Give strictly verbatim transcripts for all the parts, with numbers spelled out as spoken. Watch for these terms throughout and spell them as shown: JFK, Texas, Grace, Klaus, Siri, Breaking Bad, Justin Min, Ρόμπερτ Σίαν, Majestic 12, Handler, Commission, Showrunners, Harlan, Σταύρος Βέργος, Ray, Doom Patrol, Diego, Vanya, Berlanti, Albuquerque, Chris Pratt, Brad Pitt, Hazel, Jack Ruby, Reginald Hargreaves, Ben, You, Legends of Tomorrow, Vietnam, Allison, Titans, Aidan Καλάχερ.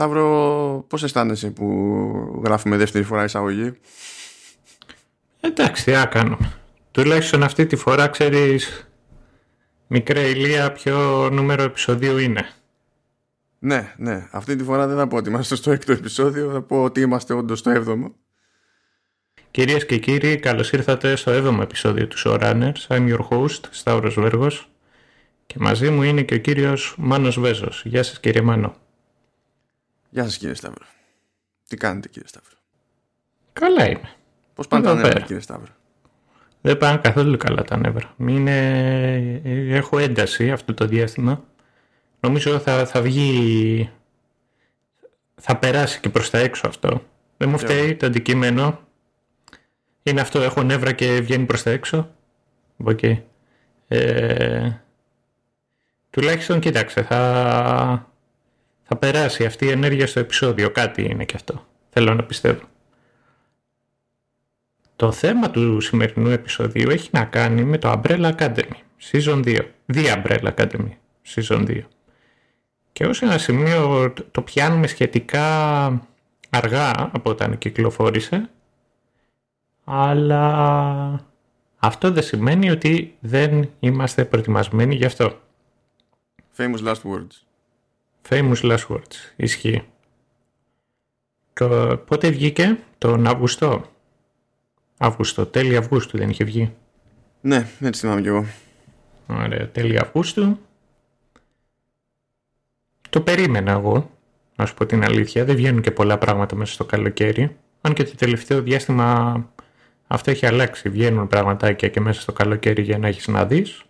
Σταύρο, πώς αισθάνεσαι που γράφουμε δεύτερη φορά εισαγωγή? Εντάξει, ά, κάνω. Τουλάχιστον αυτή τη φορά ξέρεις, μικρέ ηλία, ποιο νούμερο επεισοδίου είναι. Ναι, ναι. Αυτή τη φορά δεν θα πω ότι είμαστε στο έκτο επεισόδιο, θα πω ότι είμαστε όντως στο έβδομο. Κυρίες και κύριοι, καλώς ήρθατε στο έβδομο επεισόδιο του Showrunners. I'm your host, Σταύρος Βέργος. Και μαζί μου είναι και ο κύριος Μάνος Βέζος. Γεια σας κύριε Μάνο. Γεια σας κύριε Σταύρο. Τι κάνετε κύριε Σταύρο? Καλά είμαι. Πώς πάνε τα νεύρα κύριε Σταύρο? Δεν πάνε καθόλου καλά τα νεύρα. Είναι... Έχω ένταση αυτό το διάστημα. Νομίζω θα, θα βγει... Θα περάσει και προς τα έξω αυτό. Δεν μου φταίει το αντικείμενο. Είναι αυτό, έχω νεύρα και βγαίνει προς τα έξω. Okay. Ε... Τουλάχιστον κοίταξε, θα... Θα περάσει αυτή η ενέργεια στο επεισόδιο. Κάτι είναι και αυτό. Θέλω να πιστεύω. Το θέμα του σημερινού επεισοδίου έχει να κάνει με το Umbrella Academy Season δύο. The Umbrella Academy Season δύο. Και ως ένα σημείο το πιάνουμε σχετικά αργά από όταν κυκλοφόρησε. Αλλά αυτό δεν σημαίνει ότι δεν είμαστε προετοιμασμένοι γι' αυτό. Famous last words. Famous last words, ισχύει. Το, πότε βγήκε? Τον Αυγουστό. Αυγουστό, τέλη Αυγούστου δεν είχε βγει? Ναι, έτσι θυμάμαι κι εγώ. Ωραία, τέλη Αυγούστου. Το περίμενα εγώ, να σου πω την αλήθεια. Δεν βγαίνουν και πολλά πράγματα μέσα στο καλοκαίρι. Αν και το τελευταίο διάστημα αυτό έχει αλλάξει. Βγαίνουν πραγματάκια και μέσα στο καλοκαίρι για να έχεις να δεις.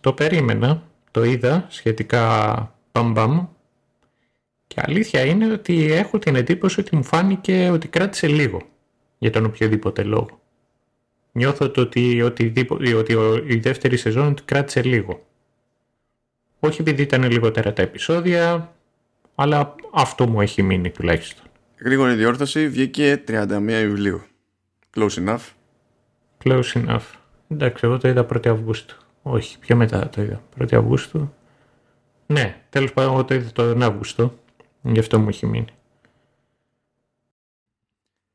Το περίμενα, το είδα σχετικά... Μπαμ, μπαμ. Και αλήθεια είναι ότι έχω την εντύπωση ότι μου φάνηκε ότι κράτησε λίγο για τον οποιοδήποτε λόγο. Νιώθω το ότι, ότι η δεύτερη σεζόν κράτησε λίγο. Όχι επειδή ήταν λιγότερα τα επεισόδια, αλλά αυτό μου έχει μείνει τουλάχιστον. Γρήγορη διόρθωση, βγήκε τριάντα μία Ιουλίου. Close enough. Close enough. Εντάξει, εγώ το είδα πρώτη Αυγούστου. Όχι, πιο μετά το είδα. πρώτη Αυγούστου. Ναι, τέλος πάντων, εγώ το είδα τον Αύγουστο, γι' αυτό μου έχει μείνει.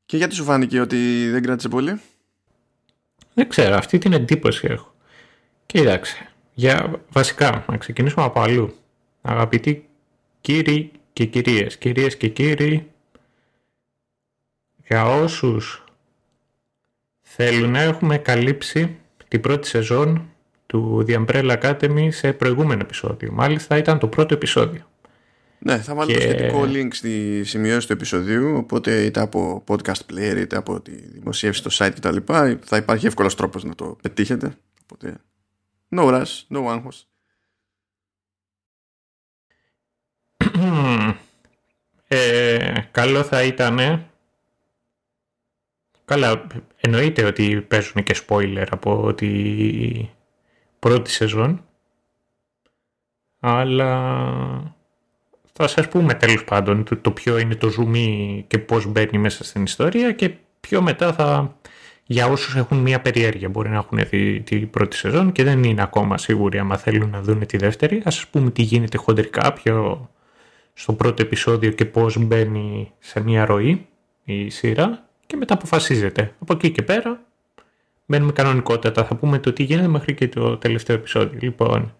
Και γιατί σου φάνηκε ότι δεν κράτησε πολύ? Δεν ξέρω, αυτή την εντύπωση έχω. Κοίταξε, για βασικά, να ξεκινήσουμε από αλλού. Αγαπητοί κύριοι και κυρίες, κυρίες και κύριοι, για όσους θέλουν, έχουμε καλύψει την πρώτη σεζόν του The Umbrella Academy σε προηγούμενο επεισόδιο. Μάλιστα ήταν το πρώτο επεισόδιο. Ναι, θα βάλω και... το σχετικό link στη σημειώση του επεισοδίου, οπότε είτε από podcast player είτε από τη δημοσίευση στο site κτλ. Θα υπάρχει εύκολος τρόπος να το πετύχετε. Οπότε, no rush, no άγχος. ε, καλό θα ήταν... Καλά, εννοείται ότι παίζουν και spoiler από ότι... πρώτη σεζόν, αλλά θα σας πούμε τέλος πάντων το, το ποιο είναι το ζουμί και πώς μπαίνει μέσα στην ιστορία και πιο μετά θα, για όσους έχουν μια περιέργεια, μπορεί να έχουν δει την πρώτη σεζόν και δεν είναι ακόμα σίγουροι άμα θέλουν να δουν τη δεύτερη, θα σας πούμε τι γίνεται χοντρικά πιο στο πρώτο επεισόδιο και πώς μπαίνει σε μια ροή η σειρά και μετά αποφασίζεται. Από εκεί και πέρα μπαίνουμε κανονικότατα, θα πούμε το τι γίνεται μέχρι και το τελευταίο επεισόδιο. Λοιπόν,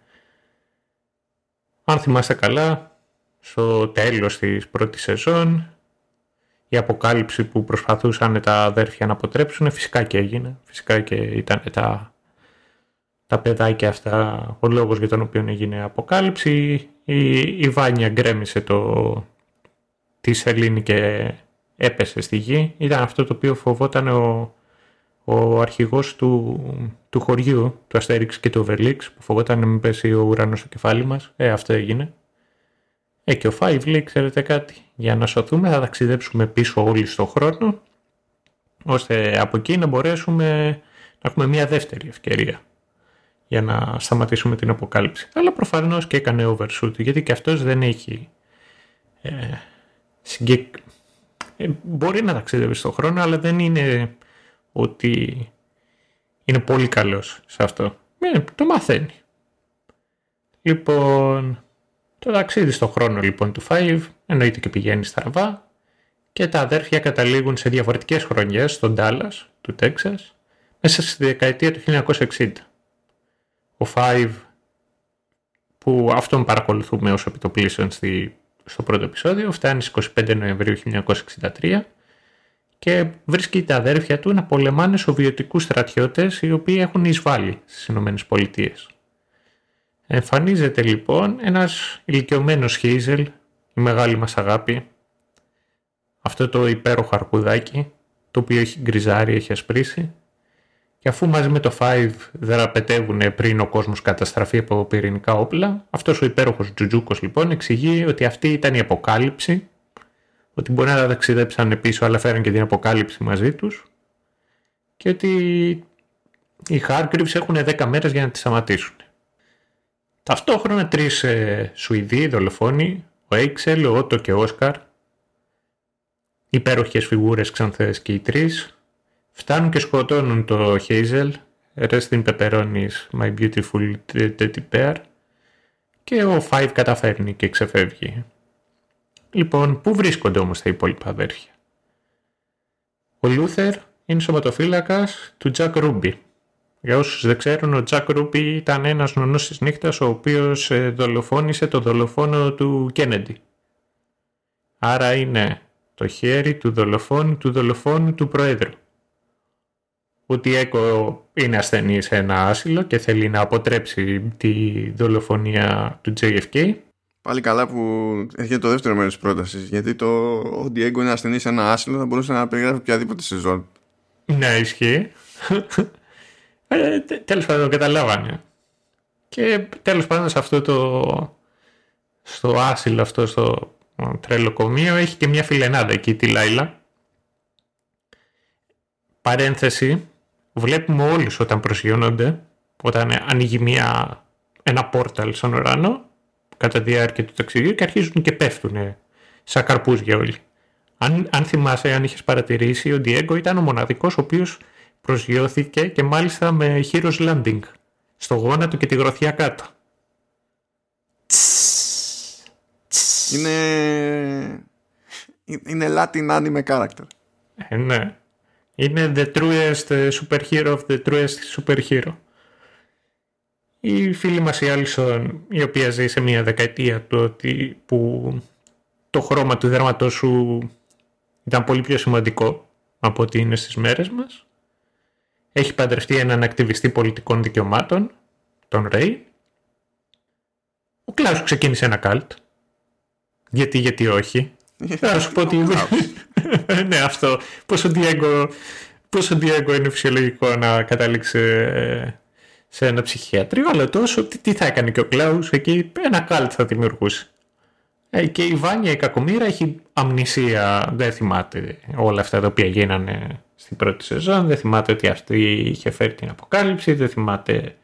αν θυμάστε καλά, στο τέλος της πρώτης σεζόν, η αποκάλυψη που προσπαθούσαν τα αδέρφια να αποτρέψουν, φυσικά και έγινε, φυσικά και ήταν τα, τα παιδάκια αυτά, ο λόγος για τον οποίο έγινε αποκάλυψη. Η, η Βάνια γκρέμισε το, τη σελήνη και έπεσε στη γη. Ήταν αυτό το οποίο φοβόταν ο... ο αρχηγός του, του χωριού, του Αστέριξ και του Βελίξ, που φοβόταν να μην πέσει ο ουρανός στο κεφάλι μας. Ε, αυτό έγινε. Ε, και ο Five λέει, ξέρετε κάτι, για να σωθούμε θα ταξιδέψουμε πίσω όλοι στον χρόνο, ώστε από εκεί να μπορέσουμε να έχουμε μια δεύτερη ευκαιρία για να σταματήσουμε την αποκάλυψη. Αλλά προφανώς και έκανε overshoot, γιατί και αυτός δεν έχει... Ε, συγκεκ... ε, μπορεί να ταξιδεύει στον χρόνο, αλλά δεν είναι... ότι είναι πολύ καλός σε αυτό. Ε, το μαθαίνει. Λοιπόν, Το ταξίδι στον χρόνο λοιπόν του Five εννοείται και πηγαίνει στραβά και τα αδέρφια καταλήγουν σε διαφορετικές χρονιές στον Dallas του Texas μέσα στη δεκαετία του χίλια εννιακόσια εξήντα. Ο Five, που αυτόν παρακολουθούμε ως επιτοπλίστων στο πρώτο επεισόδιο, φτάνει στις εικοστή πέμπτη Νοεμβρίου χίλια εννιακόσια εξήντα τρία και βρίσκει τα αδέρφια του να πολεμάνε σοβιετικούς στρατιώτες οι οποίοι έχουν εισβάλει στις Ηνωμένες Πολιτείες. Εμφανίζεται λοιπόν ένας ηλικιωμένος Hazel, η μεγάλη μας αγάπη, αυτό το υπέροχο αρκουδάκι, το οποίο έχει γκριζάρει, έχει ασπρίσει, και αφού μαζί με το Five δραπετεύουν πριν ο κόσμος καταστραφεί από πυρηνικά όπλα, αυτός ο υπέροχος τζουτζούκος λοιπόν εξηγεί ότι αυτή ήταν η αποκάλυψη, ότι μπορεί να τα ταξιδέψαν πίσω αλλά φέραν και την αποκάλυψη μαζί τους και ότι οι Hargreaves έχουν δέκα μέρες για να τη σταματήσουν. Ταυτόχρονα τρεις ε, Σουηδοί δολοφόνοι, ο Έιξελ, ο Ότο και ο Όσκαρ, υπέροχες φιγούρες ξανθές και οι τρεις, φτάνουν και σκοτώνουν το Hazel, rest in pepperonis, my beautiful teddy bear, και ο Five καταφέρνει και ξεφεύγει. Λοιπόν, πού βρίσκονται όμως τα υπόλοιπα αδέρφια? Ο Luther είναι σωματοφύλακας του Jack Ruby. Για όσους δεν ξέρουν, ο Jack Ruby ήταν ένας νονός της νύχτας ο οποίος δολοφόνησε το δολοφόνο του Kennedy. Άρα είναι το χέρι του δολοφόνου του δολοφόνου του Προέδρου. Ο Diego είναι ασθενής σε ένα άσυλο και θέλει να αποτρέψει τη δολοφονία του τζέι εφ κέι. Πάλι καλά που έρχεται το δεύτερο μέρος της πρότασης, γιατί το ο Diego είναι ασθενής σε ένα άσυλο θα μπορούσε να περιγράφει οποιαδήποτε σεζόν. Ναι, ισχύει. Ε, τέλος πάντων, το καταλάβανε. Και τέλος πάντων σε αυτό το, στο άσυλο αυτό, στο τρελοκομείο, έχει και μια φιλενάδα εκεί, τη Layla. Παρένθεση, βλέπουμε όλους όταν προσγειώνονται, όταν ανοίγει μια, ένα πόρταλ στον ουρανό κατά τη διάρκεια του ταξιδιού και αρχίζουν και πέφτουν σαν καρπούζια όλοι. Αν, αν θυμάσαι, αν είχες παρατηρήσει, ο Diego ήταν ο μοναδικός ο οποίος προσγειώθηκε και μάλιστα με hero's landing στο γόνατο και τη γροθιά κάτω. Είναι Είναι Latin anime character. ε, Ναι. Είναι the truest superhero of the truest superhero. Η φίλη μας η Allison, η οποία ζει σε μια δεκαετία του ότι, που το χρώμα του δέρματός σου ήταν πολύ πιο σημαντικό από ό,τι είναι στις μέρες μας, έχει παντρευτεί έναν ακτιβιστή πολιτικών δικαιωμάτων, τον Ray. Ο Klaus ξεκίνησε ένα cult. Γιατί, γιατί όχι. Θα σου πω ότι... ναι, αυτό. Πόσο Diego, πόσο Diego είναι φυσιολογικό να καταλήξει σε ένα ψυχιατρίο, αλλά τόσο τι, τι θα έκανε και ο Klaus εκεί, ένα cult θα δημιουργούσε. Και η Vanya, η κακομοίρα, έχει αμνησία, δεν θυμάται όλα αυτά τα οποία γίνανε στην πρώτη σεζόν, δεν θυμάται ότι αυτή είχε φέρει την αποκάλυψη, δεν θυμάται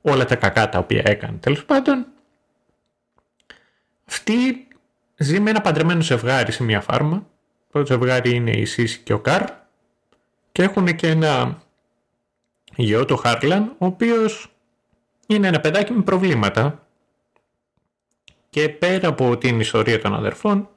όλα τα κακά τα οποία έκανε. Τέλος πάντων, αυτή ζει με ένα παντρεμένο ζευγάρι σε μια φάρμα. Το ζευγάρι είναι η Sissy και ο Carl και έχουν και ένα γιο, το Harlan, ο οποίος είναι ένα παιδάκι με προβλήματα. Και πέρα από την ιστορία των αδερφών,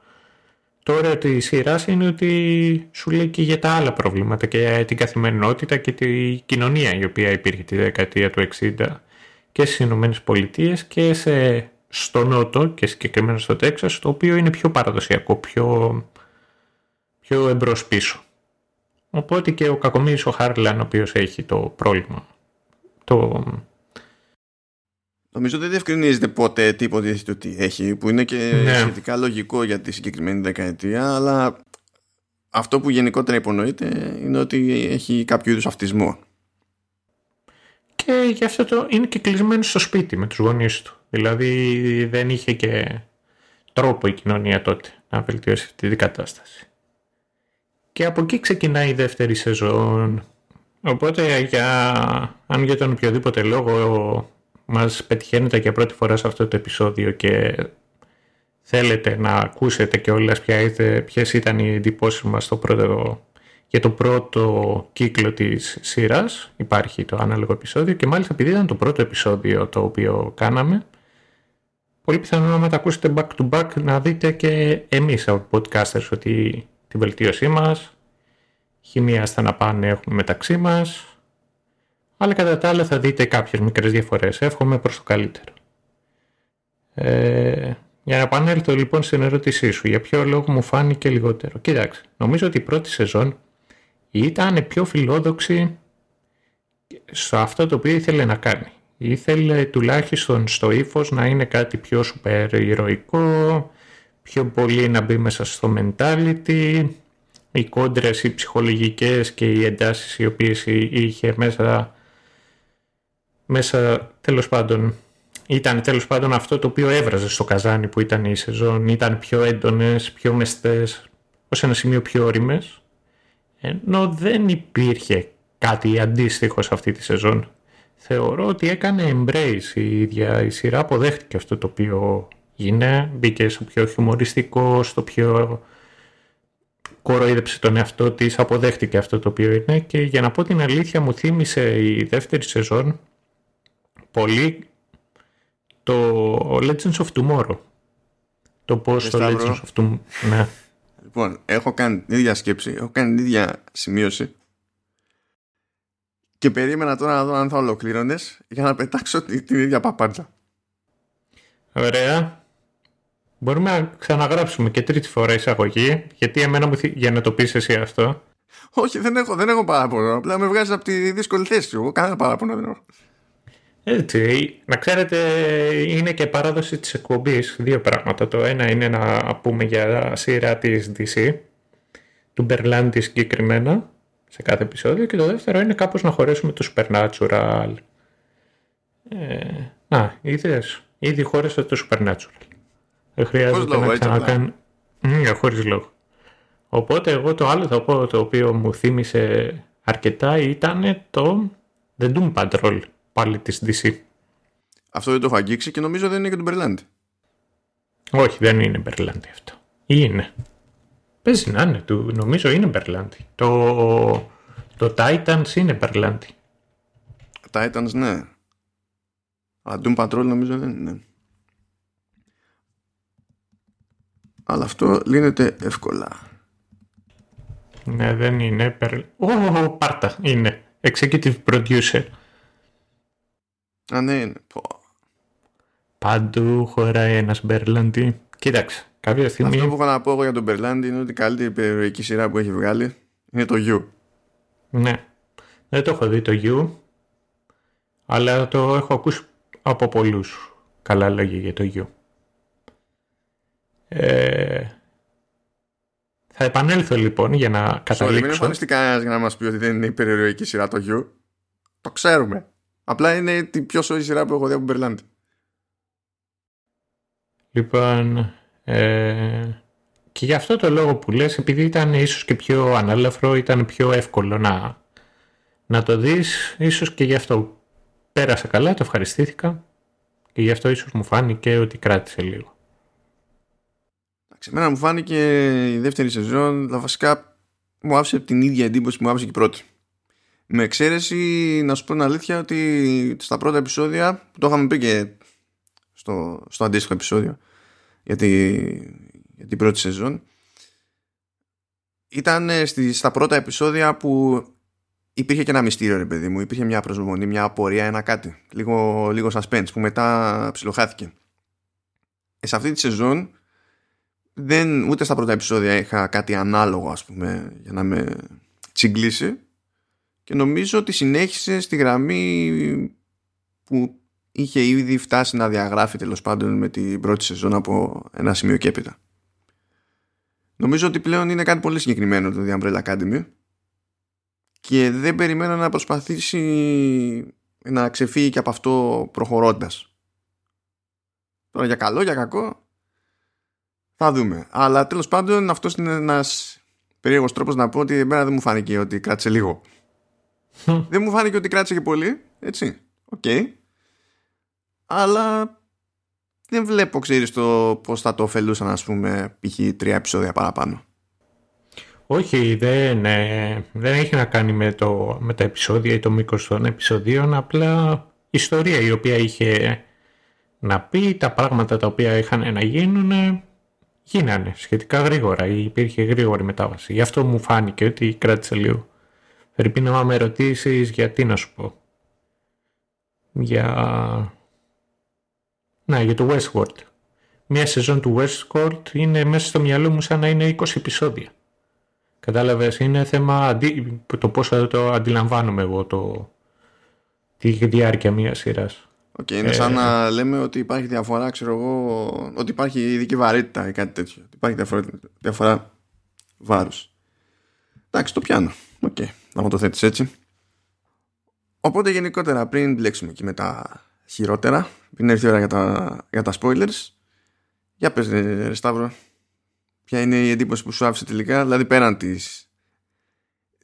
το ωραίο της σειράς είναι ότι σου λέει και για τα άλλα προβλήματα και την καθημερινότητα και τη κοινωνία η οποία υπήρχε τη δεκαετία του εξήντα και στις Ηνωμένες Πολιτείες και σε, στο Νότο και συγκεκριμένα στο Τέξας, το οποίο είναι πιο παραδοσιακό, πιο, πιο εμπρός πίσω. Οπότε και ο κακομοίρης ο Harlan, ο οποίος έχει το πρόβλημα, το... Νομίζω δεν διευκρινίζεται ποτέ τίποτε ότι έχει, που είναι και ναι, σχετικά λογικό για τη συγκεκριμένη δεκαετία, αλλά αυτό που γενικότερα υπονοείται είναι ότι έχει κάποιο είδους αυτισμό. Και γι' αυτό το είναι και κλεισμένο στο σπίτι με τους γονείς του. Δηλαδή δεν είχε και τρόπο η κοινωνία τότε να βελτιώσει αυτή την κατάσταση. Και από εκεί ξεκινάει η δεύτερη σεζόν. Οπότε για, αν για τον οποιοδήποτε λόγο μας πετυχαίνετε για πρώτη φορά σε αυτό το επεισόδιο και θέλετε να ακούσετε κιόλας ποιες ήταν οι εντυπώσεις μας στο πρώτο, για το πρώτο κύκλο της σειράς, υπάρχει το ανάλογο επεισόδιο και μάλιστα επειδή ήταν το πρώτο επεισόδιο το οποίο κάναμε, πολύ πιθανό άμα τα ακούσετε back to back να δείτε και εμείς από podcasters ότι τη βελτίωσή μας, χημεία στα να πάνε έχουμε μεταξύ μας, αλλά κατά τα άλλα θα δείτε κάποιες μικρές διαφορές. Εύχομαι προς το καλύτερο. Ε, για να επανέλθω λοιπόν στην ερώτησή σου, για ποιο λόγο μου φάνηκε λιγότερο. Κοίταξε, νομίζω ότι η πρώτη σεζόν ήταν πιο φιλόδοξη σε αυτό το οποίο ήθελε να κάνει. Ήθελε τουλάχιστον στο ύφος να είναι κάτι πιο σούπερ ηρωικό, πιο πολύ να μπει μέσα στο mentality, οι κόντρες, οι ψυχολογικές και οι εντάσεις οι οποίες είχε μέσα, μέσα τέλος πάντων, ήταν τέλος πάντων αυτό το οποίο έβραζε στο καζάνι που ήταν η σεζόν, ήταν πιο έντονες, πιο μεστές, ως ένα σημείο πιο ώριμες, ενώ δεν υπήρχε κάτι αντίστοιχο σε αυτή τη σεζόν. Θεωρώ ότι έκανε embrace η ίδια η σειρά, αποδέχτηκε αυτό το οποίο είναι, μπήκε στο πιο χιουμοριστικό, στο πιο κοροϊδέψε τον εαυτό της, αποδέχτηκε αυτό το οποίο είναι. Και για να πω την αλήθεια, μου θύμισε η δεύτερη σεζόν πολύ το Legends of Tomorrow. Το πώς το Legends of Tomorrow. Ναι. Λοιπόν, έχω κάνει την ίδια σκέψη, έχω κάνει την ίδια σημείωση. Και περίμενα τώρα να δω αν θα ολοκλήρωνες για να πετάξω την, την ίδια παπάντζα. Ωραία. Μπορούμε να ξαναγράψουμε και τρίτη φορά εισαγωγή, γιατί εμένα μου θυ... για να το πεις εσύ αυτό. Όχι, δεν έχω, δεν έχω παράπονο. Απλά με βγάζεις από τη δύσκολη θέση. Εγώ κανένα παράπονο δεν έχω. Έτσι. Να ξέρετε, είναι και παράδοση της εκπομπής. Δύο πράγματα. Το ένα είναι να πούμε για σειρά της ντι σι, του Berlanti συγκεκριμένα, σε κάθε επεισόδιο, και το δεύτερο είναι κάπως να χωρέσουμε το Supernatural. Ε, α, είδες, ήδη χώρισα το Supernatural. Δεν χρειάζεται να ξανακάνω. Ναι, χωρίς λόγο. Οπότε εγώ το άλλο θα πω, το οποίο μου θύμισε αρκετά, ήταν το The Doom Patrol, πάλι της ντι σι. Αυτό δεν το έχω αγγίξει και νομίζω δεν είναι και του Berlanti. Όχι, δεν είναι Berlanti αυτό. Ή είναι. Παίζει να είναι, του, νομίζω είναι Berlanti. Το, το Titans είναι Berlanti. Titans, ναι. Αλλά Doom Patrol νομίζω δεν είναι. Αλλά αυτό λύνεται εύκολα. Ναι, δεν είναι Berlanti. Ω, πάρτα, είναι. Executive Producer. Α, ναι, είναι. Παντού χωράει ένας Berlanti. Κοίταξε. Κάποια στιγμή... Αυτό που έχω να πω εγώ για τον Berlanti είναι ότι η καλύτερη περιοχική σειρά που έχει βγάλει είναι το You. Ναι, δεν το έχω δει το You, αλλά το έχω ακούσει από πολλούς καλά λόγια για το You. Ε... Θα επανέλθω λοιπόν για να καταλήξω. Μην εμφανιστεί κανένας για να μας πει ότι δεν είναι η περιοχική σειρά το You. Το ξέρουμε. Απλά είναι η πιο σωστή σειρά που έχω δει από τον Berlanti. Λοιπόν... Ε, και γι' αυτό το λόγο που λες, επειδή ήταν ίσως και πιο ανάλαφρο, ήταν πιο εύκολο να, να το δεις, ίσως και γι' αυτό πέρασα καλά, το ευχαριστήθηκα και γι' αυτό ίσως μου φάνηκε ότι κράτησε λίγο. Εντάξει, εμένα μου φάνηκε η δεύτερη σεζόν, αλλά βασικά μου άφησε την ίδια εντύπωση που μου άφησε και η πρώτη, με εξαίρεση να σου πω την αλήθεια ότι στα πρώτα επεισόδια, το είχαμε πει και στο, στο αντίστοιχο επεισόδιο Για, τη, για την πρώτη σεζόν, ήταν στη, στα πρώτα επεισόδια που υπήρχε και ένα μυστήριο, ρε παιδί μου. Υπήρχε μια προσμονή, μια απορία, ένα κάτι. Λίγο, λίγο suspense που μετά ψιλοχάθηκε. Ε, σε αυτή τη σεζόν δεν, ούτε στα πρώτα επεισόδια είχα κάτι ανάλογο, ας πούμε, για να με τσιγκλίσει. Και νομίζω ότι συνέχισε στη γραμμή που είχε ήδη φτάσει να διαγράφει, τέλος πάντων, με την πρώτη σεζόν από ένα σημείο και έπειτα. Νομίζω ότι πλέον είναι κάτι πολύ συγκεκριμένο το The Umbrella Academy και δεν περιμένω να προσπαθήσει να ξεφύγει και από αυτό προχωρώντας. Τώρα για καλό, για κακό θα δούμε. Αλλά τέλος πάντων αυτός είναι ένας περίεργος τρόπος να πω ότι εμένα δεν μου φάνηκε ότι κράτησε λίγο. Δεν μου φάνηκε ότι κράτησε και πολύ, έτσι, οκ. Okay. Αλλά δεν βλέπω, ξέρεις, το πώς θα το ωφελούσαν, ας πούμε, π.χ. τρία επεισόδια παραπάνω. Όχι, δεν, ε, δεν έχει να κάνει με, το, με τα επεισόδια ή το μήκος των επεισοδίων. Απλά η ιστορία η οποία είχε να πει, τα πράγματα τα οποία είχαν να γίνουν γίνανε σχετικά γρήγορα, υπήρχε γρήγορη μετάβαση. Γι' αυτό μου φάνηκε ότι κράτησε λίγο. Φερρυπίν, άμα με ρωτήσεις γιατί, να σου πω. Για... Να, για το Westworld. Μια σεζόν του Westworld είναι μέσα στο μυαλό μου σαν να είναι είκοσι επεισόδια. Κατάλαβες, είναι θέμα αντι... το πώς θα το αντιλαμβάνομαι εγώ το... τη διάρκεια μιας σειράς. Okay, είναι ε... σαν να λέμε ότι υπάρχει διαφορά, ξέρω εγώ, ότι υπάρχει ειδική βαρύτητα ή κάτι τέτοιο. Υπάρχει διαφορά, διαφορά βάρους. Εντάξει, το πιάνω. Οκ, okay, να μου το θέτεις έτσι. Οπότε γενικότερα πριν μπλέξουμε και με τα χειρότερα, πριν έρθει η ώρα για τα, για τα spoilers, για πες ρε Σταύρο, ποια είναι η εντύπωση που σου άφησε τελικά, δηλαδή πέραν της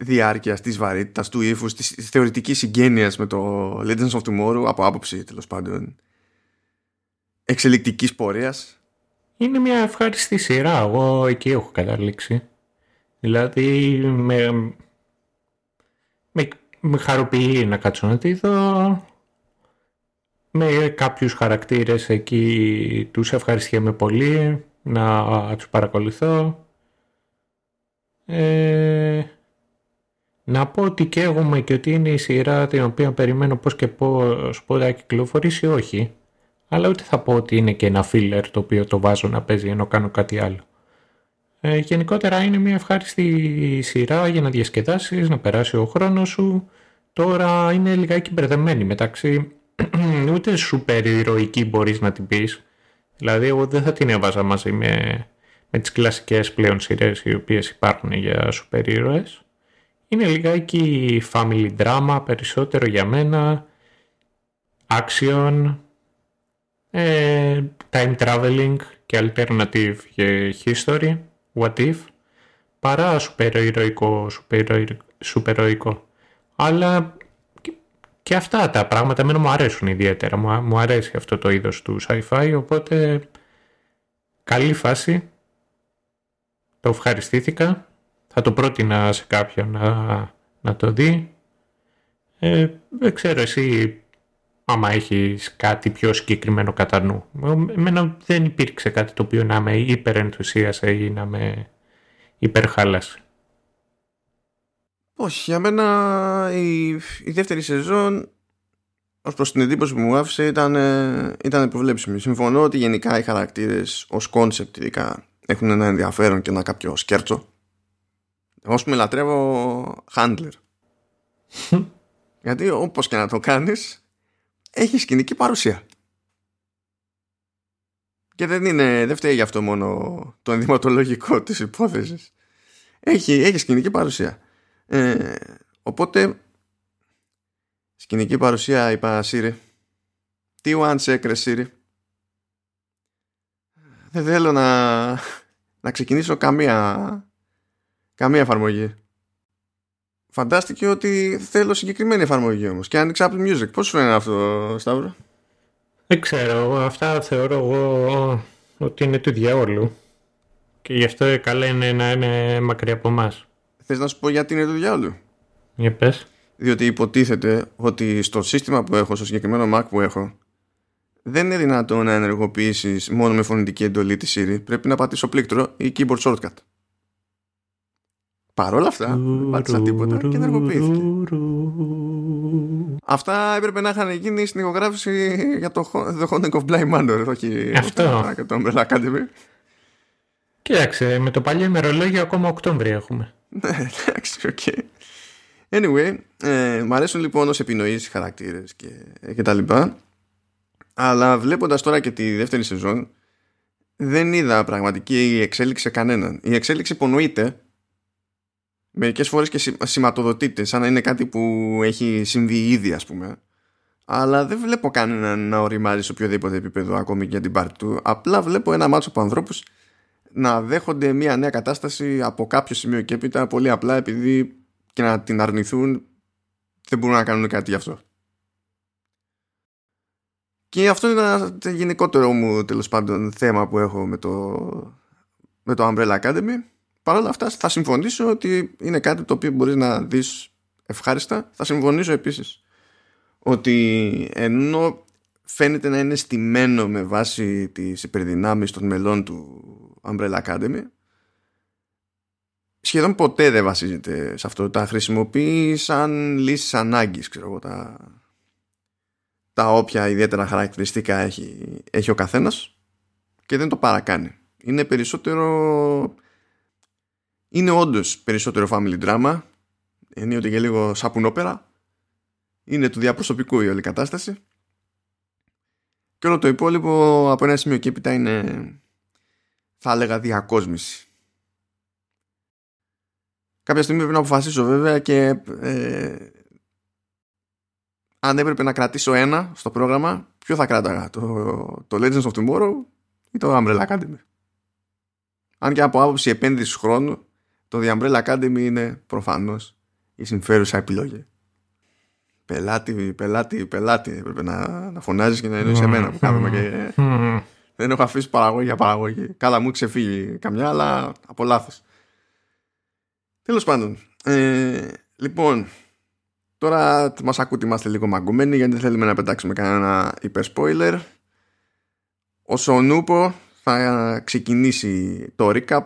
διάρκειας, της βαρύτητας, του ύφους, της θεωρητικής συγγένειας με το Legends of Tomorrow, από άποψη τέλος πάντων εξελικτικής πορείας. Είναι μια ευχάριστη σειρά, εγώ εκεί έχω καταλήξει. Δηλαδή με, με, με χαροποιεί να κάτσω να τη δω. Με κάποιους χαρακτήρες εκεί τους ευχαριστιέμαι πολύ να τους παρακολουθώ. Ε, να πω ότι καίγομαι και ότι είναι η σειρά την οποία περιμένω πώς και πώς πότε θα κυκλοφορήσει, όχι. Αλλά ούτε θα πω ότι είναι και ένα filler το οποίο το βάζω να παίζει ενώ κάνω κάτι άλλο. Ε, γενικότερα είναι μια ευχάριστη σειρά για να διασκεδάσεις, να περάσει ο χρόνος σου. Τώρα είναι λιγάκι μπερδεμένη μεταξύ, ούτε σούπερ ηρωική μπορείς να την πεις. Δηλαδή εγώ δεν θα την έβαζα μαζί με, με τις κλασικές πλέον σειρές οι οποίες υπάρχουν για σούπερ ήρωες. Είναι λιγάκι family drama περισσότερο για μένα, action, ε, time traveling και alternative και history, what if, παρά σούπερ ηρωικό, σούπερ ηρωικό. Αλλά και αυτά τα πράγματα εμένα μου αρέσουν ιδιαίτερα. Μου αρέσει αυτό το είδος του sci-fi, οπότε καλή φάση. Το ευχαριστήθηκα. Θα το πρότεινα σε κάποιον να, να το δει. Ε, δεν ξέρω εσύ άμα έχεις κάτι πιο συγκεκριμένο κατά νου. Εμένα δεν υπήρξε κάτι το οποίο να με υπερενθουσίασε ή να με υπερχάλασε. Όχι, για μένα η, η δεύτερη σεζόν ως προς την εντύπωση που μου άφησε ήταν, ήταν προβλέψιμη. Συμφωνώ ότι γενικά οι χαρακτήρες ως κόνσεπτ ειδικά έχουν ένα ενδιαφέρον και ένα κάποιο σκέρτσο. Εγώ ας πούμε λατρεύω Handler. Γιατί όπως και να το κάνεις έχει σκηνική παρουσία. Και δεν, είναι, δεν φταίει γι' αυτό μόνο το ενδυματολογικό της υπόθεσης. Έχει, έχει σκηνική παρουσία. Ε, οπότε σκηνική παρουσία είπα Siri. Τι one check Siri. Δεν θέλω να να ξεκινήσω καμία καμία εφαρμογή. Φαντάστηκε ότι θέλω συγκεκριμένη εφαρμογή όμως και άνοιξα Apple Music. Πώς σου φαίνεται αυτό, Σταύρο? Δεν ξέρω, αυτά θεωρώ εγώ ότι είναι του διαόλου και γι' αυτό καλά είναι να είναι μακριά από εμάς. Θες να σου πω γιατί είναι του διάολου? Για πες. Διότι υποτίθεται ότι στο σύστημα που έχω, στο συγκεκριμένο Mac που έχω, δεν είναι δυνατόν να ενεργοποιήσεις μόνο με φωνητική εντολή τη Siri. Πρέπει να πατήσω πλήκτρο ή keyboard shortcut. Παρ' όλα αυτά, δεν πάτησα τίποτα και ενεργοποιήθηκε. Αυτά έπρεπε να είχαν γίνει στην ηχογράφηση για το The Haunting of Bly Manor. Όχι αυτό. Και το Umbrella Academy. Κοίταξε, με το παλιό ημερολόγιο ακόμα Οκτώβριο έχουμε. Ναι, εντάξει, οκ. Anyway, ε, μου αρέσουν λοιπόν ως επινοήσεις χαρακτήρες και, και τα λοιπά. Αλλά βλέποντας τώρα και τη δεύτερη σεζόν, δεν είδα πραγματική εξέλιξη σε κανέναν. Η εξέλιξη υπονοείται μερικές φορές και σημα, σηματοδοτείται, σαν να είναι κάτι που έχει συμβεί ήδη, ας πούμε. Αλλά δεν βλέπω κανέναν να οριμάζει σε οποιοδήποτε επίπεδο, ακόμη και για την πάρτη του. Απλά βλέπω ένα μάτσο από ανθρώπους να δέχονται μια νέα κατάσταση από κάποιο σημείο και έπειτα πολύ απλά επειδή και να την αρνηθούν δεν μπορούν να κάνουν κάτι γι' αυτό. Και αυτό είναι ένα γενικότερο μου τέλος πάντων θέμα που έχω με το, με το Umbrella Academy. Παρ' όλα αυτά θα συμφωνήσω ότι είναι κάτι το οποίο μπορείς να δεις ευχάριστα. Θα συμφωνήσω επίσης ότι ενώ φαίνεται να είναι στημένο με βάση τις υπερδυνάμεις των μελών του Umbrella Academy, σχεδόν ποτέ δεν βασίζεται σε αυτό. Τα χρησιμοποιεί σαν λύσεις ανάγκης, ξέρω εγώ, τα, τα όποια ιδιαίτερα χαρακτηριστικά έχει, έχει ο καθένας, και δεν το παρακάνει. Είναι περισσότερο, είναι όντως περισσότερο family drama, ενίοτε και λίγο σαπουνόπερα. Είναι του διαπροσωπικού η όλη κατάσταση. Και όλο το υπόλοιπο από ένα σημείο και έπειτα είναι, θα έλεγα, διακόσμηση. Κάποια στιγμή πρέπει να αποφασίσω βέβαια και ε, αν έπρεπε να κρατήσω ένα στο πρόγραμμα, ποιο θα κράταγα, το, το Legends of Tomorrow ή το Umbrella Academy. Αν και από άποψη επένδυσης χρόνου, το The Umbrella Academy είναι προφανώς η συμφέρουσα επιλογή. Πελάτη, πελάτη, πελάτη έπρεπε να, να φωνάζεις και να εννοείς εμένα που κάνουμε και δεν έχω αφήσει παραγωγή για παραγωγή. Καλά μου ξεφύγει καμιά, αλλά από λάθος. Τέλος πάντων, ε, λοιπόν, τώρα μας ακούτε, είμαστε λίγο μαγκωμένοι γιατί δεν θέλουμε να πετάξουμε κανένα υπερ-spoiler. Όσο νούπο θα ξεκινήσει το recap,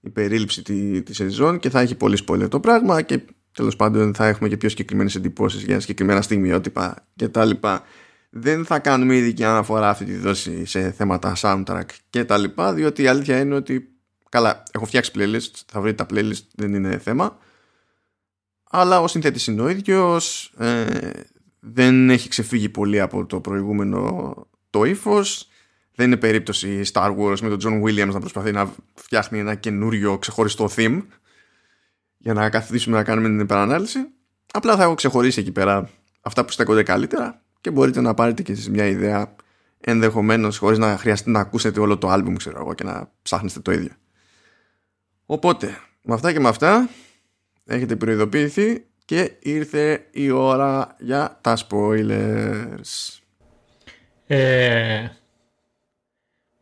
η περίληψη τη, τη σεζόν, και θα έχει πολύ spoiler το πράγμα και τέλος πάντων θα έχουμε και πιο συγκεκριμένες εντυπώσεις για συγκεκριμένα στιγμιότυπα κτλ. Δεν θα κάνουμε ειδική αναφορά αυτή τη δόση σε θέματα soundtrack κτλ. Διότι η αλήθεια είναι ότι, καλά, έχω φτιάξει playlist, θα βρείτε τα playlist, δεν είναι θέμα. Αλλά ο συνθέτης είναι ο ίδιος, ε, δεν έχει ξεφύγει πολύ από το προηγούμενο το ύφος. Δεν είναι περίπτωση Star Wars με τον John Williams να προσπαθεί να φτιάχνει ένα καινούριο ξεχωριστό theme για να καθίσουμε να κάνουμε την υπερανάλυση. Απλά θα έχω ξεχωρίσει εκεί πέρα αυτά που στέκονται καλύτερα και μπορείτε να πάρετε και εσείς μια ιδέα, ενδεχομένως χωρίς να χρειαστεί να ακούσετε όλο το άλμπουμ, ξέρω εγώ, και να ψάχνεστε το ίδιο. Οπότε, με αυτά και με αυτά, έχετε προειδοποιηθεί και ήρθε η ώρα για τα spoilers. Ε...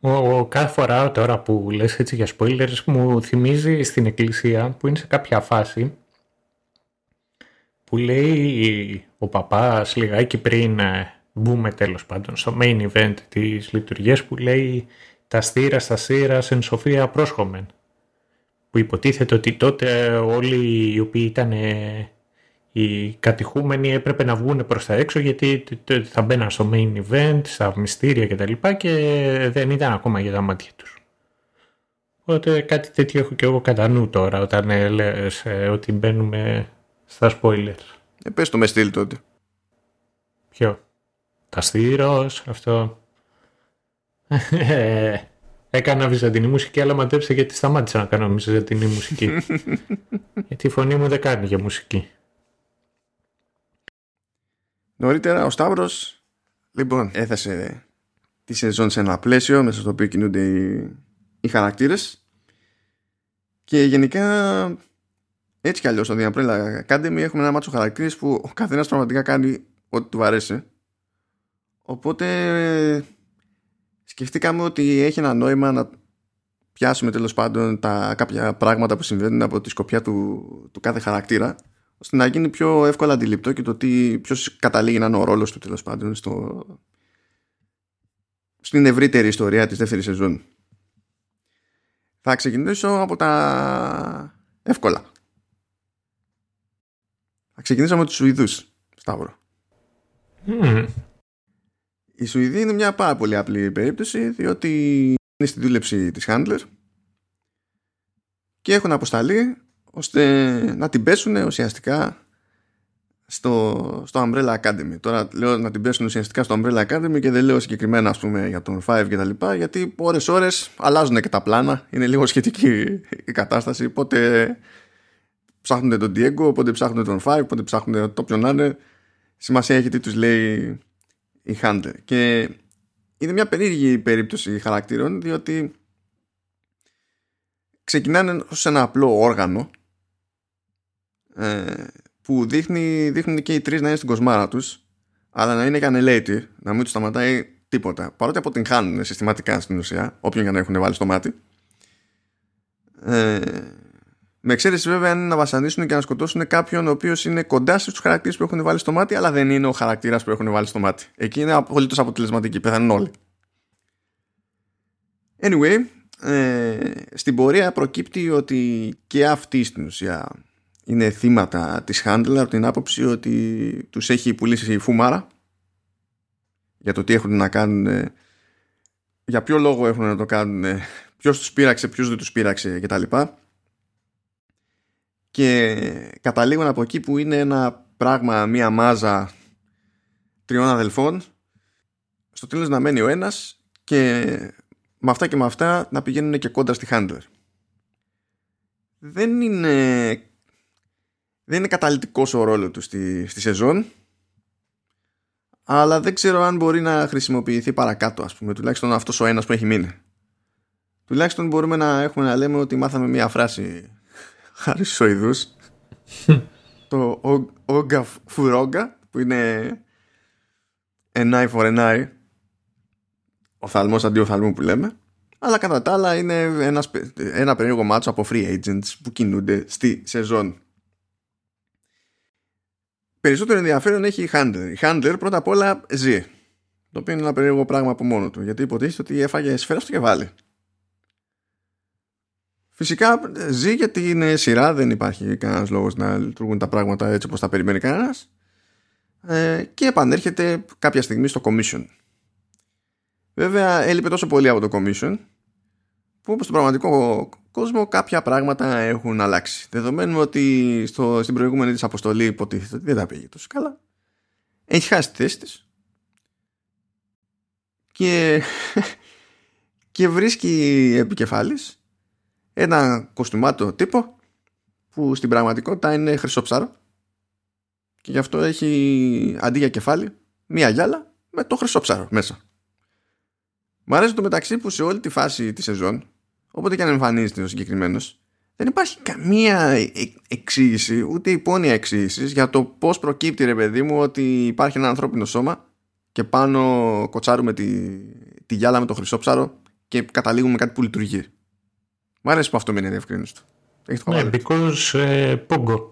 Ο, κάθε φορά τώρα που λες έτσι για spoilers μου θυμίζει στην εκκλησία που είναι σε κάποια φάση που λέει ο παπάς λιγάκι πριν μπούμε τέλος πάντων στο main event της λειτουργίας, που λέει «Τα στήρα στα σύρας εν σοφία πρόσχομεν», που υποτίθεται ότι τότε όλοι οι οποίοι ήταν οι κατηχούμενοι έπρεπε να βγουν προς τα έξω γιατί θα μπαίναν στο main event, στα μυστήρια κτλ. Και, και δεν ήταν ακόμα για τα μάτια τους. Οπότε κάτι τέτοιο έχω και εγώ κατά νου τώρα όταν ε, λες ε, ότι μπαίνουμε στα spoilers. Ε, πες το με στυλ τότε. Ποιο? Τα στήρος, αυτό. Έκανα βυζαντινή μουσική, αλλά μαντέψε γιατί σταμάτησα να κάνω βυζαντινή μουσική. Γιατί η φωνή μου δεν κάνει για μουσική. Νωρίτερα ο Σταύρος, λοιπόν, έθεσε τη σεζόν σε ένα πλαίσιο μέσα στο οποίο κινούνται οι, οι χαρακτήρες, και γενικά έτσι κι αλλιώς στο The Umbrella Academy έχουμε ένα μάτσο χαρακτήρες που ο καθένας πραγματικά κάνει ό,τι του αρέσει. Οπότε σκεφτήκαμε ότι έχει ένα νόημα να πιάσουμε τέλος πάντων τα κάποια πράγματα που συμβαίνουν από τη σκοπιά του, του κάθε χαρακτήρα, ώστε να γίνει πιο εύκολα αντιληπτό και το τι, ποιος καταλήγει να είναι ο ρόλος του τέλος πάντων στο, στην ευρύτερη ιστορία της δεύτερης σεζόν. Θα ξεκινήσω από τα εύκολα. Θα ξεκινήσω με τους Σουηδούς, Σταύρο. Mm. Η Σουηδή είναι μια πάρα πολύ απλή περίπτωση, διότι είναι στη δούλεψη της Handler και έχουν αποσταλεί ώστε να την πέσουν ουσιαστικά στο, στο Umbrella Academy. Τώρα λέω να την πέσουν ουσιαστικά στο Umbrella Academy και δεν λέω συγκεκριμένα, ας πούμε, για τον Five και τα λοιπά, γιατί ώρες ώρες αλλάζουν και τα πλάνα. Είναι λίγο σχετική η κατάσταση. Πότε ψάχνουν τον Diego, πότε ψάχνουν τον Five, πότε ψάχνουν το ποιον να είναι. Σημασία έχει τι τους λέει η Handler. Και είναι μια περίεργη περίπτωση χαρακτήρων, διότι ξεκινάνε ως ένα απλό όργανο ε, που δείχνει, δείχνουν και οι τρεις να είναι στην κοσμάρα τους, αλλά να είναι κανελέτη, να μην τους σταματάει τίποτα, παρότι αποτυγχάνουν συστηματικά στην ουσία όποιον για να έχουν βάλει στο μάτι. ε, Με εξαίρεση βέβαια αν είναι να βασανίσουν και να σκοτώσουν κάποιον ο οποίος είναι κοντά στους χαρακτήρες που έχουν βάλει στο μάτι, αλλά δεν είναι ο χαρακτήρας που έχουν βάλει στο μάτι. Εκεί είναι απολύτως αποτελεσματική, πεθαίνουν όλοι. Anyway, ε, στην πορεία προκύπτει ότι και αυτή στην ουσία είναι θύματα της Handler από την άποψη ότι τους έχει πουλήσει η φουμάρα για το τι έχουν να κάνουν, για ποιο λόγο έχουν να το κάνουν, ποιος τους πείραξε, ποιος δεν τους πείραξε κτλ. Και καταλήγουν από εκεί που είναι ένα πράγμα, μία μάζα τριών αδελφών, στο τέλος να μένει ο ένας και με αυτά και με αυτά να πηγαίνουν και κόντρα στη Handler. Δεν είναι, δεν είναι καταλυτικός ο ρόλος του στη, στη σεζόν, αλλά δεν ξέρω αν μπορεί να χρησιμοποιηθεί παρακάτω, ας πούμε, τουλάχιστον αυτός ο ένας που έχει μείνει. Τουλάχιστον μπορούμε να έχουμε να λέμε ότι μάθαμε μία φράση χάρη στους Σοϊδούς, το Όγκα Φουρόγκα, που είναι an eye for an eye, οφθαλμός αντί οφθαλμού που λέμε, αλλά κατά τα άλλα είναι ένα, ένα περίεργο μάτσο από free agents που κινούνται στη σεζόν. Περισσότερο ενδιαφέρον έχει η Handler. Η Handler πρώτα απ' όλα ζει, το οποίο είναι ένα περίεργο πράγμα από μόνο του, γιατί υποτίθεται ότι έφαγε σφαίρα στο κεφάλι. Φυσικά ζει γιατί είναι σειρά, δεν υπάρχει κανένας λόγος να λειτουργούν τα πράγματα έτσι όπως τα περιμένει κανένας, ε, και επανέρχεται κάποια στιγμή στο Commission. Βέβαια έλειπε τόσο πολύ από το Commission που όπως στον πραγματικό κόσμο κάποια πράγματα έχουν αλλάξει. Δεδομένου ότι στο, στην προηγούμενη της αποστολή υποτίθεται ότι δεν τα πήγε τόσο καλά, έχει χάσει τη θέση της και, και βρίσκει επικεφάλης ένα κοστούμάτο τύπο που στην πραγματικότητα είναι χρυσόψαρο και γι' αυτό έχει αντί για κεφάλι μία γυάλα με το χρυσόψαρο μέσα. Μ' αρέσει το μεταξύ που σε όλη τη φάση τη σεζόν, όποτε και αν εμφανίζεται ο συγκεκριμένος, δεν υπάρχει καμία εξήγηση, ούτε υπόνοια εξήγησης για το πώς προκύπτει, ρε παιδί μου, ότι υπάρχει ένα ανθρώπινο σώμα και πάνω κοτσάρουμε τη, τη γυάλα με το χρυσόψαρο και καταλήγουμε κάτι που λειτουργεί. Μ' αρέσει που αυτό μείνει διευκρίνιστο. Ναι, because ε, Pongo.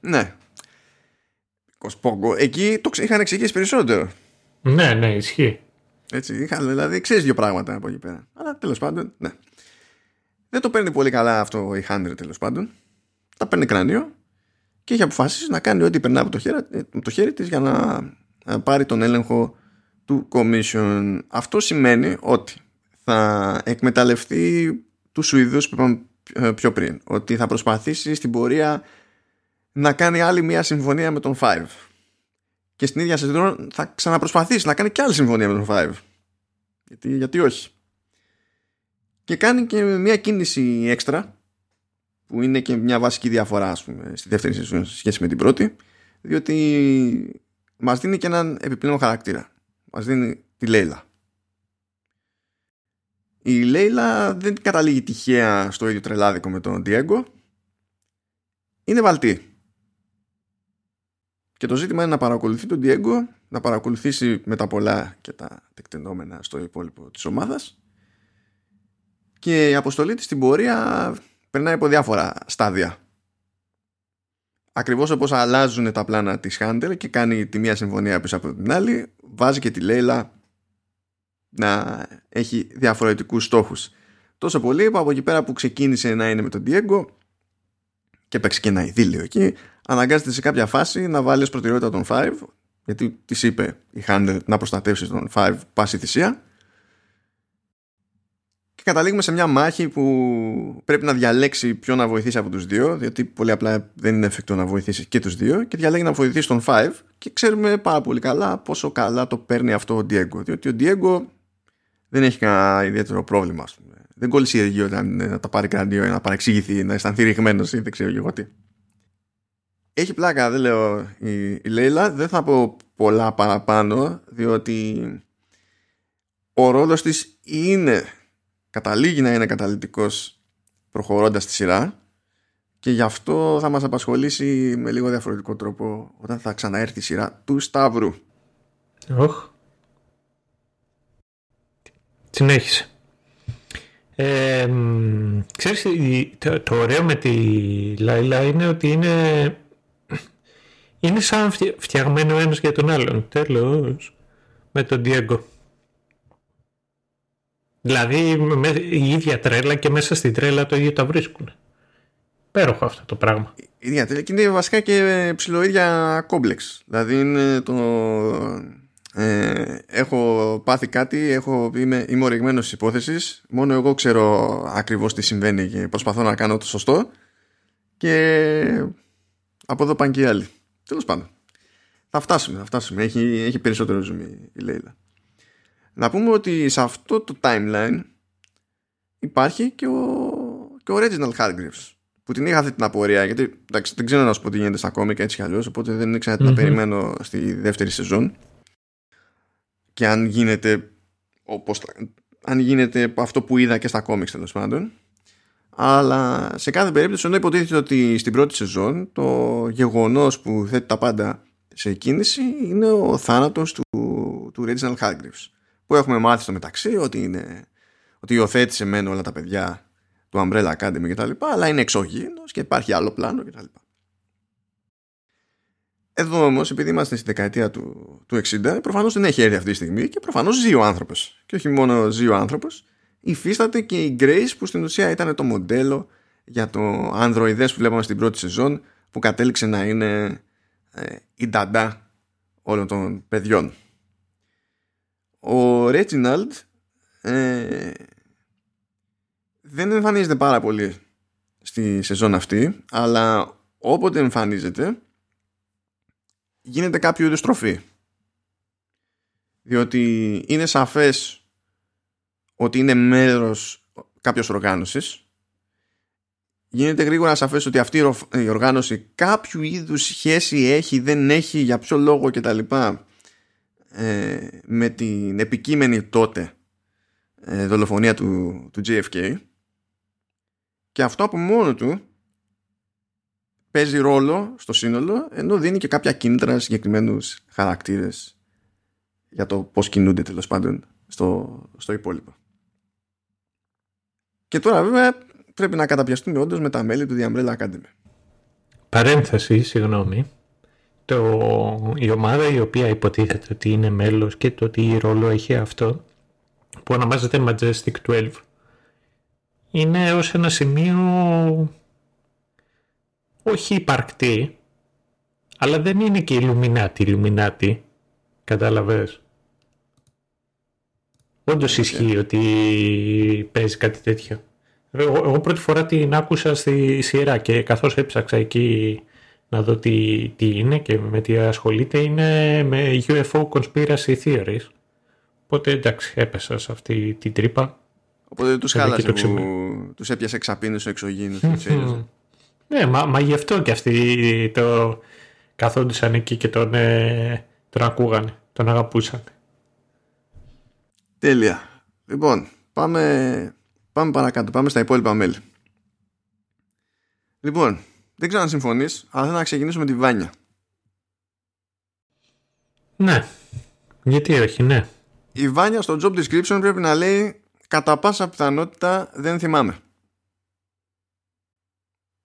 Ναι. Because Pongo. Εκεί το ξε... είχαν εξηγήσει περισσότερο. Ναι, ναι, ισχύει. Έτσι, είχαν δηλαδή ξέρεις δύο πράγματα από εκεί πέρα. Αλλά τέλος πάντων, ναι. Δεν το παίρνει πολύ καλά αυτό η Handler, τέλος πάντων. Τα παίρνει κρανίο και έχει αποφασίσει να κάνει ό,τι περνά από το χέρι, το χέρι της για να πάρει τον έλεγχο του Commission. Αυτό σημαίνει ότι θα εκμεταλλευτεί του Σουηδούς που είπαμε πιο πριν, ότι θα προσπαθήσει στην πορεία να κάνει άλλη μια συμφωνία με τον Five και στην ίδια σεζόν θα ξαναπροσπαθήσει να κάνει και άλλη συμφωνία με τον Five, γιατί, γιατί όχι, και κάνει και μια κίνηση έξτρα που είναι και μια βασική διαφορά, ας πούμε, στη δεύτερη σεζόν σε σχέση με την πρώτη, διότι μας δίνει και έναν επιπλέον χαρακτήρα, μας δίνει τη Λέιλα. Η Λέιλα δεν καταλήγει τυχαία στο ίδιο τρελάδικο με τον Diego. Είναι βαλτή. Και το ζήτημα είναι να παρακολουθεί τον Diego, να παρακολουθήσει με τα πολλά και τα τεκτενόμενα στο υπόλοιπο της ομάδας. Και η αποστολή της στην πορεία περνάει από διάφορα στάδια. Ακριβώς όπως αλλάζουν τα πλάνα της Handler και κάνει τη μία συμφωνία πίσω από την άλλη, βάζει και τη Λέιλα να έχει διαφορετικούς στόχους. Τόσο πολύ που από εκεί πέρα που ξεκίνησε να είναι με τον Diego και παίξει και ένα ειδήλιο εκεί, αναγκάζεται σε κάποια φάση να βάλει ως προτεραιότητα τον Five, γιατί της είπε η Handler να προστατεύσει τον Five πάση θυσία, και καταλήγουμε σε μια μάχη που πρέπει να διαλέξει ποιο να βοηθήσει από τους δύο, διότι πολύ απλά δεν είναι εφικτό να βοηθήσει και τους δύο, και διαλέγει να βοηθήσει τον Five. Και ξέρουμε πάρα πολύ καλά πόσο καλά το παίρνει αυτό ο Diego, διότι ο Diego δεν έχει κανένα ιδιαίτερο πρόβλημα, ας πούμε. Δεν κόλλησε η εργή όταν να τα πάρει κρανίο ή να παρεξηγηθεί, να αισθανθεί ρηγμένος ή δεν ξέρω εγώ τι. Έχει πλάκα, δεν λέω, η Λέιλα. Δεν θα πω πολλά παραπάνω, διότι ο ρόλος της είναι, καταλήγει να είναι καταλυτικός προχωρώντας τη σειρά, και γι' αυτό θα μας απασχολήσει με λίγο διαφορετικό τρόπο όταν θα ξαναέρθει η σειρά του Σταύρου. Οχ. Συνέχισε. Ε, ξέρεις, το, το ωραίο με τη Λάιλα είναι ότι είναι, είναι σαν φτιαγμένο ένας για τον άλλον, τέλος, με τον Diego. Δηλαδή με, η ίδια τρέλα και μέσα στην τρέλα το ίδιο τα βρίσκουν. Υπέροχο αυτό το πράγμα. Η ίδια τρέλα και είναι βασικά και ψιλοίδια κόμπλεξ. Δηλαδή είναι το... Ε, έχω πάθει κάτι, έχω, είμαι, είμαι οριγμένος της υπόθεσης. Μόνο εγώ ξέρω ακριβώς τι συμβαίνει και προσπαθώ να κάνω το σωστό. Και από εδώ πάνε και οι άλλοι. Τέλος πάντων, θα φτάσουμε, θα φτάσουμε. Έχει, έχει περισσότερο ζουμί η Λέιλα. Να πούμε ότι σε αυτό το timeline υπάρχει και ο, και ο Reginald Hargreaves, που την είχα αυτή την απορία, γιατί εντάξει, δεν ξέρω να σου πω τι γίνεται στα κόμικα και έτσι κι αλλιώς, οπότε δεν ήξερα τι mm-hmm. να περιμένω στη δεύτερη σεζόν. Και αν γίνεται, όπως, αν γίνεται αυτό που είδα και στα κόμιξ, τέλος πάντων. Αλλά σε κάθε περίπτωση, ενώ υποτίθεται ότι στην πρώτη σεζόν το γεγονός που θέτει τα πάντα σε κίνηση είναι ο θάνατος του, του Reginald Hargreaves, που έχουμε μάθει στο μεταξύ ότι, είναι, ότι υιοθέτησε μεν όλα τα παιδιά του Umbrella Academy κτλ, αλλά είναι εξωγήινος και υπάρχει άλλο πλάνο κτλ. Εδώ όμως, επειδή είμαστε στη δεκαετία του, του εξήντα, προφανώς δεν έχει έρθει αυτή τη στιγμή και προφανώς ζει ο άνθρωπος. Και όχι μόνο ζει ο άνθρωπος, υφίσταται και η Grace, που στην ουσία ήταν το μοντέλο για το ανδροειδές που βλέπαμε στην πρώτη σεζόν, που κατέληξε να είναι ε, η νταντά όλων των παιδιών. Ο Reginald ε, δεν εμφανίζεται πάρα πολύ στη σεζόν αυτή, αλλά όποτε εμφανίζεται γίνεται κάποιο είδους τροφή, διότι είναι σαφές ότι είναι μέρος κάποιας οργάνωσης. Γίνεται γρήγορα σαφές ότι αυτή η οργάνωση κάποιου είδους σχέση έχει, δεν έχει, για ποιο λόγο κτλ, ε, με την επικείμενη τότε ε, δολοφονία του, του τζέι εφ κέι, και αυτό από μόνο του παίζει ρόλο στο σύνολο, ενώ δίνει και κάποια κίνητρα συγκεκριμένους χαρακτήρες για το πώς κινούνται τέλος πάντων στο, στο υπόλοιπο. Και τώρα βέβαια πρέπει να καταπιαστούμε όντως με τα μέλη του The Umbrella Academy. Παρένθεση, συγγνώμη. Το, η ομάδα η οποία υποτίθεται ότι είναι μέλος και το τι ρόλο έχει αυτό, που ονομάζεται Majestic δώδεκα, είναι ως ένα σημείο... όχι υπαρκτή, αλλά δεν είναι και Ιλουμινάτη, Ιλουμινάτη, κατάλαβες. Όντως okay. Ισχύει ότι παίζει κάτι τέτοιο. Εγώ, εγώ πρώτη φορά την άκουσα στη σειρά και καθώς έψαξα εκεί να δω τι, τι είναι και με τι ασχολείται, είναι με γιου εφ ο conspiracy theories. Οπότε εντάξει, έπεσα σε αυτή την τρύπα. Οπότε τους χάλασε το που τους έπιασε εξαπίνους ο εξωγήινος. Ναι, μα, μα γι' αυτό και αυτοί το καθόντουσαν εκεί και τον, ε, τον ακούγανε, τον αγαπούσαν. Τέλεια. Λοιπόν, πάμε, πάμε παρακάτω, πάμε στα υπόλοιπα μέλη. Λοιπόν, δεν ξέρω αν συμφωνείς, αλλά θέλω να ξεκινήσουμε τη Βάνια. Ναι, γιατί όχι, ναι. Η Βάνια στο job description πρέπει να λέει κατά πάσα πιθανότητα δεν θυμάμαι.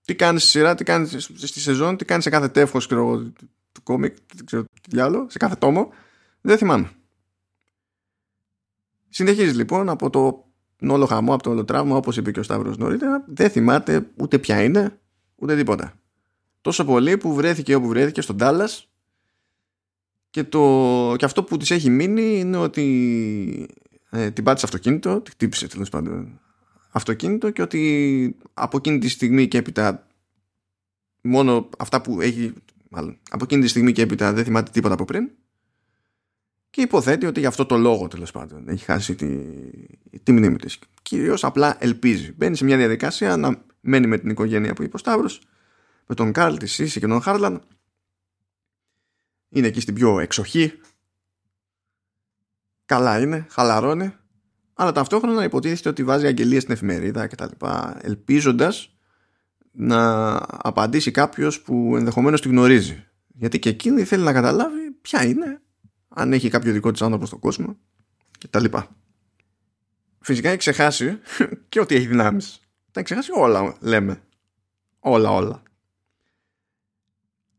Τι κάνεις στη σειρά, τι κάνεις στη σεζόν, τι κάνεις σε κάθε τεύχος του κόμικ, δεν ξέρω τι άλλο, σε κάθε τόμο, δεν θυμάμαι. Συνεχίζει λοιπόν από το όλο χαμό, από το όλο τραύμα, όπως είπε και ο Σταύρος νωρίτερα, δεν θυμάται ούτε ποια είναι, ούτε τίποτα. Τόσο πολύ που βρέθηκε όπου βρέθηκε, στον Dallas, και, το, και αυτό που της έχει μείνει είναι ότι ε, την πάτησε αυτοκίνητο, τη χτύπησε τέλος πάντων. Αυτοκίνητο, και ότι από εκείνη τη στιγμή και έπειτα μόνο αυτά που έχει, μάλλον από εκείνη τη στιγμή και έπειτα δεν θυμάται τίποτα από πριν, και υποθέτει ότι γι' αυτό το λόγο τέλος πάντων έχει χάσει τη, τη μνήμη της. Κυρίως απλά ελπίζει. Μπαίνει σε μια διαδικασία να μένει με την οικογένεια που είπε ο Σταύρος, με τον Carl, τη Sissy και τον Harlan. Είναι εκεί στην πιο εξοχή. Καλά είναι, χαλαρώνει. Αλλά ταυτόχρονα υποτίθεται ότι βάζει αγγελίες στην εφημερίδα κτλ, ελπίζοντας να απαντήσει κάποιος που ενδεχομένως τη γνωρίζει. Γιατί και εκείνη θέλει να καταλάβει ποια είναι, αν έχει κάποιο δικό της άνθρωπο στον κόσμο κτλ. φυσικά έχει ξεχάσει και ότι έχει δυνάμεις. Τα έχει ξεχάσει όλα, λέμε. Όλα, όλα.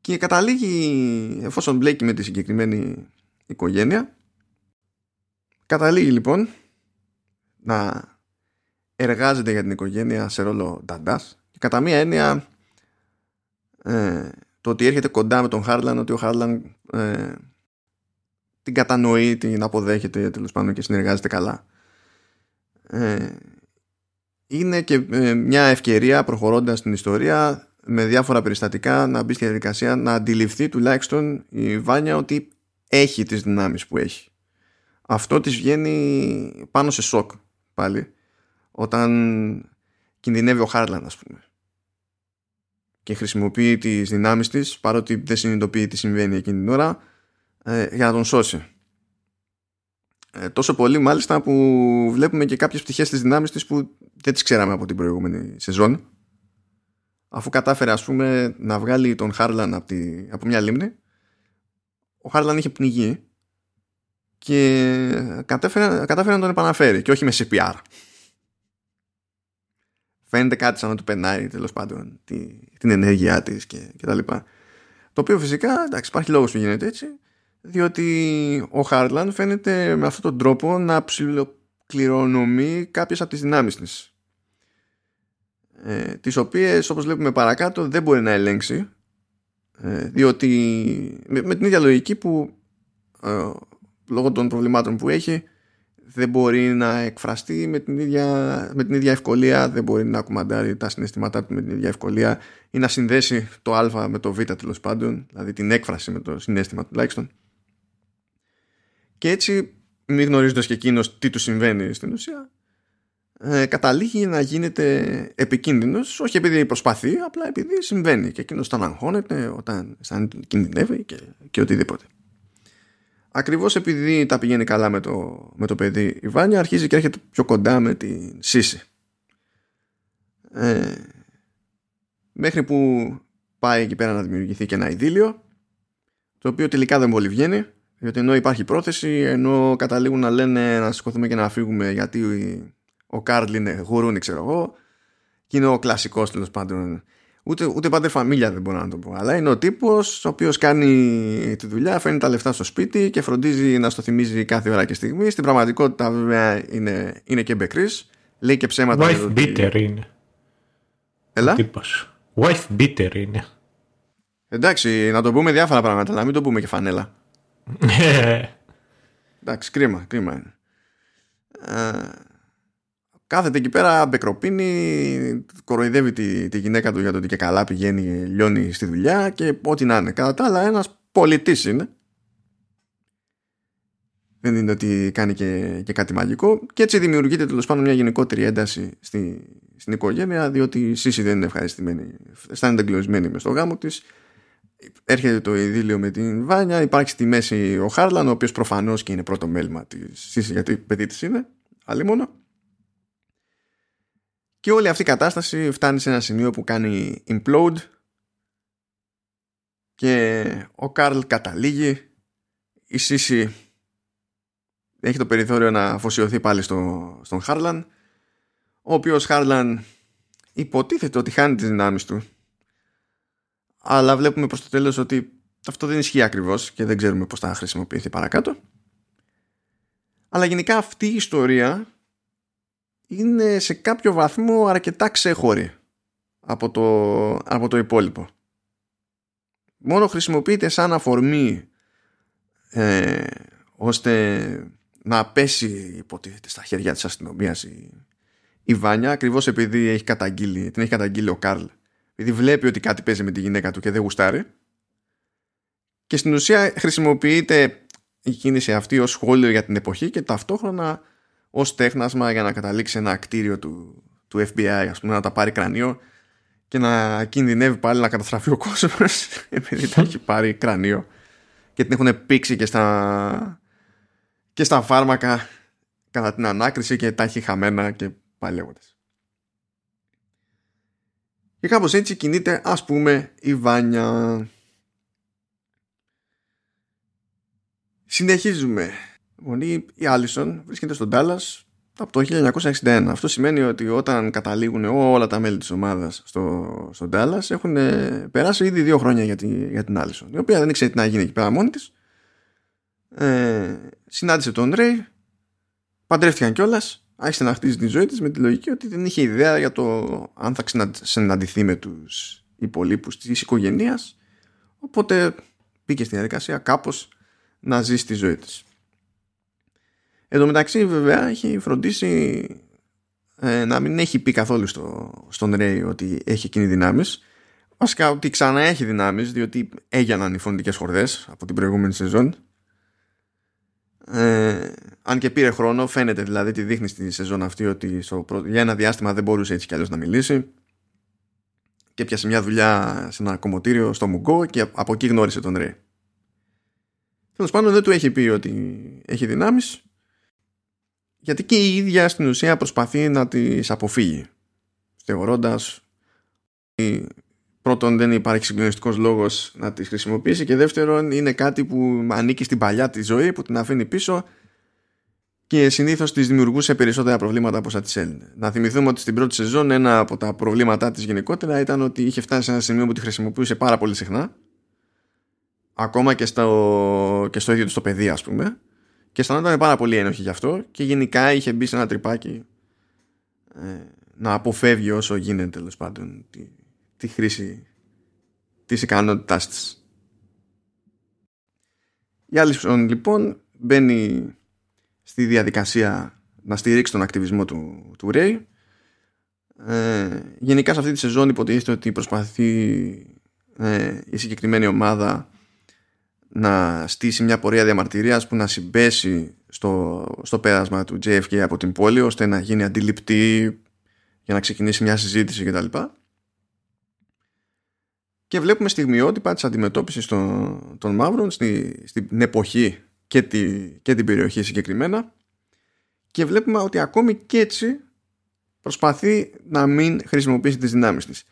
Και καταλήγει, εφόσον μπλέκει με τη συγκεκριμένη οικογένεια, καταλήγει λοιπόν να εργάζεται για την οικογένεια σε ρόλο νταντάς. Και κατά μία έννοια ε, το ότι έρχεται κοντά με τον Χάρλαν, ότι ο Χάρλαν ε, την κατανοεί, την αποδέχεται τέλος πάντων και συνεργάζεται καλά. Ε, είναι και ε, μια ευκαιρία, προχωρώντας την ιστορία με διάφορα περιστατικά, να μπει στη διαδικασία να αντιληφθεί τουλάχιστον η Βάνια ότι έχει τις δυνάμεις που έχει. Αυτό της βγαίνει πάνω σε σοκ πάλι όταν κινδυνεύει ο Χάρλαν, ας πούμε, και χρησιμοποιεί τις δυνάμεις της, παρότι δεν συνειδητοποιεί τι συμβαίνει εκείνη την ώρα, ε, για να τον σώσει. Ε, τόσο πολύ μάλιστα που βλέπουμε και κάποιες πτυχές της δυνάμεις της που δεν τις ξέραμε από την προηγούμενη σεζόν, αφού κατάφερε, ας πούμε, να βγάλει τον Χάρλαν από, τη, από μια λίμνη. Ο Χάρλαν είχε πνιγεί και κατάφερε, κατάφερε να τον επαναφέρει, και όχι με σι πι αρ. Φαίνεται κάτι σαν να του περνάει, τέλος πάντων, τη, την ενέργειά της και, και τα λοιπά. Το οποίο φυσικά, εντάξει, υπάρχει λόγος που γίνεται έτσι, διότι ο Χάρλαν φαίνεται με αυτόν τον τρόπο να ψιλοκληρονομεί κάποιες από τις δυνάμεις της, ε, τις οποίες, όπως βλέπουμε παρακάτω, δεν μπορεί να ελέγξει, ε, διότι με, με την ίδια λογική που ε, λόγω των προβλημάτων που έχει δεν μπορεί να εκφραστεί με την ίδια, με την ίδια ευκολία, δεν μπορεί να κουμαντάρει τα συναισθήματά του με την ίδια ευκολία, ή να συνδέσει το α με το β, τέλος πάντων, δηλαδή την έκφραση με το συναίσθημα τουλάχιστον. Και έτσι, μη γνωρίζοντας και εκείνος τι του συμβαίνει στην ουσία, ε, καταλήγει να γίνεται επικίνδυνος, όχι επειδή προσπαθεί, απλά επειδή συμβαίνει, και εκείνος όταν αγχώνεται, όταν σαν κινδυνεύει και, και οτιδήποτε. Ακριβώς επειδή τα πηγαίνει καλά με το, με το παιδί, η Βάνια αρχίζει και έρχεται πιο κοντά με τη Σίση. Ε, μέχρι που πάει εκεί πέρα να δημιουργηθεί και ένα ειδήλιο, το οποίο τελικά δεν πολύ βγαίνει, διότι ενώ υπάρχει πρόθεση, ενώ καταλήγουν να λένε να σηκωθούμε και να φύγουμε γιατί ο Καρλ είναι γουρούνι, ξέρω εγώ, και είναι ο κλασικός, τέλος πάντων. Ούτε, ούτε πάντα φαμίλια δεν μπορώ να το πω, αλλά είναι ο τύπος ο οποίος κάνει τη δουλειά, φέρνει τα λεφτά στο σπίτι και φροντίζει να στο θυμίζει κάθε ώρα και στιγμή. Στην πραγματικότητα βέβαια είναι, είναι και μπεκρής, λέει και ψέματα. Wife beater ότι... είναι. Ελά. Τύπος. Wife beater είναι. Εντάξει, να το πούμε διάφορα πράγματα, αλλά μην το πούμε και φανέλα. Εντάξει, κρίμα, κρίμα είναι. Κάθεται εκεί πέρα, μπεκροπίνει, κοροϊδεύει τη, τη γυναίκα του για το ότι και καλά πηγαίνει, λιώνει στη δουλειά και ό,τι να είναι. Κατά τα άλλα, ένας πολιτής είναι. Δεν είναι ότι κάνει και, και κάτι μαγικό. Και έτσι δημιουργείται τέλος πάντων μια γενικότερη ένταση στη, στην οικογένεια, διότι η Σίση δεν είναι ευχαριστημένη. Αισθάνεται εγκλωβισμένη μες στο γάμο της. Έρχεται το ειδήλιο με την Βάνια. Υπάρχει στη μέση ο Χάρλαν, ο οποίος προφανώς και είναι πρώτο μέλημα της Σίση, γιατί παιδί της είναι, αλλήμονο. Και όλη αυτή η κατάσταση φτάνει σε ένα σημείο που κάνει implode και ο Καρλ καταλήγει. Η Σίση έχει το περιθώριο να αφοσιωθεί πάλι στο, στον Χάρλαν, ο οποίος Χάρλαν υποτίθεται ότι χάνει τις δυνάμεις του, αλλά βλέπουμε προς το τέλος ότι αυτό δεν ισχύει ακριβώς και δεν ξέρουμε πώς θα χρησιμοποιηθεί παρακάτω. Αλλά γενικά αυτή η ιστορία είναι σε κάποιο βαθμό αρκετά ξέχωρη από το, από το υπόλοιπο. Μόνο χρησιμοποιείται σαν αφορμή ε, ώστε να πέσει, υποτίθεται, στα χέρια της αστυνομίας η, η Βάνια, ακριβώς επειδή έχει καταγγείλει, την έχει καταγγείλει ο Καρλ, επειδή βλέπει ότι κάτι παίζει με τη γυναίκα του και δεν γουστάρει, και στην ουσία χρησιμοποιείται η κίνηση αυτή ως σχόλιο για την εποχή και ταυτόχρονα ως τέχνασμα για να καταλήξει ένα κτίριο του, του εφ μπι άι, ας πούμε, να τα πάρει κρανίο και να κινδυνεύει πάλι να καταστραφεί ο κόσμος επειδή τα έχει πάρει κρανίο και την έχουν πήξει και στα, και στα φάρμακα κατά την ανάκριση και τα έχει χαμένα και πάλι λέγοντας. Και κάπως έτσι κινείται, ας πούμε, η Βάνια. Συνεχίζουμε. Η Allison βρίσκεται στον Dallas από το χίλια εννιακόσια εξήντα ένα. Αυτό σημαίνει ότι όταν καταλήγουν όλα τα μέλη της ομάδας στο, στο Dallas, έχουν περάσει ήδη δύο χρόνια για, τη, για την Allison, η οποία δεν ήξερε τι να γίνει εκεί πέρα μόνη της. Ε, συνάντησε τον Ray, παντρεύτηκαν κιόλας, άρχισε να χτίζει τη ζωή της με τη λογική ότι δεν είχε ιδέα για το αν θα συναντηθεί με τους υπολείπους της οικογένειας, οπότε πήγε στην διαδικασία κάπως να ζήσει τη ζωή της. Εν τω μεταξύ βέβαια έχει φροντίσει ε, να μην έχει πει καθόλου στο, στον Ray ότι έχει εκείνη δυνάμεις, βασικά ότι ξανά έχει δυνάμεις, διότι έγιναν οι φωνητικές χορδές από την προηγούμενη σεζόν. Ε, αν και πήρε χρόνο, φαίνεται δηλαδή, τη δείχνει στη σεζόν αυτή ότι στο πρώτο, για ένα διάστημα δεν μπορούσε έτσι κι αλλιώς να μιλήσει και πιάσε μια δουλειά σε ένα κομμωτήριο στο Μουγκό και από εκεί γνώρισε τον Ray. Τέλος πάντων, δεν του έχει πει ότι έχει δυνάμεις, γιατί και η ίδια στην ουσία προσπαθεί να τις αποφύγει, θεωρώντας ότι πρώτον δεν υπάρχει συγκλονιστικός λόγος να τις χρησιμοποιήσει και δεύτερον είναι κάτι που ανήκει στην παλιά τη ζωή που την αφήνει πίσω και συνήθως της δημιουργούσε περισσότερα προβλήματα από όσα της έλυνε. Να θυμηθούμε ότι στην πρώτη σεζόν ένα από τα προβλήματά της γενικότερα ήταν ότι είχε φτάσει σε ένα σημείο που τη χρησιμοποιούσε πάρα πολύ συχνά, ακόμα και στο, και στο ίδιο της το παιδί, ας πούμε, και αισθανόταν πάρα πολύ ένοχη γι' αυτό και γενικά είχε μπει σε ένα τρυπάκι ε, να αποφεύγει όσο γίνεται, τέλος πάντων, τη, τη χρήση της ικανότητάς της. Η Allison λοιπόν μπαίνει στη διαδικασία να στηρίξει τον ακτιβισμό του, του Ray. Ε, γενικά σε αυτή τη σεζόν υποτίθεται ότι προσπαθεί ε, η συγκεκριμένη ομάδα να στήσει μια πορεία διαμαρτυρίας που να συμπέσει στο, στο πέρασμα του τζέι εφ κέι από την πόλη, ώστε να γίνει αντιληπτή για να ξεκινήσει μια συζήτηση κτλ. Και, και βλέπουμε στιγμιότυπα της αντιμετώπισης των, των μαύρων στη, στην εποχή και, τη, και την περιοχή συγκεκριμένα, και βλέπουμε ότι ακόμη και έτσι προσπαθεί να μην χρησιμοποιήσει τις δυνάμεις της.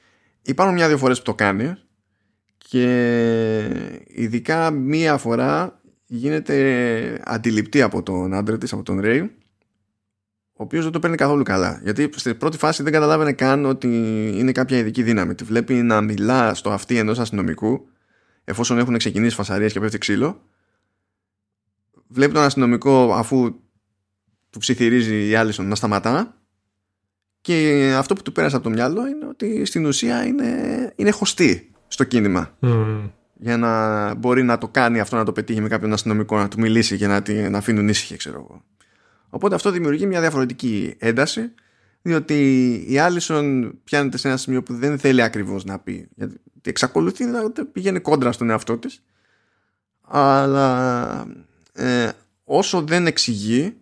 Υπάρχουν μια-δύο φορές που το κάνει, και ειδικά μία φορά γίνεται αντιληπτή από τον άντρα της, από τον Ray, ο οποίος δεν το παίρνει καθόλου καλά, γιατί στην πρώτη φάση δεν καταλάβαινε καν ότι είναι κάποια ειδική δύναμη. Τη βλέπει να μιλά στο αυτί ενός αστυνομικού, εφόσον έχουν ξεκινήσει φασαρίες και πέφτει ξύλο. Βλέπει τον αστυνομικό, αφού του ψιθυρίζει η Allison να σταματά, και αυτό που του πέρασε από το μυαλό είναι ότι στην ουσία είναι, είναι χωστή στο κίνημα, mm. για να μπορεί να το κάνει αυτό, να το πετύχει με κάποιον αστυνομικό, να του μιλήσει και να την να αφήνουν ήσυχη, ξέρω εγώ. Οπότε αυτό δημιουργεί μια διαφορετική ένταση, διότι η Allison πιάνεται σε ένα σημείο που δεν θέλει ακριβώς να πει, γιατί εξακολουθεί να πηγαίνει κόντρα στον εαυτό της, αλλά ε, όσο δεν εξηγεί,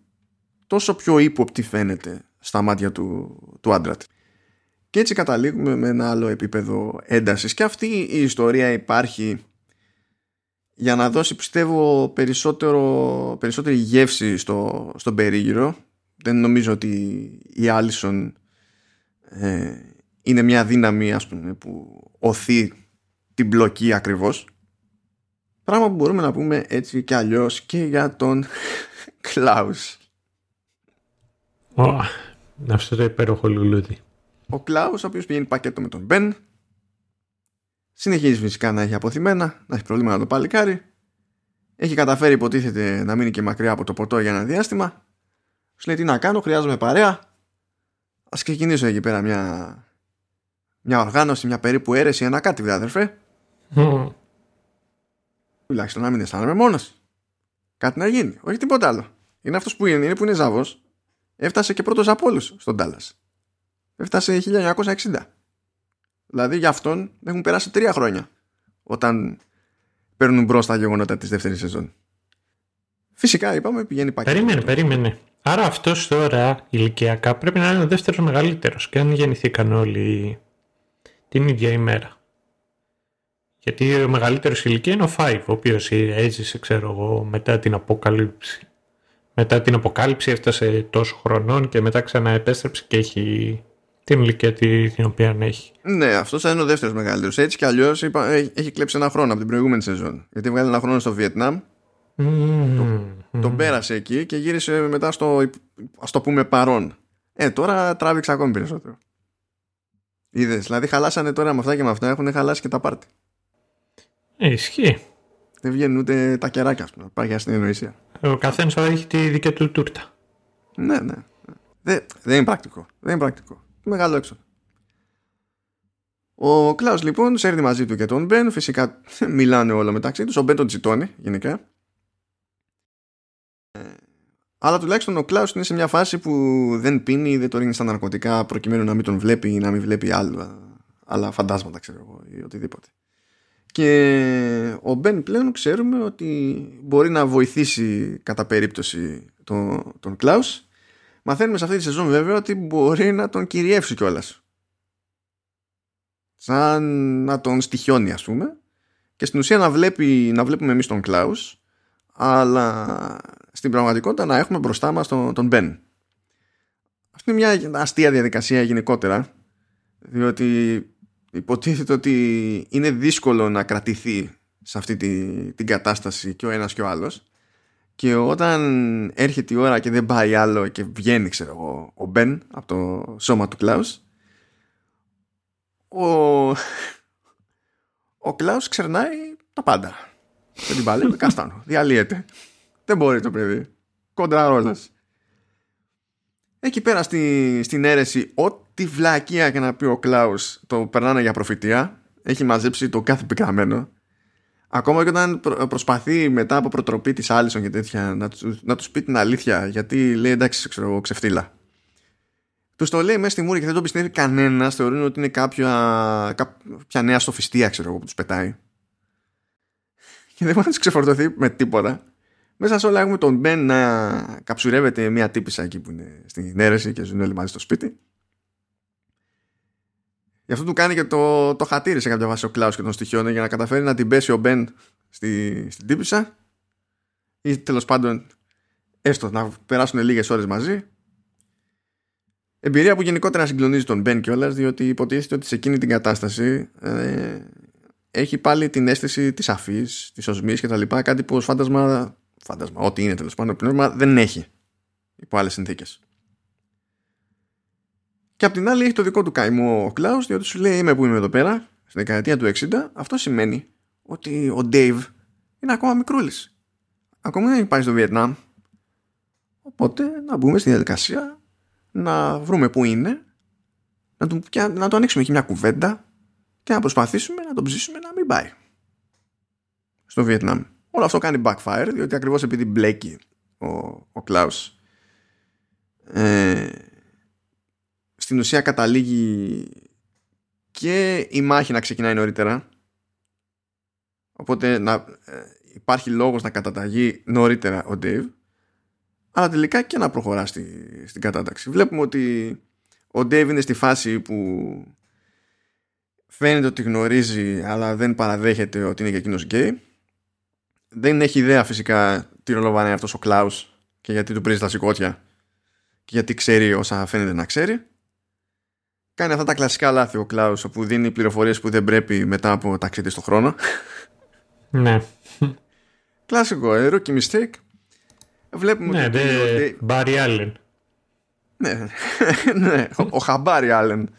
τόσο πιο ύποπτη φαίνεται στα μάτια του, του άντρα της. Και έτσι καταλήγουμε με ένα άλλο επίπεδο έντασης. Και αυτή η ιστορία υπάρχει για να δώσει, πιστεύω, περισσότερο, περισσότερη γεύση στο, στον περίγυρο. Δεν νομίζω ότι η Allison ε, είναι μια δύναμη, ας πούμε, που οθεί την μπλοκή ακριβώς. Πράγμα που μπορούμε να πούμε έτσι και αλλιώς και για τον Klaus. Oh, αυτό το υπέροχο λουλούδι. Ο Κλάους, ο οποίος πηγαίνει πακέτο με τον Ben, συνεχίζει φυσικά να έχει αποθυμένα, να έχει προβλήματα το παλικάρι. Έχει καταφέρει, υποτίθεται, να μείνει και μακριά από το ποτό για ένα διάστημα. Σου λέει τι να κάνω, χρειάζομαι παρέα. Ας ξεκινήσω εκεί πέρα μια, μια οργάνωση, μια περίπου αίρεση, ένα κάτι, βράδερφε. Mm. Τουλάχιστον να μην αισθάνομαι μόνος. Κάτι να γίνει, όχι τίποτα άλλο. Είναι αυτός που είναι, είναι που είναι ζάβος. Έφτασε και πρώτος από όλους στον Dallas. Έφτασε χίλια εννιακόσια εξήντα. Δηλαδή για αυτόν έχουν περάσει τρία χρόνια όταν παίρνουν μπρος τα γεγονότα της δεύτερης σεζόν. Φυσικά είπαμε πηγαίνει πακέτο. Περίμενε, περίμενε. Άρα αυτός τώρα ηλικιακά πρέπει να είναι ο δεύτερος μεγαλύτερος. Και αν γεννηθήκαν όλοι την ίδια ημέρα. Γιατί ο μεγαλύτερος ηλικία είναι ο Five, ο οποίος έζησε, ξέρω εγώ, μετά την αποκάλυψη. Μετά την αποκάλυψη έφτασε τόσο χρονών και μετά ξαναεπέστρεψε και έχει την ηλικία την οποία έχει. Ναι, αυτός θα είναι ο δεύτερος μεγαλύτερος. Έτσι κι αλλιώς έχει κλέψει ένα χρόνο από την προηγούμενη σεζόν. Γιατί βγάλει ένα χρόνο στο Βιετνάμ Mm-hmm. Τον το πέρασε εκεί και γύρισε μετά στο, ας το πούμε, παρόν. Ε, τώρα τράβηξε ακόμη περισσότερο. Είδες, δηλαδή χαλάσανε τώρα με αυτά και με αυτά, έχουν χαλάσει και τα πάρτι. Ε, ισχύει. Δεν βγαίνουν ούτε τα κεράκια, ας πούμε, πάγια στην Ινδονησία. Ο καθένας έχει τη δική του τούρτα. Ναι, ναι. Δε, δεν είναι πρακτικό. Δεν είναι πρακτικό. Μεγάλο έξω. Ο Κλάους λοιπόν σέρνει μαζί του και τον Μπεν. Φυσικά μιλάνε όλα μεταξύ τους. Ο Μπεν τον τσιτώνει γενικά. Ε, αλλά τουλάχιστον ο Κλάους είναι σε μια φάση που δεν πίνει, δεν το ρίχνει στα ναρκωτικά προκειμένου να μην τον βλέπει ή να μην βλέπει άλλα, άλλα φαντάσματα, ξέρω εγώ, ή οτιδήποτε. Και ο Μπεν πλέον ξέρουμε ότι μπορεί να βοηθήσει κατά περίπτωση τον, τον Κλάους. Μαθαίνουμε σε αυτή τη σεζόν βέβαια ότι μπορεί να τον κυριεύσει κιόλας. Σαν να τον στοιχιώνει, ας πούμε, και στην ουσία να, βλέπει, να βλέπουμε εμείς τον Κλάους, αλλά στην πραγματικότητα να έχουμε μπροστά μας τον, τον Μπεν. Αυτή είναι μια αστεία διαδικασία γενικότερα, διότι υποτίθεται ότι είναι δύσκολο να κρατηθεί σε αυτή τη, την κατάσταση και ο ένας και ο άλλος, και όταν έρχεται η ώρα και δεν πάει άλλο και βγαίνει, ξέρω εγώ, ο Μπεν από το σώμα του Κλάους, Ο, ο Κλάους ξερνάει τα πάντα. Δεν την παλεύει, καστάνο. Διαλύεται. Δεν μπορεί το παιδί. Κόντρα ρόλας. Εκεί πέρα στη, στην αίρεση, ό,τι βλακεία και να πει ο Κλάους, το περνάνε για προφητεία. Έχει μαζέψει το κάθε πικραμένο. Ακόμα και όταν προ, προσπαθεί μετά από προτροπή της Άλισον και τέτοια να, να τους πει την αλήθεια, γιατί λέει εντάξει, ξέρω εγώ, ξεφτύλα. Του το λέει μέσα στη μούρη και δεν το πιστεύει κανένα. Θεωρούν ότι είναι κάποια, κάποια νέα σοφιστία, ξέρω εγώ, που του πετάει. Και δεν μπορεί να του ξεφορτωθεί με τίποτα. Μέσα σε όλα έχουμε τον Μπεν να καψουρεύεται μια τύπισσα εκεί που είναι στην αίρεση και ζουν όλοι μαζί στο σπίτι. Γι' αυτό του κάνει και το, το χατήρι σε κάποια βάση ο Κλάους και τον στοιχιώνει για να καταφέρει να την πέσει ο Μπεν στη, στην τύπισσα. Ή τέλος πάντων έστω να περάσουν λίγες ώρες μαζί. Εμπειρία που γενικότερα συγκλονίζει τον Μπεν κιόλας, διότι υποτίθεται ότι σε εκείνη την κατάσταση ε, έχει πάλι την αίσθηση της αφής, της οσμής κτλ. Κάτι που ως φάντασμα, φάντασμα ό,τι είναι τέλος πάντων πνεύμα, δεν έχει υπό άλλες συνθήκες. Και απ' την άλλη έχει το δικό του καημό ο Κλάους, διότι σου λέει είμαι που είμαι εδώ πέρα, στην δεκαετία του εξήντα. Αυτό σημαίνει ότι ο Ντέιβ είναι ακόμα μικρούλης. Ακόμα δεν έχει πάει στο Βιετνάμ. Οπότε να μπούμε στη διαδικασία. Να βρούμε πού είναι, να το, να το ανοίξουμε εκεί μια κουβέντα και να προσπαθήσουμε να τον ψήσουμε να μην πάει στο Βιετνάμ. Όλο αυτό κάνει backfire, διότι ακριβώς επειδή μπλέκει ο, ο Κλάους, ε, στην ουσία καταλήγει και η μάχη να ξεκινάει νωρίτερα, οπότε να, ε, υπάρχει λόγος να καταταγεί νωρίτερα ο Ντέιβ, αλλά τελικά και να προχωρά στη, στην κατάταξη. Βλέπουμε ότι ο Ντέιβ είναι στη φάση που φαίνεται ότι γνωρίζει, αλλά δεν παραδέχεται ότι είναι και εκείνος γκέι. Δεν έχει ιδέα φυσικά τι ρολοβάνε αυτός ο Κλάους και γιατί του πρίζει τα σηκώτια και γιατί ξέρει όσα φαίνεται να ξέρει. Κάνει αυτά τα κλασικά λάθη ο Κλάους, όπου δίνει πληροφορίες που δεν πρέπει μετά από ταξίδι στον χρόνο. Ναι. Κλασικό, rookie mistake. Βλέπουμε ναι, ότι δε... Μπάρι Άλεν. Ναι, ναι, ο, ο Χαμπάρι Άλεν.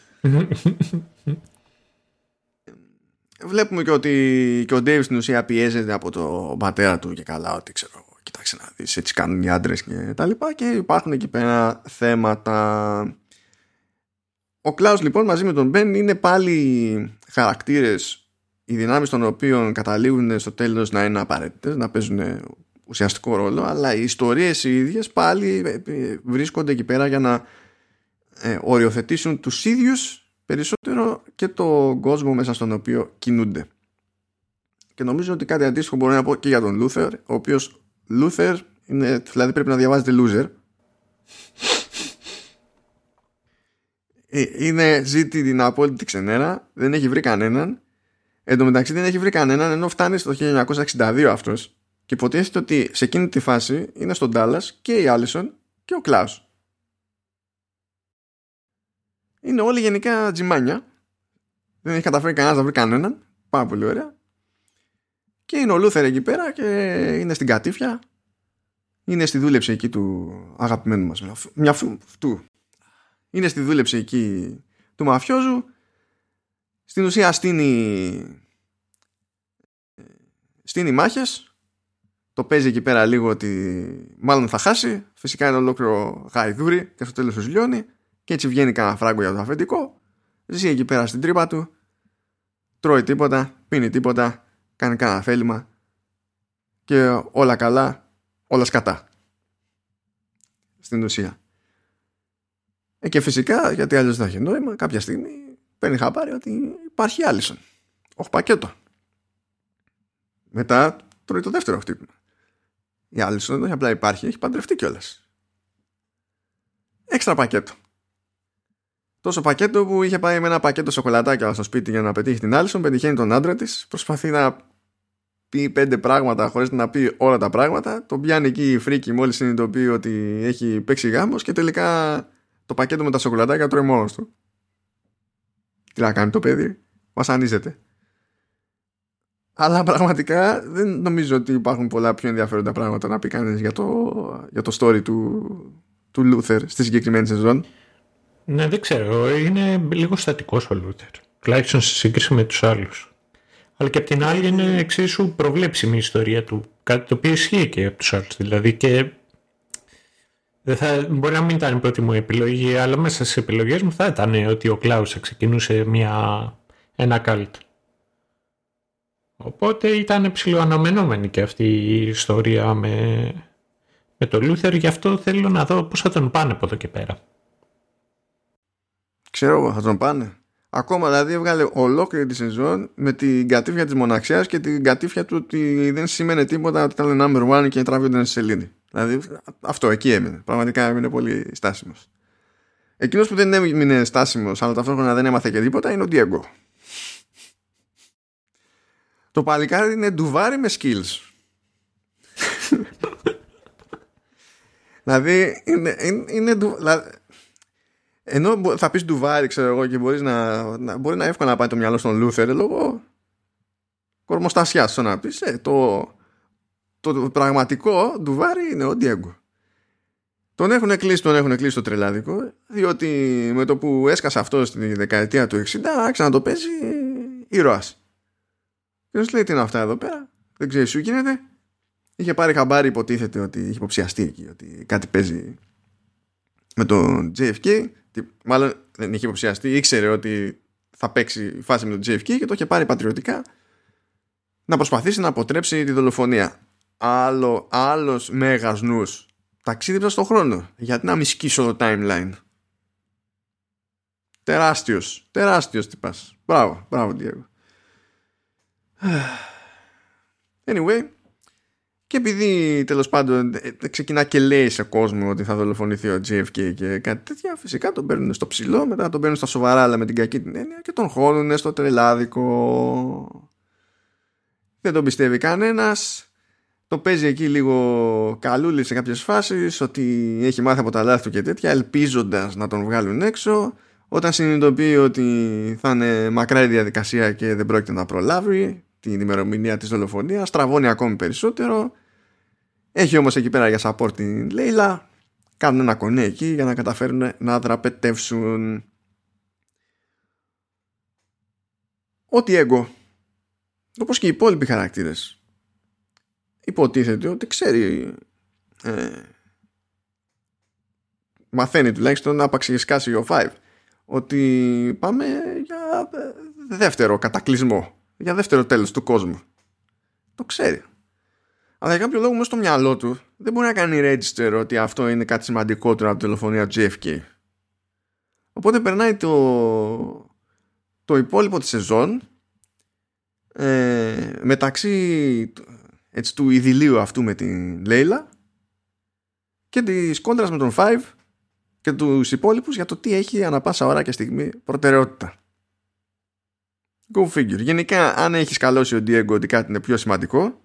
Βλέπουμε και ότι και ο Ντέιβ στην ουσία πιέζεται από τον πατέρα του και καλά, ότι ξέρω, κοιτάξτε να δεις, έτσι κάνουν οι άντρες και τα λοιπά, και υπάρχουν εκεί πέρα θέματα. Ο Κλάους λοιπόν μαζί με τον Μπεν είναι πάλι χαρακτήρες οι δυνάμεις των οποίων καταλήγουν στο τέλος να είναι απαραίτητες, να παίζουν ουσιαστικό ρόλο, αλλά οι ιστορίες οι ίδιες πάλι βρίσκονται εκεί πέρα για να ε, οριοθετήσουν τους ίδιους περισσότερο και τον κόσμο μέσα στον οποίο κινούνται. Και νομίζω ότι κάτι αντίστοιχο μπορώ να πω και για τον Luther, ο οποίος Luther είναι, δηλαδή πρέπει να διαβάζετε loser. Είναι ζήτη την απόλυτη ξενέρα, δεν έχει βρει κανέναν. Εν τω μεταξύ δεν έχει βρει κανέναν, ενώ φτάνει στο χίλια εννιακόσια εξήντα δύο αυτός. Και υποτίθεται ότι σε εκείνη τη φάση είναι στον Dallas και η Allison και ο Klaus. Είναι όλοι γενικά τζιμάνια. Δεν έχει καταφέρει κανένας να βρει κανέναν. Πάρα πολύ ωραία. Και είναι ο Luther εκεί πέρα και είναι στην κατήφια. Είναι στη δούλεψη εκεί του αγαπημένου μας μια φου, του. Είναι στη δούλεψη εκεί του μαφιόζου. Στην ουσία στείνει στείνει μάχες. Το παίζει εκεί πέρα λίγο ότι μάλλον θα χάσει. Φυσικά είναι ολόκληρο γαϊδούρι και στο τέλος του ζηλιώνει. Και έτσι βγαίνει κανένα φράγκο για το αφεντικό. Ζει εκεί πέρα στην τρύπα του. Τρώει τίποτα, πίνει τίποτα, κάνει κανένα θέλημα. Και όλα καλά, όλα σκατά. Στην ουσία. Ε, και φυσικά, γιατί αλλιώς δεν θα έχει νόημα, κάποια στιγμή παίρνει χαμπάρι ότι υπάρχει Allison. Όχι πακέτο. Μετά τρώει το δεύτερο χτύπημα. Η Allison δεν έχει απλά υπάρχει, έχει παντρευτεί κιόλας. Έξτρα πακέτο. Τόσο πακέτο που είχε πάει με ένα πακέτο σοκολατάκια στο σπίτι για να πετύχει την Allison, πετυχαίνει τον άντρα της, προσπαθεί να πει πέντε πράγματα χωρίς να πει όλα τα πράγματα, τον πιάνει εκεί η φρίκη μόλις συνειδητοποιεί ότι έχει παίξει γάμος και τελικά το πακέτο με τα σοκολατάκια τρώει μόνος του. Τι να κάνει το παιδί, βασανίζεται. Αλλά πραγματικά δεν νομίζω ότι υπάρχουν πολλά πιο ενδιαφέροντα πράγματα να πει κανείς για το, για το story του, του Luther στη συγκεκριμένη σεζόν. Ναι, δεν ξέρω. Είναι λίγο στατικός ο Luther. Τουλάχιστον σε σύγκριση με τους άλλους. Αλλά και απ' την άλλη είναι εξίσου προβλέψιμη η ιστορία του. Κάτι το οποίο ισχύει και από τους άλλους. Δηλαδή και δεν θα, μπορεί να μην ήταν η πρώτη μου επιλογή, αλλά μέσα στις επιλογές μου θα ήταν ότι ο Klaus θα ξεκινούσε μια, ένα κάλτ. Οπότε ήταν ψιλοαναμενόμενη και αυτή η ιστορία με, με τον Luther. Γι' αυτό θέλω να δω πώς θα τον πάνε από εδώ και πέρα. Ξέρω εγώ, θα τον πάνε. Ακόμα δηλαδή έβγαλε ολόκληρη τη σεζόν με την κατήφια της μοναξιάς και την κατήφια του ότι δεν σημαίνει τίποτα, ότι ήταν number one και τράβιονταν σε σελίδι. Δηλαδή αυτό εκεί έμεινε. Πραγματικά έμεινε πολύ στάσιμος. Εκείνος που δεν έμεινε στάσιμος αλλά ταυτόχρονα δεν έμαθε και τίποτα είναι ο Diego. Το παλικάρι είναι ντουβάρι με skills. Δηλαδή είναι, είναι, είναι ντουβάρι. Ενώ θα πεις ντουβάρι, ξέρω εγώ, και μπορείς να, να, μπορεί να εύκολα να πάει το μυαλό στον Luther λόγω κορμοστασιάς. Σαν να πεις, ε, το, το, το πραγματικό ντουβάρι είναι ο Diego. Τον έχουν κλείσει, τον έχουν κλείσει το τρελάδικο, διότι με το που έσκασε αυτό στη δεκαετία του εξήντα, άρχισε να το παίζει ήρωας. Και σου λέει, τι είναι αυτά εδώ πέρα, δεν ξέρεις σου γίνεται. Είχε πάρει χαμπάρι, υποτίθεται ότι είχε υποψιαστεί εκεί, ότι κάτι παίζει με τον τζέι εφ κέι. Μάλλον δεν είχε υποψιαστεί, ήξερε ότι θα παίξει η φάση με τον τζέι εφ κέι και το είχε πάρει πατριωτικά να προσπαθήσει να αποτρέψει τη δολοφονία. Άλλο, άλλος μέγας νους. Ταξίδεψα στον χρόνο. Γιατί να μη σκίσω το timeline. Τεράστιος, τεράστιος τυπάς. Μπράβο, μπράβο Diego. Anyway. Και επειδή τέλος πάντων ξεκινά και λέει σε κόσμο ότι θα δολοφονηθεί ο τζέι εφ κέι και κάτι τέτοια, φυσικά τον παίρνουν στο ψηλό, μετά τον παίρνουν στα σοβαρά αλλά με την κακή την έννοια και τον χώνουν στο τρελάδικο. Δεν τον πιστεύει κανένας. Το παίζει εκεί λίγο καλούλη σε κάποιες φάσεις, ότι έχει μάθει από τα λάθη του και τέτοια, ελπίζοντας να τον βγάλουν έξω. Όταν συνειδητοποιεί ότι θα είναι μακρά η διαδικασία και δεν πρόκειται να προλάβει την ημερομηνία της δολοφονίας, στραβώνει ακόμη περισσότερο. Έχει όμως εκεί πέρα για support την Layla. Κάνουν ένα κονέ εκεί για να καταφέρουν να δραπετεύσουν. Ότι έγκο, όπως και οι υπόλοιποι χαρακτήρες, υποτίθεται ότι ξέρει, ε, μαθαίνει τουλάχιστον άπαξ και σκάσει ο Five ότι πάμε για δεύτερο κατακλυσμό, για δεύτερο τέλος του κόσμου. Το ξέρει. Αλλά για κάποιο λόγο μέσα στο μυαλό του δεν μπορεί να κάνει register ότι αυτό είναι κάτι σημαντικότερο από τη δολοφονία του τζέι εφ κέι. Οπότε περνάει το, το υπόλοιπο της σεζόν ε, μεταξύ έτσι, του ειδηλίου αυτού με την Λέιλα και της κόντρας με τον Five και τους υπόλοιπους για το τι έχει ανά πάσα ώρα και στιγμή προτεραιότητα. Go figure. Γενικά, αν έχεις καλώσει ο Diego ότι κάτι είναι πιο σημαντικό,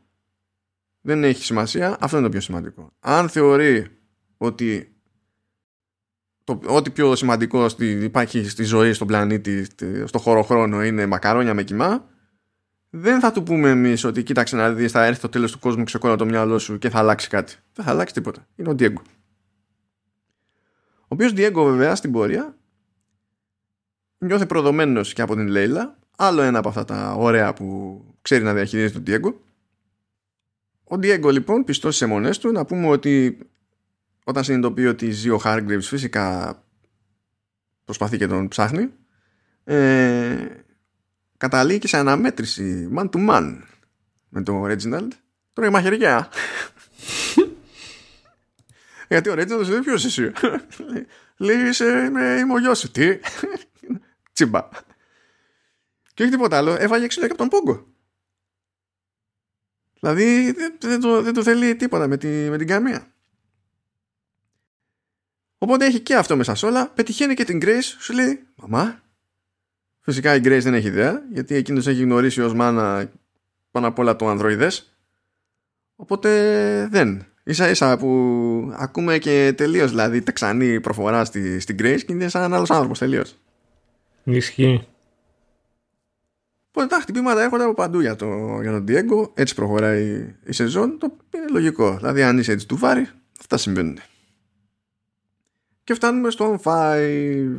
δεν έχει σημασία, αυτό είναι το πιο σημαντικό. Αν θεωρεί ότι το, ό,τι πιο σημαντικό στη, υπάρχει στη ζωή, στον πλανήτη, στο χώρο χρόνο, είναι μακαρόνια με κιμά, δεν θα του πούμε εμείς ότι κοίταξε να δεις, θα έρθει το τέλος του κόσμου, ξεκόλλα το μυαλό σου και θα αλλάξει κάτι. Δεν θα αλλάξει τίποτα. Είναι ο Diego. Ο οποίος Diego βέβαια στην πορεία νιώθει προδομένος και από την Λέιλα. Άλλο ένα από αυτά τα ωραία που ξέρει να διαχειρίζεται τον Diego. Ο Diego λοιπόν, πιστός στις αιμονές του, να πούμε ότι όταν συνειδητοποιεί ότι ζει ο Hargreaves, φυσικά προσπαθεί και τον ψάχνει, ε, καταλήγει και σε αναμέτρηση man to man με τον Reginald. Τρώει μαχαιριά. Γιατί ο Reginald λέει ποιος εσύ? Λέει είσαι, είμαι ο γιος σου. Τι? Τσιμπά. Και όχι τίποτα άλλο, έφαγε ξύλο και από τον Πόγκο. Δηλαδή δεν, δεν, το, δεν το θέλει τίποτα με, τη, με την καμία. Οπότε έχει και αυτό μέσα σ' όλα. Πετυχαίνει και την Grace, σου λέει μαμά. Φυσικά η Grace δεν έχει ιδέα, γιατί εκείνος έχει γνωρίσει ως μάνα πάνω απ' όλα το ανδροειδές. Οπότε δεν. Ίσα ίσα που ακούμε και τελείως δηλαδή τεξανή προφορά στη, στην Grace και είναι σαν άλλος άνθρωπος τελείως. Ισχύει. Οπότε τα χτυπήματα έρχονται από παντού για, το, για τον Diego. Έτσι προχωράει η, η σεζόν. Το είναι λογικό. Δηλαδή αν είσαι έτσι του βάρη, αυτά συμβαίνουν. Και φτάνουμε στον Five.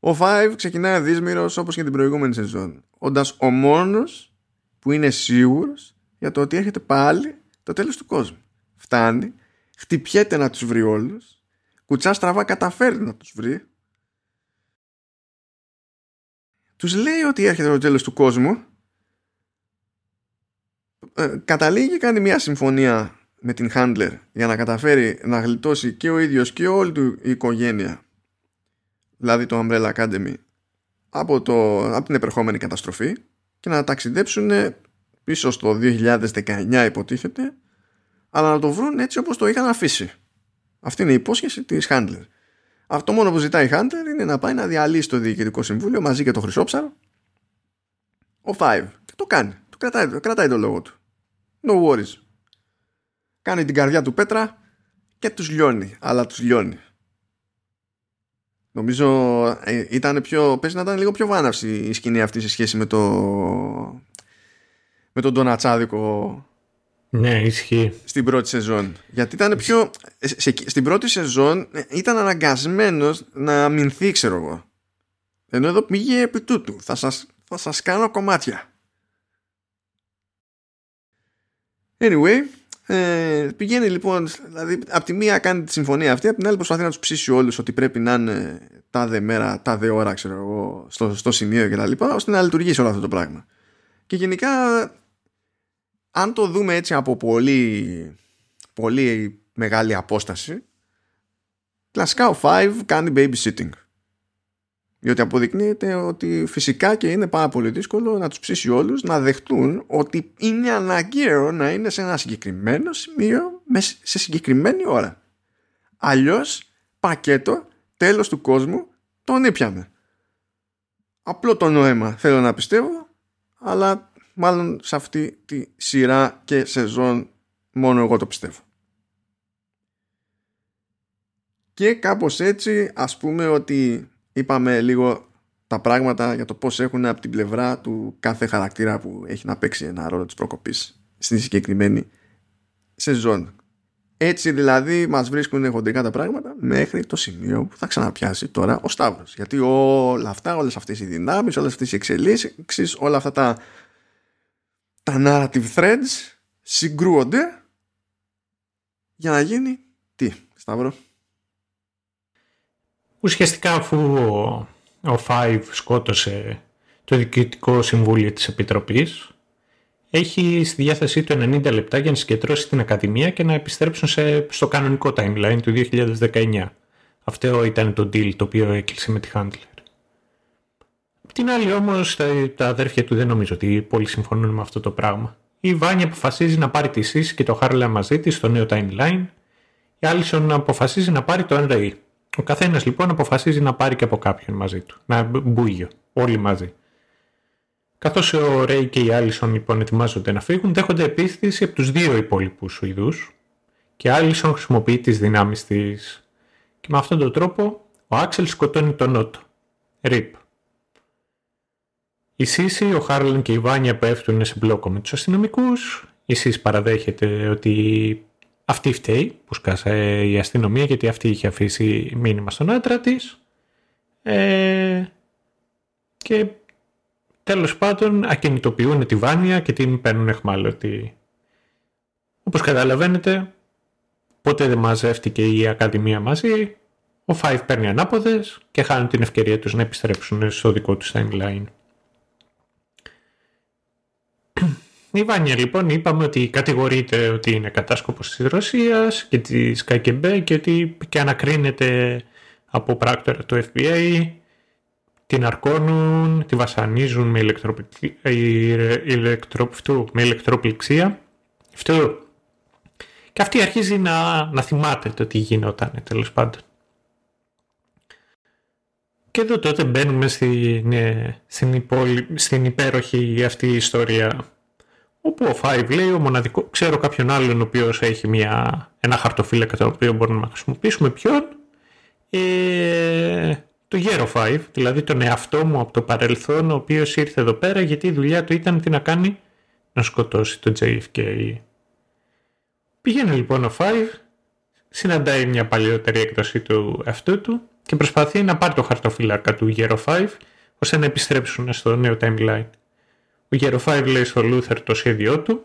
Ο Five ξεκινάει δύσμυρος όπως και την προηγούμενη σεζόν, όντας ο μόνος που είναι σίγουρος για το ότι έρχεται πάλι το τέλος του κόσμου. Φτάνει, χτυπιέται να τους βρει όλους, κουτσά στραβά καταφέρει να τους βρει. Τους λέει ότι έρχεται το τέλος του κόσμου. Ε, καταλήγει, κάνει μια συμφωνία με την Handler για να καταφέρει να γλιτώσει και ο ίδιος και όλη του η οικογένεια, δηλαδή το Umbrella Academy, από, το, από την επερχόμενη καταστροφή και να ταξιδέψουν πίσω στο δύο χιλιάδες δεκαεννιά υποτίθεται, αλλά να το βρουν έτσι όπως το είχαν αφήσει. Αυτή είναι η υπόσχεση της Handler. Αυτό μόνο που ζητάει η Handler είναι να πάει να διαλύσει το Διοικητικό Συμβούλιο μαζί και το Χρυσόψαρο ο Five. Και το κάνει. Το κρατάει, το κρατάει το λόγο του. No worries. Κάνει την καρδιά του πέτρα και τους λιώνει. Αλλά τους λιώνει. Νομίζω ήταν πιο, πες να ήταν λίγο πιο βάναυση η σκηνή αυτή σε σχέση με, το, με τον Ντονατσάδικο. Ναι, ισχύει. Στην πρώτη σεζόν. Γιατί ήταν πιο. Σε, στην πρώτη σεζόν ήταν αναγκασμένος να αμυνθεί, ξέρω εγώ. Ενώ εδώ πήγε επί τούτου. Θα σας, θα σας κάνω κομμάτια. Anyway. Ε, πηγαίνει λοιπόν, δηλαδή από τη μία κάνει τη συμφωνία αυτή, από την άλλη προσπαθεί να τους ψήσει όλους ότι πρέπει να είναι τα δε μέρα, τα δε ώρα, ξέρω εγώ, στο, στο σημείο και τα λοιπά, ώστε να λειτουργήσει όλο αυτό το πράγμα. Και γενικά, αν το δούμε έτσι από πολύ, πολύ μεγάλη απόσταση, κλασικά ο Five κάνει babysitting. Διότι αποδεικνύεται ότι φυσικά και είναι πάρα πολύ δύσκολο να τους ψήσει όλους να δεχτούν ότι είναι αναγκαίο να είναι σε ένα συγκεκριμένο σημείο σε συγκεκριμένη ώρα. Αλλιώς πακέτο τέλος του κόσμου τον ήπιαμε. Απλό το νόημα θέλω να πιστεύω, αλλά μάλλον σε αυτή τη σειρά και σεζόν μόνο εγώ το πιστεύω. Και κάπως έτσι ας πούμε ότι είπαμε λίγο τα πράγματα για το πώς έχουν από την πλευρά του κάθε χαρακτήρα που έχει να παίξει ένα ρόλο της προκοπής στην συγκεκριμένη σεζόν. Έτσι δηλαδή μας βρίσκουν χοντρικά τα πράγματα μέχρι το σημείο που θα ξαναπιάσει τώρα ο Σταύρος. Γιατί όλα αυτά, όλες αυτές οι δυνάμεις, όλες αυτές οι εξελίξεις, όλα αυτά τα, τα narrative threads συγκρούονται για να γίνει τι, Σταύρο? Ουσιαστικά αφού ο, ο Five σκότωσε το Διοικητικό Συμβούλιο της Επιτροπής, έχει στη διάθεσή του ενενήντα λεπτά για να συγκεντρώσει την Ακαδημία και να επιστρέψουν σε, στο κανονικό timeline του δύο χιλιάδες δεκαεννιά. Αυτό ήταν το deal το οποίο έκλεισε με τη Handler. Απ' την άλλη όμως τα, τα αδέρφια του δεν νομίζω ότι πολύ συμφωνούν με αυτό το πράγμα. Η Vanya αποφασίζει να πάρει τη Sissy και το Harlan μαζί της στο νέο timeline. Η Allison αποφασίζει να πάρει το Ray. Ο καθένας λοιπόν αποφασίζει να πάρει και από κάποιον μαζί του. Να μπούγιο. Όλοι μαζί. Καθώς ο Ray και η Allison λοιπόν ετοιμάζονται να φύγουν, δέχονται επίθεση από τους δύο υπόλοιπους Σουηδούς και η Allison χρησιμοποιεί τις δυνάμεις της. Και με αυτόν τον τρόπο ο Άξελ σκοτώνει τον Νότο. Ριπ. Η Sissy, ο Χάρλαν και η Βάνια πέφτουν σε μπλόκο με τους αστυνομικούς. Η Sissy παραδέχεται ότι αυτή φταίει που σκάσε η αστυνομία γιατί αυτή είχε αφήσει μήνυμα στον άντρα της. Ε, και τέλος πάντων ακινητοποιούν τη Βάνια και την παίρνουν αιχμάλωτη. Όπως καταλαβαίνετε, πότε δεν μαζεύτηκε η Ακαδημία μαζί, ο Five παίρνει ανάποδες και χάνουν την ευκαιρία τους να επιστρέψουν στο δικό τους timeline. Η Βάνια λοιπόν είπαμε ότι κατηγορείται ότι είναι κατάσκοπος της Ρωσίας και της ΚΑΚΕΜΠΕ και ότι και ανακρίνεται από πράκτορα του εφ μπι άι, την αρκώνουν, τη βασανίζουν με, ηλεκτρο... με ηλεκτροπληξία. Αυτό. Και αυτή αρχίζει να, να θυμάται το τι γινόταν τέλος πάντων. Και εδώ τότε μπαίνουμε στην, στην, υπόλοι, στην υπέροχη αυτή η ιστορία όπου ο Five λέει ο μοναδικό, ξέρω κάποιον άλλον ο οποίος έχει μια, ένα χαρτοφύλακα το οποίο μπορούμε να χρησιμοποιήσουμε, ποιον? Ε, το γέρο Five, δηλαδή τον εαυτό μου από το παρελθόν ο οποίος ήρθε εδώ πέρα γιατί η δουλειά του ήταν τι να κάνει, να σκοτώσει το τζέι εφ κέι. Πηγαίνει λοιπόν ο Five, συναντάει μια παλιότερη έκδοση του αυτού του και προσπαθεί να πάρει το χαρτοφύλακα του γέρο Five ώστε να επιστρέψουν στο νέο timeline. Ο γέρο Five λέει στο Luther το σχέδιό του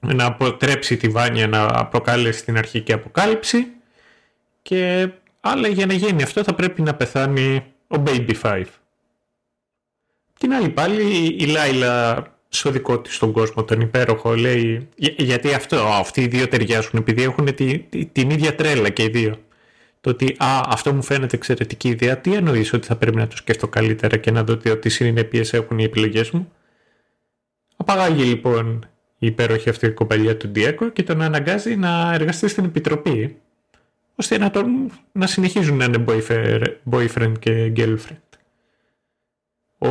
να αποτρέψει τη Βάνια να προκάλεσει την αρχική αποκάλυψη και αλλά για να γίνει αυτό θα πρέπει να πεθάνει ο Baby Five. Την άλλη πάλι η Layla στο δικό της τον κόσμο τον υπέροχο λέει για, γιατί αυτό, αυτοί οι δύο ταιριάζουν επειδή έχουν τη, τη, την ίδια τρέλα και οι δύο. Το ότι α, αυτό μου φαίνεται εξαιρετική ιδέα, τι εννοείς ότι θα πρέπει να το σκέφτω καλύτερα και να δω τι συνέπειες έχουν οι επιλογές μου. Απαγάγει λοιπόν η υπέροχη αυτή η κοπαλιά του Diego και τον αναγκάζει να εργαστεί στην επιτροπή ώστε να, τον, να συνεχίζουν να είναι boyfriend και girlfriend. Ο...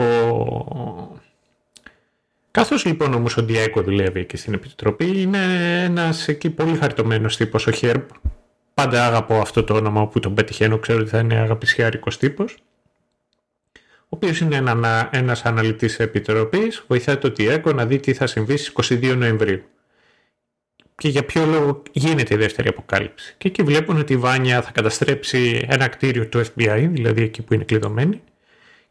Καθώς λοιπόν όμως ο Diego δουλεύει εκεί στην επιτροπή, είναι ένας εκεί πολύ χαρτωμένος τύπος, ο Herb. Πάντα αγαπώ αυτό το όνομα που τον πετυχαίνω, ξέρω ότι θα είναι αγαπησιάρικος τύπος. Ο οποίος είναι ένα, ένας αναλυτής επιτροπής, βοηθάει τον Diego να δει τι θα συμβεί στις είκοσι δύο Νοεμβρίου. Και για ποιο λόγο γίνεται η δεύτερη αποκάλυψη. Και εκεί βλέπουν ότι η Βάνια θα καταστρέψει ένα κτίριο του εφ μπι άι, δηλαδή εκεί που είναι κλειδωμένη.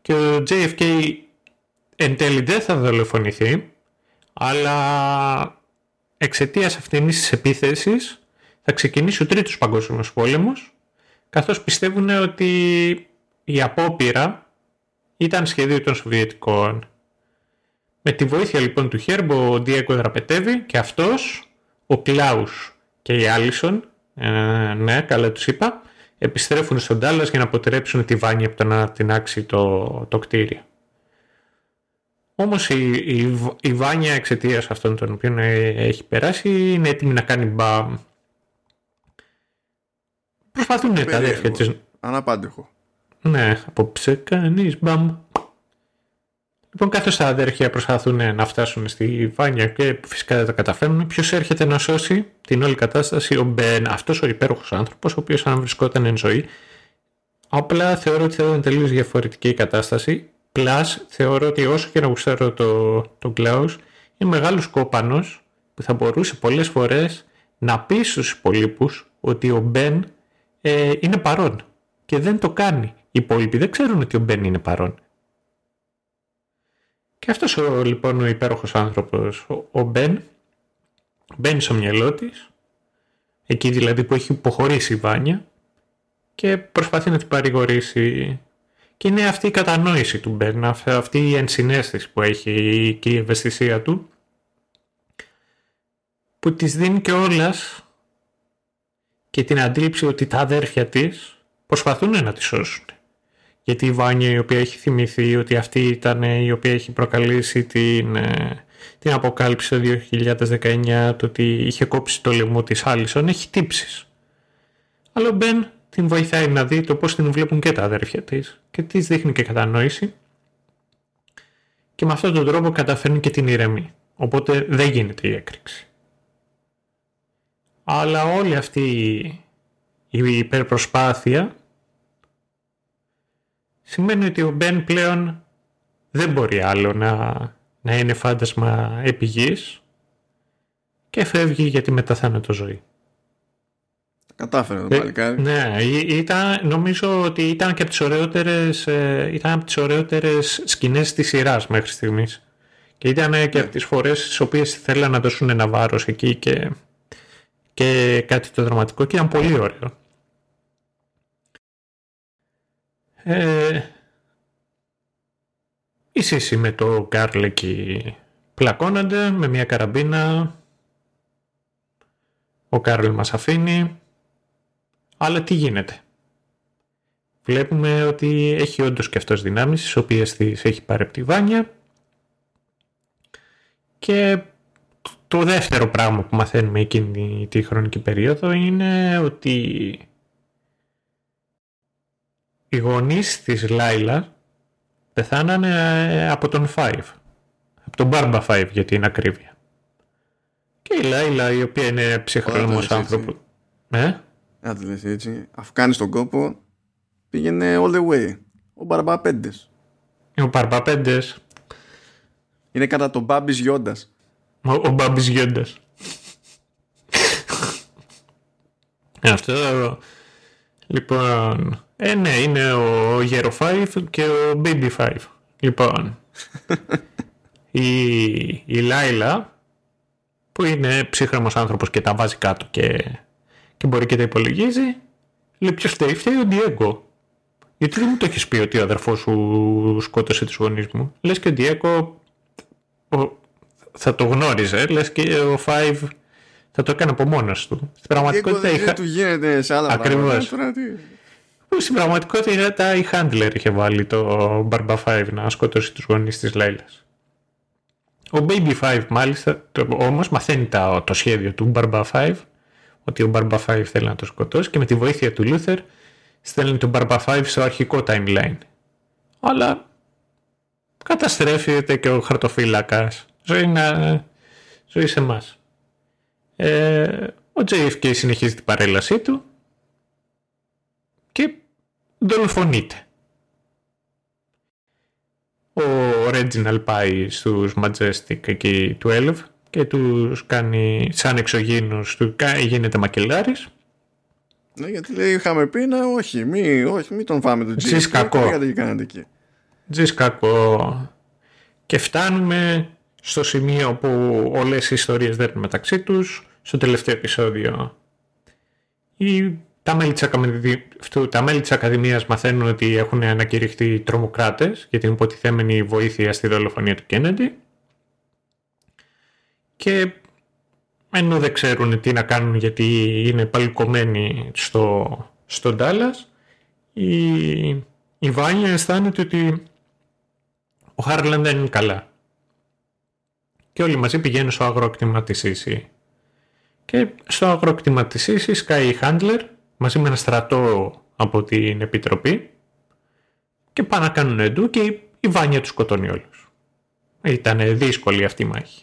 Και ο τζέι εφ κέι εν τέλει δεν θα δολοφονηθεί, αλλά εξαιτίας αυτής της επίθεσης θα ξεκινήσει ο Τρίτος Παγκόσμιος Πόλεμος, καθώς πιστεύουν ότι η απόπειρα ήταν σχέδιο των Σοβιετικών. Με τη βοήθεια λοιπόν του Herb, ο Diego δραπετεύει και αυτός, ο Klaus και η Allison, ε, ναι καλά τους είπα, επιστρέφουν στον Dallas για να αποτρέψουν τη Βάνη από το να ανατινάξει το, το κτίριο. Όμως η, η, η Βάνια εξαιτίας αυτών των οποίων έχει περάσει είναι έτοιμη να κάνει μπαμ. Προσπαθούν Περίεργο. Τα αδέρφια της. Αναπάντεχο. Ναι, απόψε κανείς μπαμ. Λοιπόν, καθώς τα αδέρφια προσπαθούν να φτάσουν στη Βάνια και φυσικά δεν τα καταφέρνουν, ποιος έρχεται να σώσει την όλη κατάσταση? Ο Μπεν, αυτός ο υπέροχος άνθρωπος, ο οποίος αν βρισκόταν εν ζωή. Απλά θεωρώ ότι θα ήταν τελείως διαφορετική η κατάσταση. Πλάς, θεωρώ ότι όσο και να γουστάρω τον Κλάους, είναι μεγάλος κόπανος που θα μπορούσε πολλές φορές να πει στους υπολείπους ότι ο Μπεν ε, είναι παρόν και δεν το κάνει. Οι υπόλοιποι δεν ξέρουν ότι ο Μπεν είναι παρόν. Και αυτός ο, λοιπόν ο υπέροχος άνθρωπος, ο Μπεν, μπαίνει στο μυαλό της, εκεί δηλαδή που έχει υποχωρήσει η Βάνια και προσπαθεί να την παρηγορήσει. Και είναι αυτή η κατανόηση του Μπεν, αυτή η ενσυναίσθηση που έχει και η ευαισθησία του, που της δίνει και όλας και την αντίληψη ότι τα αδέρφια της προσπαθούν να τη σώσουν. Γιατί η Βάνια η οποία έχει θυμηθεί ότι αυτή ήταν η οποία έχει προκαλέσει την, την αποκάλυψη το δύο χιλιάδες δεκαεννιά, το ότι είχε κόψει το λαιμό της Allison, έχει τύψεις. Αλλά ο Μπεν την βοηθάει να δει το πώς την βλέπουν και τα αδέρφια της και της δείχνει και κατανόηση και με αυτόν τον τρόπο καταφέρνει και την ηρεμή, οπότε δεν γίνεται η έκρηξη. Αλλά όλη αυτή η υπερπροσπάθεια σημαίνει ότι ο Μπεν πλέον δεν μπορεί άλλο να, να είναι φάντασμα επί γης και φεύγει για τη μεταθάνατο ζωή. Κατάφερε το παλικάρι. Ναι, ήταν, νομίζω ότι ήταν και από τις ωραιότερες, ήταν από τις ωραιότερες σκηνές της σειράς μέχρι στιγμής. Και ήταν και yeah. από τις φορές στις οποίες θέλαν να δώσουν ένα βάρος εκεί και, και κάτι το δραματικό και ήταν πολύ ωραίο. Ε, η Sissy με το Carl εκεί πλακώνονται με μια καραμπίνα. Ο Carl μας αφήνει. Αλλά τι γίνεται? Βλέπουμε ότι έχει όντως και αυτός δυνάμεις, τις οποίες τις έχει πάρει από τη Βάνια. Και το δεύτερο πράγμα που μαθαίνουμε εκείνη τη χρονική περίοδο είναι ότι οι γονείς της Λάιλα πεθάνανε από τον Five, από τον Μπάρμπα Five για την ακρίβεια. Και η Λάιλα, η οποία είναι ψυχρόνιμος άνθρωπος. Ε? Να το λες έτσι. Αφού κάνεις τον κόπο, πήγαινε all the way. Ο Μπαρμπαπέντες. Ο Μπαρμπαπέντες. Είναι κατά τον Μπάμπης Γιόντας. Ο, ο Μπάμπης Γιόντας. Αυτό. Λοιπόν, ε, ναι, είναι ο Γέρο Five και ο Baby Five. Λοιπόν, η, η Λάιλα, που είναι ψύχρεμος άνθρωπος και τα βάζει κάτω και, και μπορεί και τα υπολογίζει, λέει ποιος φταίει? Φταίει ο Diego. Γιατί δεν μου το έχεις πει ότι ο αδερφός σου σκότωσε τους γονείς μου? Λες και ο Diego ο, θα το γνώριζε, λες και ο Five θα το έκανε από μόνος του. Στην πραγματικότητα είχα... του γίνεται σε άλλα ακριβώς. Στην πραγματικότητα η Handler είχε βάλει το Barba Five να σκοτώσει τους γονείς της Λάιλας. Ο Baby Five μάλιστα το, όμως μαθαίνει τα, το σχέδιο του Barba Five, ότι ο Barba Five θέλει να το σκοτώσει και με τη βοήθεια του Luther στέλνει τον Barba Five στο αρχικό timeline. Αλλά καταστρέφεται και ο χαρτοφύλακας. Ζωή, να, ζωή σε εμάς. Ε, ο τζέι εφ κέι συνεχίζει την παρέλασή του και δολοφονείται. Ο Reginald πάει στους Majestic εκεί δώδεκα και τους κάνει σαν εξωγήινους, του γίνεται μακελάρης. Ναι, γιατί λέει είχαμε πει να όχι, μη, όχι, μη τον φάμε τον τζι εφ κέι. κακό. Τζις κακό. Και φτάνουμε στο σημείο που όλες οι ιστορίες δέρνουν μεταξύ τους. Στο τελευταίο επεισόδιο η, τα, μέλη της, τα μέλη της Ακαδημίας μαθαίνουν ότι έχουν ανακηρυχθεί τρομοκράτες για την υποτιθέμενη βοήθεια στη δολοφονία του Κέννεντι. Και ενώ δεν ξέρουν τι να κάνουν γιατί είναι παλικωμένοι στο, στο Ντάλλας, η, η Βάνια αισθάνεται ότι ο Χάρλαν δεν είναι καλά. Και όλοι μαζί πηγαίνουν στο αγρόκτημα της Sissy. Και στο αγρόκτημα της Sissy σκάει η Handler μαζί με ένα στρατό από την επιτροπή και πάνε να κάνουν εντού και η Βάνια τους σκοτώνει όλους. Ήταν δύσκολη αυτή η μάχη.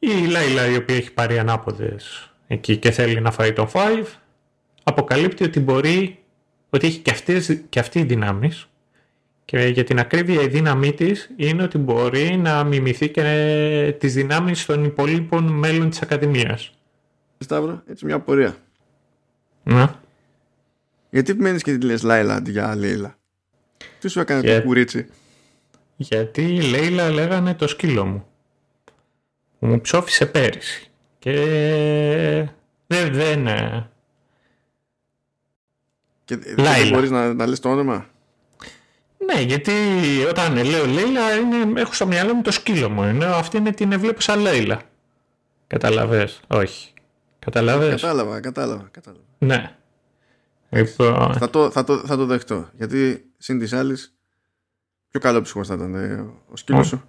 Η Λάιλα, η οποία έχει πάρει ανάποδες εκεί και θέλει να φάει τον Five, αποκαλύπτει ότι μπορεί, ότι έχει και, αυτές, και αυτή η δυνάμεις. Και για την ακρίβεια η δύναμή της είναι ότι μπορεί να μιμηθεί και τις δυνάμεις των υπολείπων μέλων της Ακαδημίας. Σταύρο, έτσι μια απορία. Να. Γιατί μένεις και τη λες Λάιλα για Λέιλα? Τι σου έκανε για... το κουρίτσι? Γιατί η Λέιλα λέγανε το σκύλο μου. Μου ψόφισε πέρυσι. Και δεν δεν... Και δεν μπορείς να, να λες το όνομα? Ναι, γιατί όταν λέω Λέιλα είναι, έχω στο μυαλό μου το σκύλο μου, ενώ αυτή είναι την ευλέπουσα Λέιλα. Καταλαβες? Όχι. Καταλαβες? Κατάλαβα, κατάλαβα, κατάλαβα. Ναι. Λοιπόν... Θα, το, θα, το, θα το δεχτώ, γιατί συν της άλλης πιο καλό ψυχος θα ήταν ο σκύλος σου.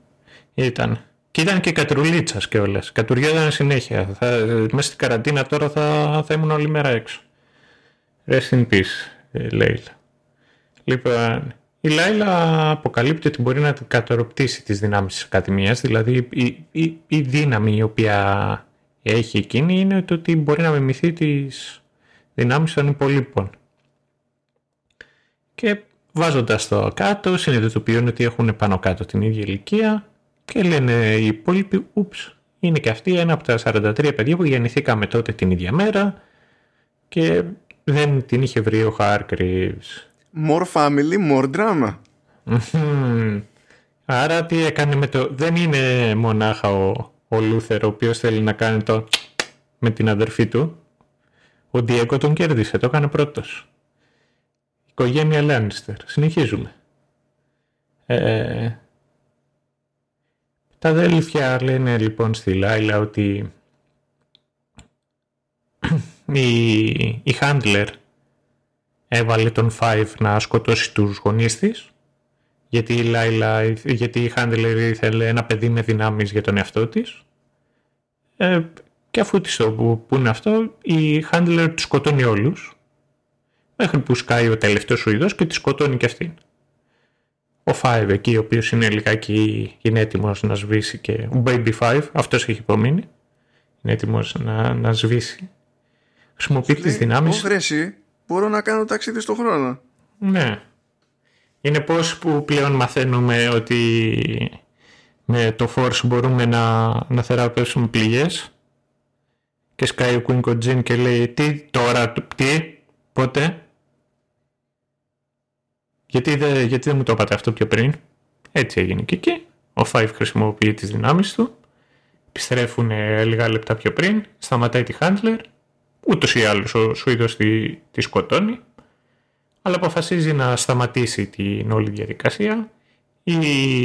Ήταν. Και ήταν και κατρουλίτσας κιόλας. Κατουριόταν συνέχεια. Θα, μέσα στην καραντίνα τώρα θα, θα ήμουν όλη μέρα έξω. Rest in peace, Λέιλα. Λοιπόν... Η Λάιλα αποκαλύπτει ότι μπορεί να κατορροπτήσει τις δυνάμεις της Ακαδημίας, δηλαδή η, η, η δύναμη η οποία έχει εκείνη είναι το ότι μπορεί να μιμηθεί τις δυνάμεις των υπολείπων. Και Βάζοντας το κάτω, συνειδητοποιούν ότι έχουν πάνω κάτω την ίδια ηλικία και λένε οι υπόλοιποι, ούψ, είναι και αυτοί ένα από τα σαράντα τρία παιδιά που γεννηθήκαμε τότε την ίδια μέρα και δεν την είχε βρει ο Hargreaves. More family, more drama. Mm-hmm. Άρα τι έκανε με το... Δεν είναι μονάχα ο, ο Luther ο οποίος θέλει να κάνει το με την αδερφή του. Ο Diego τον κέρδισε, το έκανε πρώτος. Οικογένεια Λάνιστερ. Συνεχίζουμε. Ε, τα αδέλφια λένε λοιπόν στη Λάιλα ότι η, η Handler έβαλε τον Five να σκοτώσει τους γονείς της γιατί η, Λάιλα, γιατί η Handler ήθελε ένα παιδί με δυνάμεις για τον εαυτό της ε, και αφού της το πούνε αυτό η Handler τους σκοτώνει όλους μέχρι που σκάει ο τελευταίος Σουηδός και τη σκοτώνει και αυτήν. Ο Five εκεί, ο οποίος είναι λιγάκι, είναι έτοιμος να σβήσει και ο Baby Five, αυτός έχει υπομείνει, είναι έτοιμος να, να σβήσει. Χρησιμοποιεί τις δυνάμεις. Ωχρέσι, μπορώ να κάνω ταξίδι στον χρόνο. Ναι. Είναι πώς που πλέον μαθαίνουμε ότι με το Force μπορούμε να, να θεραπεύσουμε πληγές και σκάει ο Queen Kojin και λέει τι τώρα, τι, πότε. Γιατί δεν, γιατί δεν μου το είπατε αυτό πιο πριν. Έτσι έγινε και εκεί. Ο Five χρησιμοποιεί τις δυνάμεις του. Επιστρέφουν λίγα λεπτά πιο πριν. Σταματάει τη Handler. Ούτως ή άλλως ο Σουηδός τη, τη σκοτώνει. Αλλά αποφασίζει να σταματήσει την όλη διαδικασία. Η,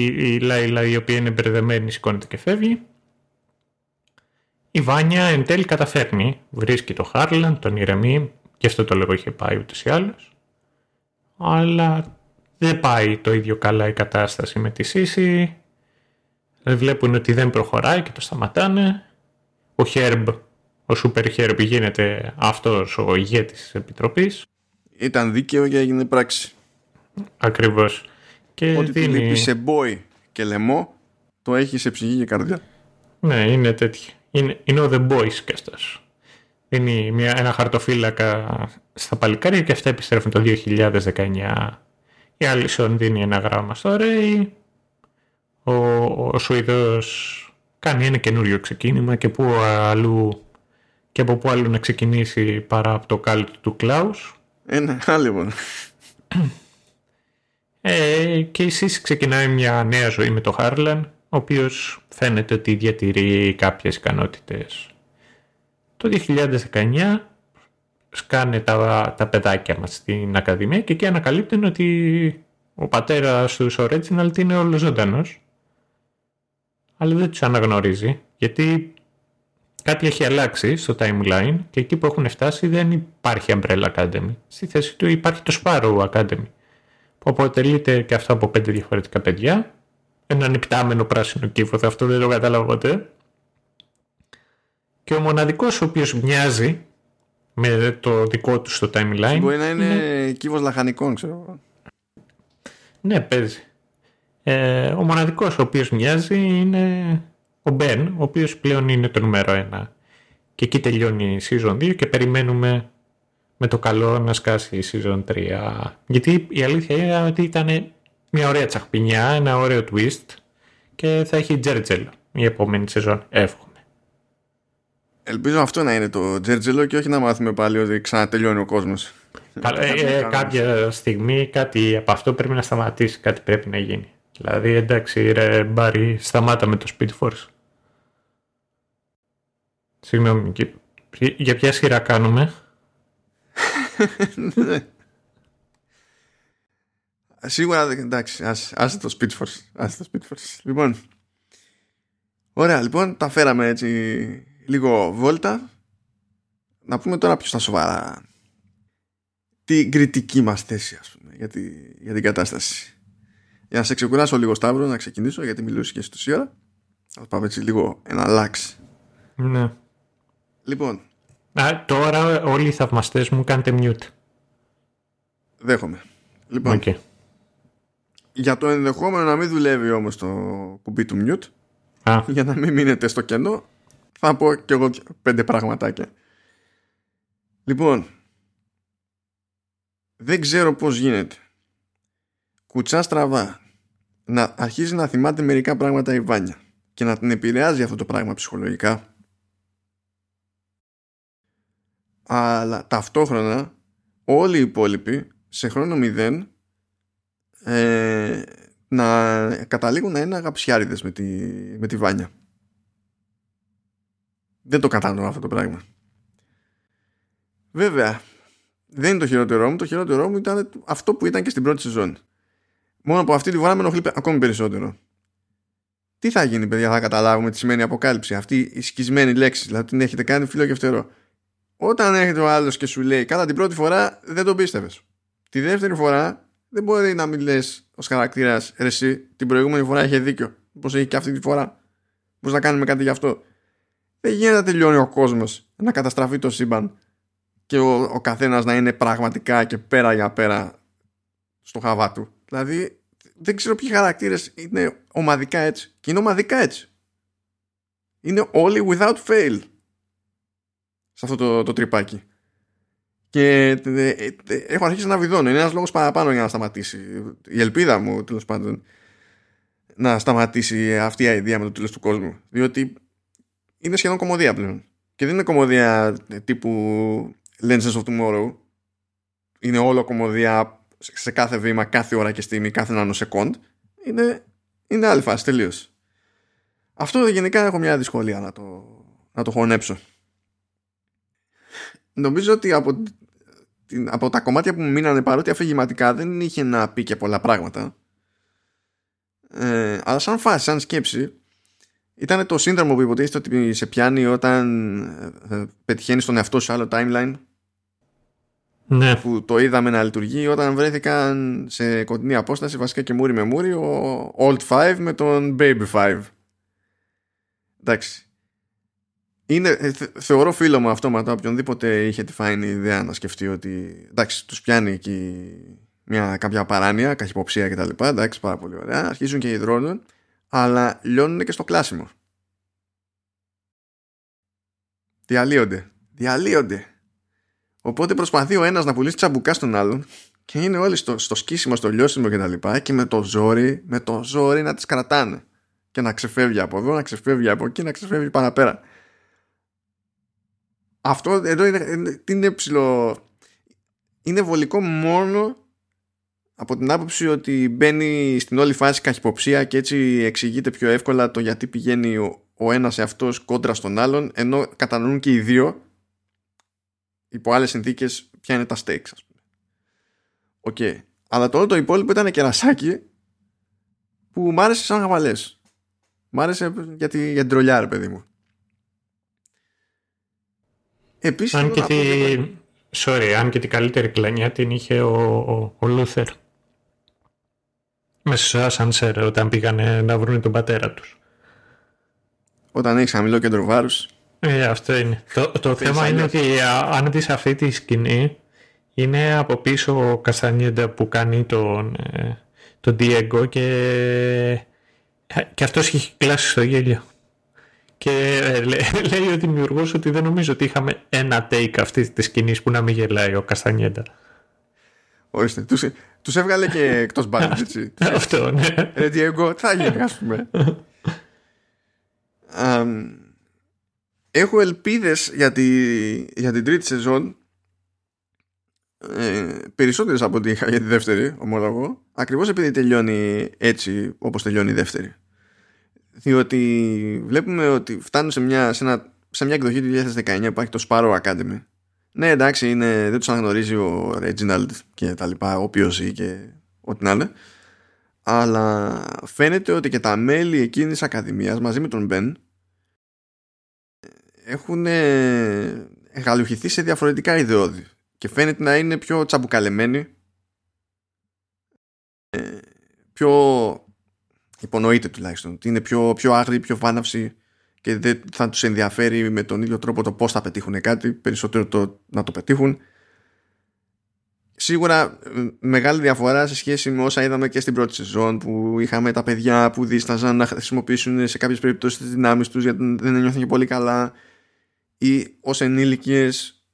η Λάιλα, η οποία είναι μπερδεμένη, σηκώνεται και φεύγει. Η Βάνια εν τέλει καταφέρνει. Βρίσκει τον Χάρλαν, τον ηρεμεί. Γι' αυτό το λόγο είχε πάει ούτως ή άλλως. Αλλά δεν πάει το ίδιο καλά η κατάσταση με τη Sissy. Βλέπουν ότι δεν προχωράει και το σταματάνε. Ο Herb, ο Super Herb γίνεται αυτός ο ηγέτης της επιτροπής. Ήταν δίκαιο και έγινε πράξη. Ακριβώς. Και ότι δίνει... λείπει σε μπόι και λαιμό, το έχει σε ψυχή και καρδιά. Ναι, είναι τέτοιο. Είναι, είναι ο The Boys και αυτός. Είναι μια, ένα χαρτοφύλακα στα παλικάρια και αυτά επιστρέφουν το δύο χιλιάδες δεκαεννιά. Η Allison δίνει ένα γράμμα στο Ray. Ο, ο Σουηδός κάνει ένα καινούριο ξεκίνημα και, που αλλού, και από πού άλλο να ξεκινήσει παρά από το κάλυπτο του Klaus. Ένα άλλο. ε, και η Sissy ξεκινάει μια νέα ζωή με τον Harlan, ο οποίος φαίνεται ότι διατηρεί κάποιες ικανότητες. Το δύο χιλιάδες δεκαεννιά σκάνε τα, τα παιδάκια μας στην Ακαδημία και εκεί ανακαλύπτουν ότι ο πατέρας τους, ο Reginald, είναι όλος ζωντανός. Αλλά δεν τους αναγνωρίζει γιατί κάτι έχει αλλάξει στο timeline και εκεί που έχουν φτάσει δεν υπάρχει Umbrella Academy. Στη θέση του υπάρχει το Sparrow Academy που αποτελείται και αυτό από πέντε διαφορετικά παιδιά. Έναν υπτάμενο πράσινο κύβο, αυτό δεν το κατάλαβα ποτέ. Και ο μοναδικός ο οποίος μοιάζει με το δικό του στο timeline. Μπορεί να είναι, είναι... κύβος λαχανικών, ξέρω. Ναι, παίζει. Ε, ο μοναδικός ο οποίος μοιάζει είναι ο Ben, ο οποίος πλέον είναι το νούμερο ένα. Και εκεί τελειώνει η season δύο και περιμένουμε με το καλό να σκάσει η season τρία. Γιατί η αλήθεια είναι ότι ήταν μια ωραία τσαχπινιά, ένα ωραίο twist και θα έχει τζέρτζελο η επόμενη σεζόν, εύχομαι. Ελπίζω αυτό να είναι το τζέρτζελο και όχι να μάθουμε πάλι ότι ξανατελειώνει ο κόσμος. Ε, ε, κάποια στιγμή κάτι από αυτό πρέπει να σταματήσει, κάτι πρέπει να γίνει. Δηλαδή εντάξει ρε Μπάρι, σταμάτα με το Speed Force. Συγγνώμη, για ποια σειρά κάνουμε? Σίγουρα εντάξει, ας, ας το Speed Force, ας το Speed Force. Λοιπόν, ωραία, λοιπόν τα φέραμε έτσι... λίγο βόλτα. Να πούμε τώρα πιο στα σοβαρά την κριτική μας θέση, ας πούμε, για, τη, για την κατάσταση. Για να σε ξεκουράσω λίγο, Σταύρο, να ξεκινήσω, γιατί μιλούσες και εσύ τόση ώρα. Θα πάμε έτσι λίγο ένα λάξ. Ναι. Λοιπόν, α, τώρα όλοι οι θαυμαστές μου κάντε mute. Δέχομαι. Λοιπόν, okay. Για το ενδεχόμενο να μην δουλεύει όμως το κουμπί του mute, α. Για να μην μείνετε στο κενό, θα πω και εγώ πέντε πραγματάκια. Λοιπόν, δεν ξέρω πώς γίνεται κουτσά στραβά, να αρχίζει να θυμάται μερικά πράγματα η Βάνια και να την επηρεάζει αυτό το πράγμα ψυχολογικά. Αλλά ταυτόχρονα όλοι οι υπόλοιποι σε χρόνο μηδέν ε, να καταλήγουν να είναι αγαψιάριδες με τη, με τη Βάνια. Δεν το κατανοώ αυτό το πράγμα. Βέβαια, δεν είναι το χειρότερό μου. Το χειρότερό μου ήταν αυτό που ήταν και στην πρώτη σεζόν. Μόνο που αυτή τη φορά με ενοχλεί ακόμη περισσότερο. Τι θα γίνει, παιδιά, θα καταλάβουμε τι σημαίνει αποκάλυψη. Αυτή η σκισμένη λέξη, δηλαδή την έχετε κάνει φιλό και φτερό. Όταν έρχεται ο άλλος και σου λέει, κατά την πρώτη φορά δεν τον πίστευες. Τη δεύτερη φορά δεν μπορεί να μην λες ως χαρακτήρας, ρε εσύ, την προηγούμενη φορά είχε δίκιο. Πώς έχει και αυτή τη φορά. Πώς να κάνουμε κάτι γι' αυτό. Δεν γίνεται να τελειώνει ο κόσμος, να καταστραφεί το σύμπαν και ο, ο καθένας να είναι πραγματικά και πέρα για πέρα στο χαβά του. Δηλαδή, δεν ξέρω ποιοι χαρακτήρες είναι ομαδικά έτσι. Και είναι ομαδικά έτσι. Είναι όλοι without fail σε αυτό το, το τρυπάκι. Και ε, ε, ε, έχω αρχίσει να βιδώνω. Είναι ένας λόγος παραπάνω για να σταματήσει. Η ελπίδα μου, τέλος πάντων, να σταματήσει αυτή η ιδέα με το τέλος του κόσμου. Διότι είναι σχεδόν κομμωδία πλέον. Και δεν είναι κομμωδία τύπου Legends of Tomorrow. Είναι όλο κομμωδία σε κάθε βήμα, κάθε ώρα και στιγμή, κάθε νανοσεκόντ. Είναι, είναι άλλη φάση τελείως. Αυτό γενικά έχω μια δυσκολία να το, να το χωνέψω. Νομίζω ότι από, από τα κομμάτια που μου μείνανε, παρότι αφηγηματικά δεν είχε να πει και πολλά πράγματα, ε, αλλά σαν φάση, σαν σκέψη, ήταν το σύνδρομο που υποτίθεται ότι σε πιάνει όταν ε, πετυχαίνεις τον εαυτό σου άλλο timeline. Ναι. Που το είδαμε να λειτουργεί όταν βρέθηκαν σε κοντινή απόσταση, βασικά και μούρι με μούρι, ο Old Five με τον Baby Five. Εντάξει. Είναι, θε, θεωρώ φίλο μου αυτόματα οποιονδήποτε είχε τη φάινη ιδέα να σκεφτεί ότι εντάξει, τους πιάνει εκεί μια, κάποια παράνοια, καχυποψία κτλ. Εντάξει, πάρα πολύ ωραία. Αρχίζουν και υδρώνουν, αλλά λιώνουν και στο κλάσιμο. Διαλύονται. Διαλύονται. Οπότε προσπαθεί ο ένας να πουλήσει τσαμπουκά στον άλλον και είναι όλοι στο, στο σκίσιμο, στο λιώσιμο κτλ. Και, και με το ζόρι, με το ζόρι να τις κρατάνε. Και να ξεφεύγει από εδώ, να ξεφεύγει από εκεί, να ξεφεύγει παραπέρα. Αυτό εδώ είναι, είναι, είναι ψηλό. Είναι βολικό μόνο από την άποψη ότι μπαίνει στην όλη φάση καχυποψία και έτσι εξηγείται πιο εύκολα το γιατί πηγαίνει ο, ο ένας εαυτός κόντρα στον άλλον, ενώ κατανοούν και οι δύο υπό άλλες συνθήκες ποια είναι τα stakes, ας πούμε. Οκ. Okay. Αλλά το όλο το υπόλοιπο ήταν κερασάκι που μου άρεσε σαν χαβαλές. Μ' άρεσε για, τη, για την τρολιά, ρε παιδί μου. Επίσης, αν, και τη... Sorry, αν και την καλύτερη κλανιά την είχε ο Λούθερ. Μέσα στο ασανσέρ όταν πήγανε να βρουν τον πατέρα τους. Όταν έχεις χαμηλό κέντρο βάρους. Ε, αυτό είναι. Το, το θέμα είναι ότι αν δεις αυτή τη σκηνή, είναι από πίσω ο Καστανιέντα που κάνει τον, τον Diego και, και αυτός έχει κλάσει στο γέλιο. Και λέ, λέει ο δημιουργός ότι δεν νομίζω ότι είχαμε ένα take αυτή τη σκηνή που να μην γελάει ο Καστανιέντα. Ορίστε, τους, τους έβγαλε και εκτός μπάνης, έτσι. Αυτό, ναι. Ρε Diego, θα γίνει, ας πούμε. um, Έχω ελπίδες για, τη, για την τρίτη σεζόν, ε, περισσότερες από ό,τι είχα για τη δεύτερη, ομολογώ, ακριβώς επειδή τελειώνει έτσι όπως τελειώνει η δεύτερη. Διότι βλέπουμε ότι φτάνουν σε μια, σε ένα, σε μια εκδοχή του δύο χιλιάδες δεκαεννιά που υπάρχει το Sparrow Academy. Ναι, εντάξει, είναι, δεν τους αναγνωρίζει ο Reginald και τα λοιπά, όποιος ή και ό,τι να είναι. Αλλά φαίνεται ότι και τα μέλη εκείνης της Ακαδημίας μαζί με τον Ben έχουν γαλουχηθεί σε διαφορετικά ιδεώδη και φαίνεται να είναι πιο τσαμπουκαλεμένοι, πιο υπονοείται τουλάχιστον ότι είναι πιο, πιο άγριοι, πιο βάναυση και δεν θα τους ενδιαφέρει με τον ίδιο τρόπο το πώς θα πετύχουν κάτι, περισσότερο το να το πετύχουν. Σίγουρα μεγάλη διαφορά σε σχέση με όσα είδαμε και στην πρώτη σεζόν, που είχαμε τα παιδιά που δίσταζαν να χρησιμοποιήσουν σε κάποιες περιπτώσεις τις δυνάμεις τους γιατί δεν νιώθουν και πολύ καλά, ή ως ενήλικες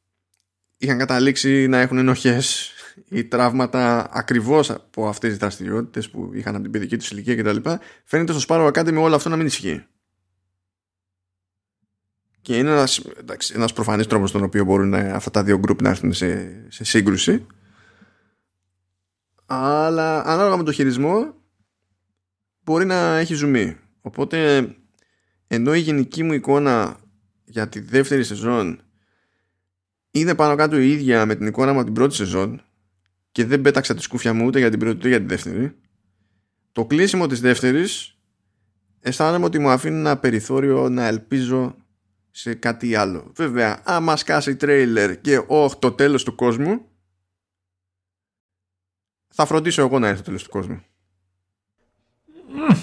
είχαν καταλήξει να έχουν ενοχές ή τραύματα ακριβώς από αυτές τις δραστηριότητες που είχαν από την παιδική τους ηλικία κτλ. Φαίνεται στο Sparrow Academy όλο αυτό να μην ισχύει. Και είναι ένας, εντάξει, ένας προφανής τρόπος στον οποίο μπορούν να, αυτά τα δύο γκρουπ να έρθουν σε, σε σύγκρουση. Αλλά ανάλογα με το χειρισμό μπορεί να έχει ζουμί. Οπότε ενώ η γενική μου εικόνα για τη δεύτερη σεζόν είναι πάνω κάτω η ίδια με την εικόνα μου από την πρώτη σεζόν και δεν πέταξα τη σκούφια μου ούτε για την πρώτη ούτε για τη δεύτερη, το κλείσιμο της δεύτερης αισθάνομαι ότι μου αφήνει ένα περιθώριο να ελπίζω σε κάτι άλλο. Βέβαια, άμα σκάσει τρέιλερ και όχ, το τέλος του κόσμου, θα φροντίσω εγώ να έρθει το τέλος του κόσμου. Mm.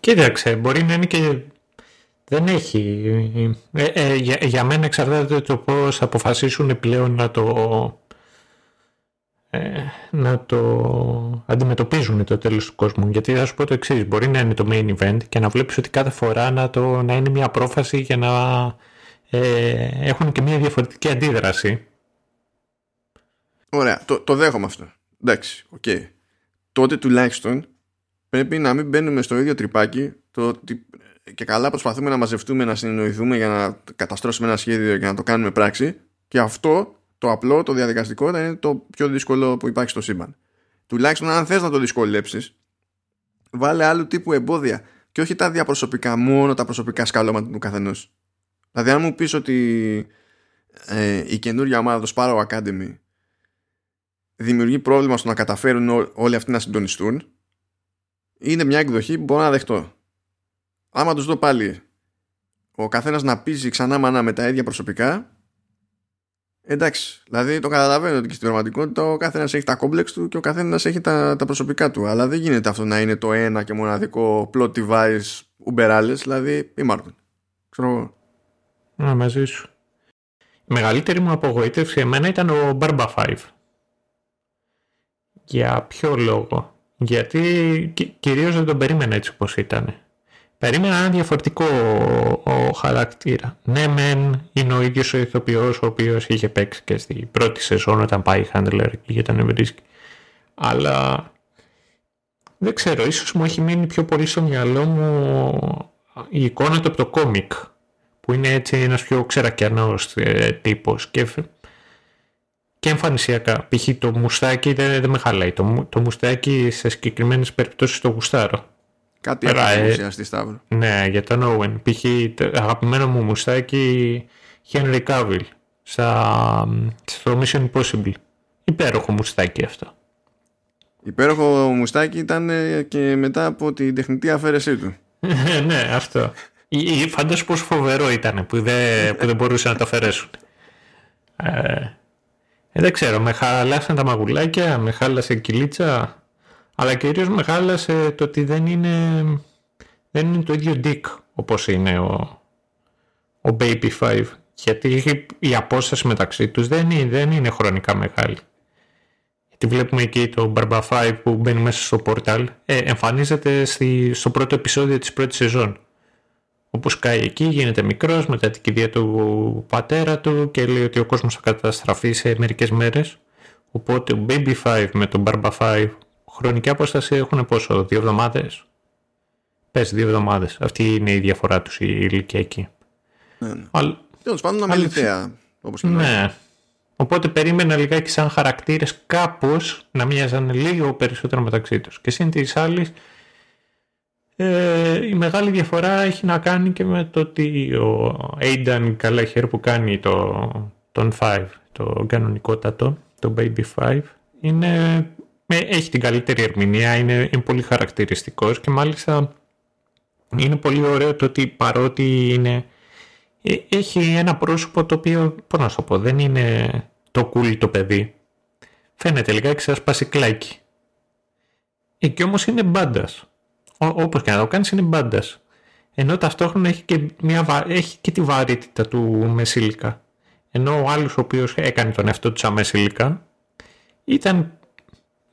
Κοίταξε, μπορεί να είναι και... Δεν έχει... Ε, ε, για, για μένα εξαρτάται το πώς αποφασίσουν πλέον να το... Ε, να το αντιμετωπίζουν το τέλος του κόσμου. Γιατί θα σου πω το εξής, μπορεί να είναι το main event και να βλέπεις ότι κάθε φορά να, το, να είναι μια πρόφαση για να ε, έχουν και μια διαφορετική αντίδραση. Ωραία, το, το δέχομαι αυτό. Εντάξει, οκ. Okay. Τότε τουλάχιστον πρέπει να μην μπαίνουμε στο ίδιο τρυπάκι το ότι και καλά προσπαθούμε να μαζευτούμε, να συνεννοηθούμε για να καταστρώσουμε ένα σχέδιο και να το κάνουμε πράξη, και αυτό το απλό, το διαδικαστικό, να είναι το πιο δύσκολο που υπάρχει στο σύμπαν. Τουλάχιστον αν θες να το δυσκολέψεις, βάλε άλλου τύπου εμπόδια και όχι τα διαπροσωπικά, μόνο τα προσωπικά σκαλώματα του καθενός. Δηλαδή αν μου πεις ότι ε, η καινούργια ομάδα, το Sparrow Academy, δημιουργεί πρόβλημα στο να καταφέρουν ό, όλοι αυτοί να συντονιστούν, είναι μια εκδοχή που μπορώ να δεχτώ. Άμα τους δω πάλι ο καθένας να πίζει ξανά μανά με τα ίδια προσωπικά, εντάξει, δηλαδή το καταλαβαίνω ότι και στην πραγματικότητα ο καθένας έχει τα κόμπλεξ του και ο καθένας έχει τα, τα προσωπικά του, αλλά δεν γίνεται αυτό να είναι το ένα και μοναδικό plot device ουμπεράλες, δηλαδή ή Μάρκον. Ξέρω εγώ. Να, μαζί σου. Η μεγαλύτερη μου απογοήτευση εμένα ήταν ο Μπάρμπα Five. Για ποιο λόγο? Γιατί κυ- κυρίως δεν τον περίμενα έτσι όπως ήταν. Περίμενα ένα διαφορετικό ο, ο, χαρακτήρα. Ναι, μεν είναι ο ίδιος ο ηθοποιός ο οποίος είχε παίξει και στην πρώτη σεζόν όταν πάει η Handler και όταν βρίσκει. Αλλά δεν ξέρω, ίσως μου έχει μείνει πιο πολύ στο μυαλό μου η εικόνα του από το κόμικ, που είναι έτσι ένας πιο ξερακιανός ε, τύπος. Και, και εμφανισιακά, π.χ. το μουστάκι δεν, δεν με χαλάει. Το, το μουστάκι σε συγκεκριμένες περιπτώσεις το γουστάρω. Κάτι άλλο στη Σταύρο. Ναι, για τον Owen. Π.χ. αγαπημένο μου μουστάκι Henry Cavill στα, στο Mission Impossible. Υπέροχο μουστάκι αυτό. Υπέροχο μουστάκι ήταν και μετά από την τεχνητή αφαίρεσή του. Ναι, αυτό. Φαντάσου πόσο φοβερό ήταν που δεν, που δεν μπορούσε να το αφαιρέσουν. Ε, δεν ξέρω, με χαλάσαν τα μαγουλάκια, με χάλασε η κυλίτσα... Αλλά κυρίως με χάλασε το ότι δεν είναι, δεν είναι το ίδιο Dick όπως είναι ο, ο Baby Five. Γιατί η απόσταση μεταξύ τους δεν είναι, δεν είναι χρονικά μεγάλη. Γιατί βλέπουμε εκεί το Barba Five που μπαίνει μέσα στο πορτάλ. Ε, εμφανίζεται στη, στο πρώτο επεισόδιο της πρώτης σεζόν. Όπως κάει εκεί, γίνεται μικρός μετά την κηδεία του πατέρα του και λέει ότι ο κόσμος θα καταστραφεί σε μερικές μέρες. Οπότε ο Baby Five με τον Barba Five χρονική απόσταση έχουν πόσο, δύο εβδομάδες? Πες δύο εβδομάδες. Αυτή είναι η διαφορά τους η ηλικία εκεί. Ναι, ναι. Αλλά... Τέλος πάντων αμεληταία. Ναι. Οπότε περίμενα λιγάκι σαν χαρακτήρες κάπως να μοιάζαν λίγο περισσότερο μεταξύ τους. Και σύν της άλλης ε, η μεγάλη διαφορά έχει να κάνει και με το ότι ο Aidan Καλάχερ που κάνει το, τον Five, το κανονικότατο, το Baby Five, είναι... έχει την καλύτερη ερμηνεία, είναι, είναι πολύ χαρακτηριστικός και μάλιστα είναι πολύ ωραίο το ότι παρότι είναι, έχει ένα πρόσωπο το οποίο, πώς να σου πω, δεν είναι το cool το παιδί, φαίνεται λιγάκι σαν σπασικλάκι ε, και όμως είναι μπάντας, όπως και να το κάνεις είναι μπάντας, ενώ ταυτόχρονα έχει και, μια, έχει και τη βαρύτητα του μεσήλικα, ενώ ο άλλος ο οποίος έκανε τον εαυτό του σαν μεσήλικα ήταν...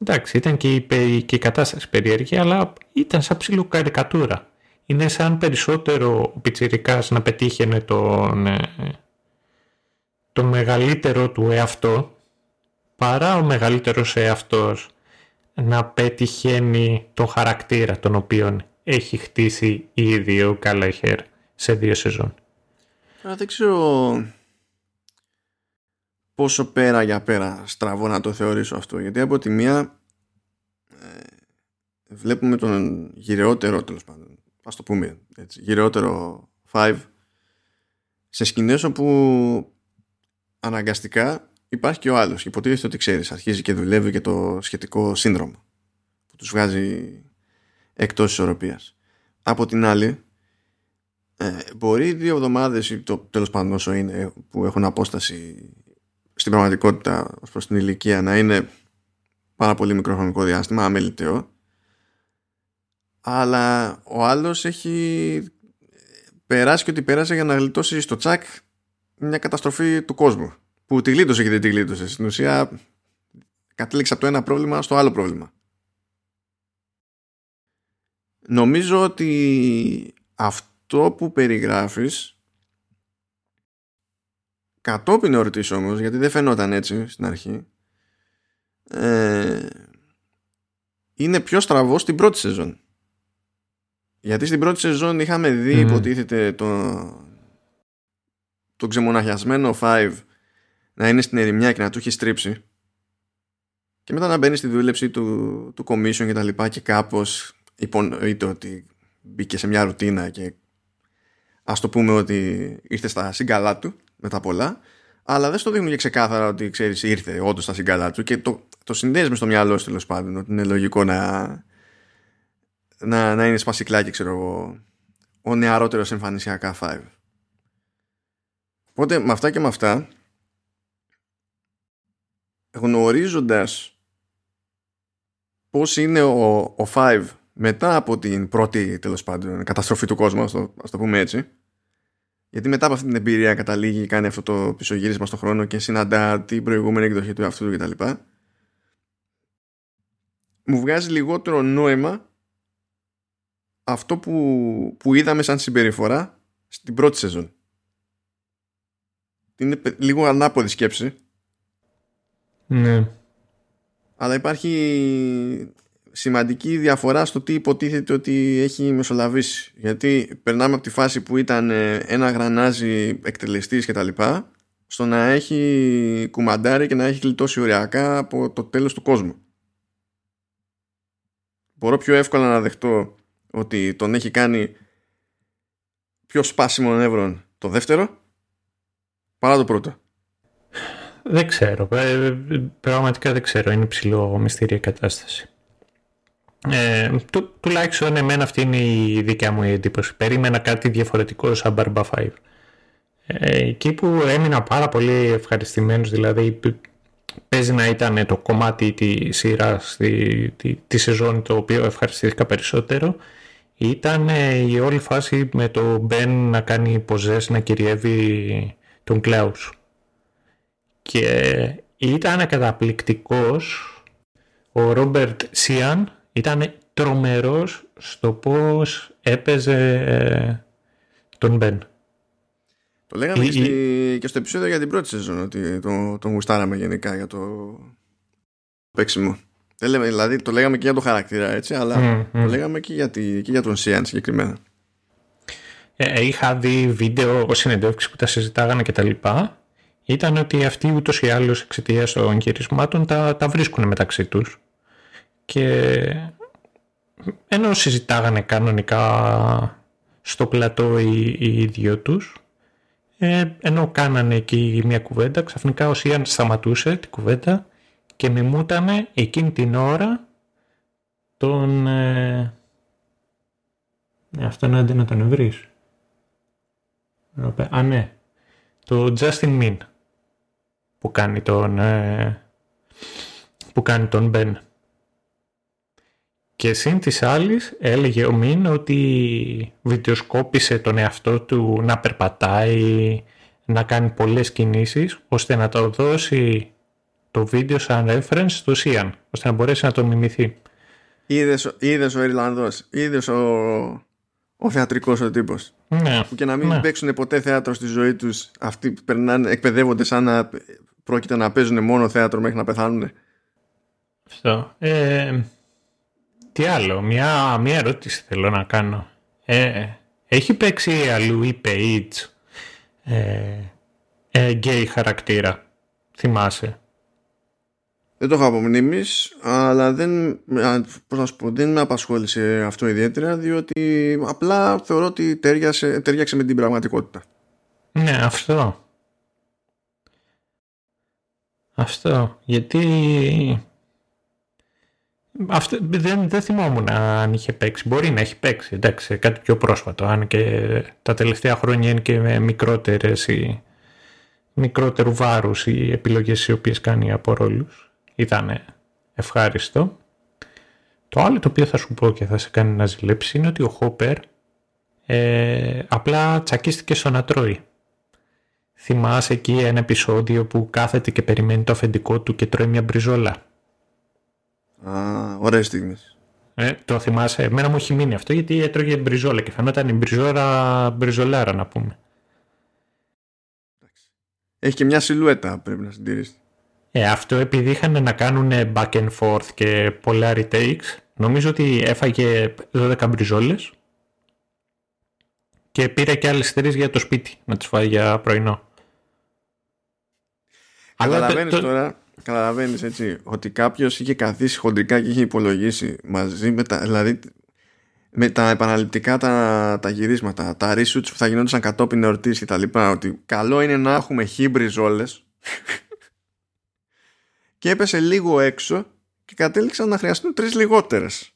Εντάξει, ήταν και η, και η κατάσταση περίεργη, αλλά ήταν σαν ψηλού καρικατούρα. Είναι σαν περισσότερο ο πιτσιρικάς να πετύχαινε τον, τον μεγαλύτερο του εαυτό παρά ο μεγαλύτερος εαυτός να πετυχαίνει τον χαρακτήρα τον οποίον έχει χτίσει ήδη ο Καλαχέρ σε δύο σεζόν. Α, δεν ξέρω πόσο πέρα για πέρα στραβώ να το θεωρήσω αυτό, γιατί από τη μία ε, βλέπουμε τον γυρεότερο, τέλος πάντων, ας το πούμε έτσι, γυρεότερο Five σε σκηνές όπου αναγκαστικά υπάρχει και ο άλλος, υποτίθεται ότι ξέρεις, αρχίζει και δουλεύει και το σχετικό σύνδρομο που τους βγάζει εκτός ισορροπίας. Από την άλλη, ε, μπορεί δύο εβδομάδες ή το τέλος πάντων όσο είναι που έχουν απόσταση στην πραγματικότητα ως προς την ηλικία να είναι πάρα πολύ μικρό χρονικό διάστημα, αμεληταίο, αλλά ο άλλος έχει περάσει και ότι πέρασε για να γλιτώσει στο τσακ μια καταστροφή του κόσμου που τη γλίτωσε και δεν τη γλίτωσε. Στην ουσία κατέληξε από το ένα πρόβλημα στο άλλο πρόβλημα. Νομίζω ότι αυτό που περιγράφεις κατόπιν εορτής όμως, γιατί δεν φαινόταν έτσι στην αρχή, ε, είναι πιο στραβό στην πρώτη σεζόν. Γιατί στην πρώτη σεζόν είχαμε δει, mm-hmm. υποτίθεται τον το ξεμοναχιασμένο Five να είναι στην ερημιά και να του έχει στρίψει και μετά να μπαίνει στη δούλεψη του, του Commission και τα λοιπά και κάπως υπονοείται ότι μπήκε σε μια ρουτίνα και ας το πούμε ότι ήρθε στα σύγκαλά του μετά πολλά, αλλά δεν στο δείχνουν και ξεκάθαρα ότι ξέρεις ήρθε όντως στα σύγκαλά του και το, το συνδέεις με στο μυαλό σου τέλος πάντων ότι είναι λογικό να, να, να είναι σπασικλάκι, ξέρω εγώ, ο νεαρότερος εμφανισιακά Five. Οπότε με αυτά και με αυτά, γνωρίζοντας πώς είναι ο, ο Five μετά από την πρώτη τέλος πάντων καταστροφή του κόσμου, ας το, ας το πούμε έτσι, γιατί μετά από αυτή την εμπειρία καταλήγει, κάνει αυτό το πισωγύρισμα στον χρόνο και συναντά την προηγούμενη εκδοχή του εαυτού του κτλ, μου βγάζει λιγότερο νόημα αυτό που, που είδαμε σαν συμπεριφορά στην πρώτη σεζόν. Είναι λίγο ανάποδη σκέψη. Ναι. Αλλά υπάρχει σημαντική διαφορά στο τι υποτίθεται ότι έχει μεσολαβήσει. Γιατί περνάμε από τη φάση που ήταν ένα γρανάζι εκτελεστής και τα λοιπά, στο να έχει κουμαντάρει και να έχει γλιτώσει ωριακά από το τέλος του κόσμου. Μπορώ πιο εύκολα να δεχτώ ότι τον έχει κάνει πιο σπάσιμο νεύρων το δεύτερο παρά το πρώτο. Δεν ξέρω. Πραγματικά δεν ξέρω. Είναι ψηλό μυστήρια κατάσταση. Ε, του, τουλάχιστον εμένα αυτή είναι η δικιά μου εντύπωση. Περίμενα κάτι διαφορετικό σαν Barba πέντε. Ε, εκεί που έμεινα πάρα πολύ ευχαριστημένος, δηλαδή παίζει να ήταν το κομμάτι της σειράς, τη, τη, τη σεζόν το οποίο ευχαριστήθηκα περισσότερο, ήταν η όλη φάση με το Ben να κάνει ποζές, να κυριεύει τον Klaus. Και ήταν καταπληκτικός ο Ρόμπερτ Σίαν, ήταν τρομερός στο πώς έπαιζε τον Μπεν. Το λέγαμε η... στη... και στο επεισόδιο για την πρώτη σεζόν ότι τον το γουστάραμε γενικά για το παίξιμο. Δηλαδή το λέγαμε και για τον χαρακτήρα έτσι, αλλά mm-hmm. το λέγαμε και για, τη... και για τον Σίαν συγκεκριμένα. Ε, είχα δει βίντεο, συνεντεύξεις που τα συζητάγανε και τα λοιπά. Ήταν ότι αυτοί ούτως ή άλλως εξαιτίας των γυρισμάτων τα, τα βρίσκουν μεταξύ τους. Και ενώ συζητάγανε κανονικά στο πλατό οι, οι ίδιοι τους, ε, ενώ κάνανε εκεί μια κουβέντα, ξαφνικά ο Σιάν σταματούσε την κουβέντα και μιμούτανε εκείνη την ώρα τον... Ε, αυτό να, να τον βρεις. Α, ναι. Το Justin Min που κάνει τον ε, που κάνει τον Ben. Και σύν της άλλης έλεγε ο Min ότι βιντεοσκόπησε τον εαυτό του να περπατάει, να κάνει πολλές κινήσεις ώστε να το δώσει το βίντεο σαν reference στο Sian, ώστε να μπορέσει να το μιμηθεί. Είδες, είδες ο Ιρλανδός, είδες ο, ο θεατρικός ο τύπος. Ναι, που και να μην ναι. παίξουν ποτέ θέατρο στη ζωή τους, αυτοί περνάνε, εκπαιδεύονται σαν να πρόκειται να παίζουν μόνο θέατρο μέχρι να πεθάνουν. Αυτό. Ε, τι άλλο, μια, μια ερώτηση θέλω να κάνω. Ε, έχει παίξει αλλού η Page ε, ε, γκέι χαρακτήρα, θυμάσαι? Δεν το έχω απομνήμης, αλλά δεν, πώς να σου πω, δεν με απασχόλησε αυτό ιδιαίτερα, διότι απλά θεωρώ ότι τέριαξε, τέριαξε με την πραγματικότητα. Ναι, αυτό. Αυτό, γιατί αυτό, δεν, δεν θυμόμουν αν είχε παίξει. Μπορεί να έχει παίξει, εντάξει, κάτι πιο πρόσφατο, αν και τα τελευταία χρόνια είναι και με μικρότερες ή μικρότερου βάρους οι επιλογές οι οποίες κάνει από ρόλους. Ήταν ευχάριστο. Το άλλο το οποίο θα σου πω και θα σε κάνει να ζηλέψει είναι ότι ο Χόπερ ε, απλά τσακίστηκε στο να τρώει. Θυμάσαι εκεί ένα επεισόδιο που κάθεται και περιμένει το αφεντικό του και τρώει μια μπριζόλα? Α, ωραίες στιγμές. Ε, το θυμάσαι? Εμένα μου έχει μείνει αυτό γιατί έτρωγε μπριζόλα και φανόταν η μπριζόλα μπριζολάρα, να πούμε. Έχει και μια σιλουέτα, πρέπει να συντηρήσει. Ε, αυτό επειδή είχαν να κάνουν back and forth και πολλά retakes, νομίζω ότι έφαγε δώδεκα μπριζόλες και πήρε και άλλες τρεις για το σπίτι να τις φάει για πρωινό. Καταλαβαίνεις το... τώρα, καταλαβαίνεις έτσι, ότι κάποιος είχε καθίσει χοντρικά και είχε υπολογίσει μαζί με τα, δηλαδή, με τα επαναληπτικά τα, τα γυρίσματα, τα reshoots που θα γινόντουσαν κατόπιν εορτής και τα λοιπά, ότι καλό είναι να έχουμε χι μπριζόλες. Και έπεσε λίγο έξω και κατέληξαν να χρειαστούν τρεις λιγότερες.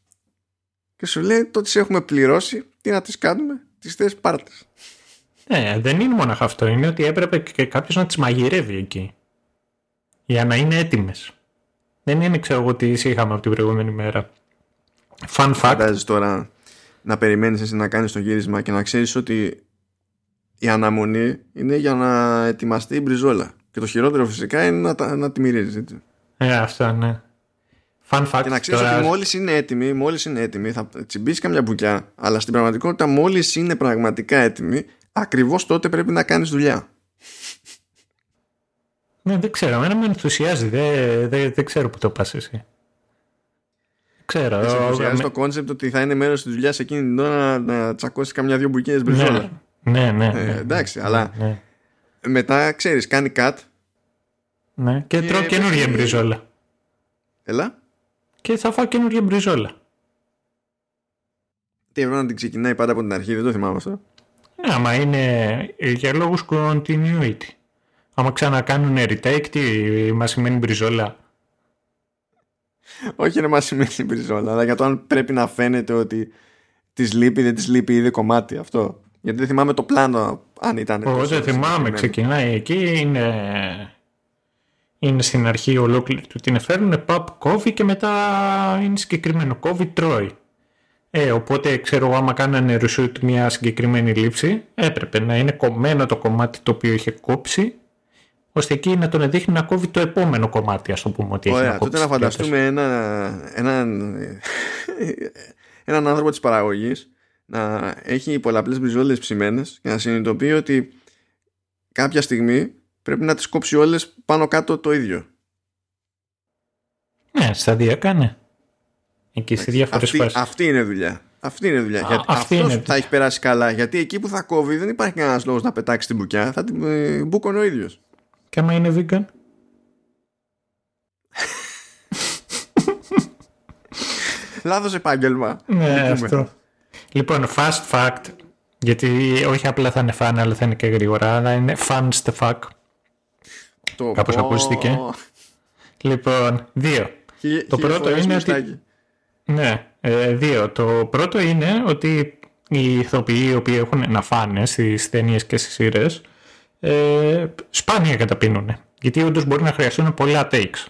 Και σου λέει, το τις έχουμε πληρώσει, τι να τις κάνουμε, τις θες πάρτες. Ναι, δεν είναι μόνο αυτό, είναι ότι έπρεπε και κάποιος να τις μαγειρεύει εκεί. Για να είναι έτοιμες. Δεν είναι, ξέρω εγώ, τι είχαμε από την προηγούμενη μέρα. Fun fact. Φαντάζεις τώρα να περιμένεις εσύ να κάνεις το γύρισμα και να ξέρεις ότι η αναμονή είναι για να ετοιμαστεί η μπριζόλα. Και το χειρότερο φυσικά είναι να, τα, να τη μυρίζεις, έτσι. Ε, αυτό, ναι. Fun fact. Και να ξέρεις τώρα... ότι μόλις είναι έτοιμη, μόλις είναι έτοιμη, θα τσιμπήσει καμιά μπουκιά, αλλά στην πραγματικότητα μόλις είναι πραγματικά έτοιμη, ακριβώς τότε πρέπει να κάνεις δουλειά. Ναι, δεν ξέρω, εμένα με ενθουσιάζει, δεν δε, δε ξέρω που το πας εσύ. Ξέρω. Δεν σε ενθουσιάζει με... το κόνσεπτ ότι θα είναι μέρος της δουλειάς εκείνη την ώρα να, να τσακώσεις καμιά δύο μπουκιές μπριζόλα. Ναι, ναι, ναι, ναι, ε, εντάξει, ναι, αλλά... Ναι. Μετά, ξέρεις, κάνει cut. Ναι, και, και τρώω καινούργια μπριζόλα. Έλα. Και θα φάω καινούργια μπριζόλα. Τι, έπρεπε να την ξεκινάει πάντα από την αρχή? Δεν το θυμάμαι αυτό. Ναι, άμα είναι για λόγους continuity. Άμα ξανακάνουν retake, τι μας σημαίνει μπριζόλα? Όχι, δεν μας σημαίνει μπριζόλα, αλλά για το αν πρέπει να φαίνεται ότι της λείπει, δεν της λείπει ή δεν κομμάτι αυτό. Γιατί δεν θυμάμαι το πλάνο, αν ήταν... Εγώ δεν θυμάμαι, ξεκινάει εκεί, είναι, είναι στην αρχή ολόκληρη του. Την εφέρνουν, παπ, κόβει και μετά είναι συγκεκριμένο. Κόβει, τρώει. Ε, οπότε, ξέρω, άμα κάνανε reshoot μια συγκεκριμένη λήψη, έπρεπε να είναι κομμένο το κομμάτι το οποίο είχε κόψει, ώστε εκεί να τον δείχνει να κόβει το επόμενο κομμάτι, ας το πούμε, ότι έχει να κόψει. Ωραία, τότε να φανταστούμε ένα, έναν, έναν άνθρωπο της παραγωγής να έχει πολλαπλές μπριζόλες ψημένες και να συνειδητοποιεί ότι κάποια στιγμή πρέπει να τις κόψει όλες πάνω κάτω το ίδιο. Ναι, σταδιακά, ναι. Εκεί σε διάφορες φάσεις. Αυτή είναι δουλειά. Αυτή είναι δουλειά. Α, γιατί αυτή αυτός είναι θα έχει περάσει καλά. Γιατί εκεί που θα κόβει δεν υπάρχει κανένας λόγος να πετάξει την μπουκιά. Θα την ε, μπούκωνε ο ίδιος. Και άμα είναι vegan. Λάθος επάγγελμα. Ναι, αυτό. Λοιπόν, fast fact, γιατί όχι απλά θα είναι fun, αλλά θα είναι και γρήγορα, αλλά είναι fun the fuck. Το κάπως πω... ακούστηκε. Λοιπόν, δύο. Χι, το πρώτο είναι μουστάκι. Ότι... Ναι, ε, δύο. Το πρώτο είναι ότι οι ηθοποιοί οι οποίοι έχουν να φάνε στις ταινίες και στις σειρές, ε, σπάνια καταπίνουν, γιατί όντως μπορεί να χρειαστούν πολλά takes.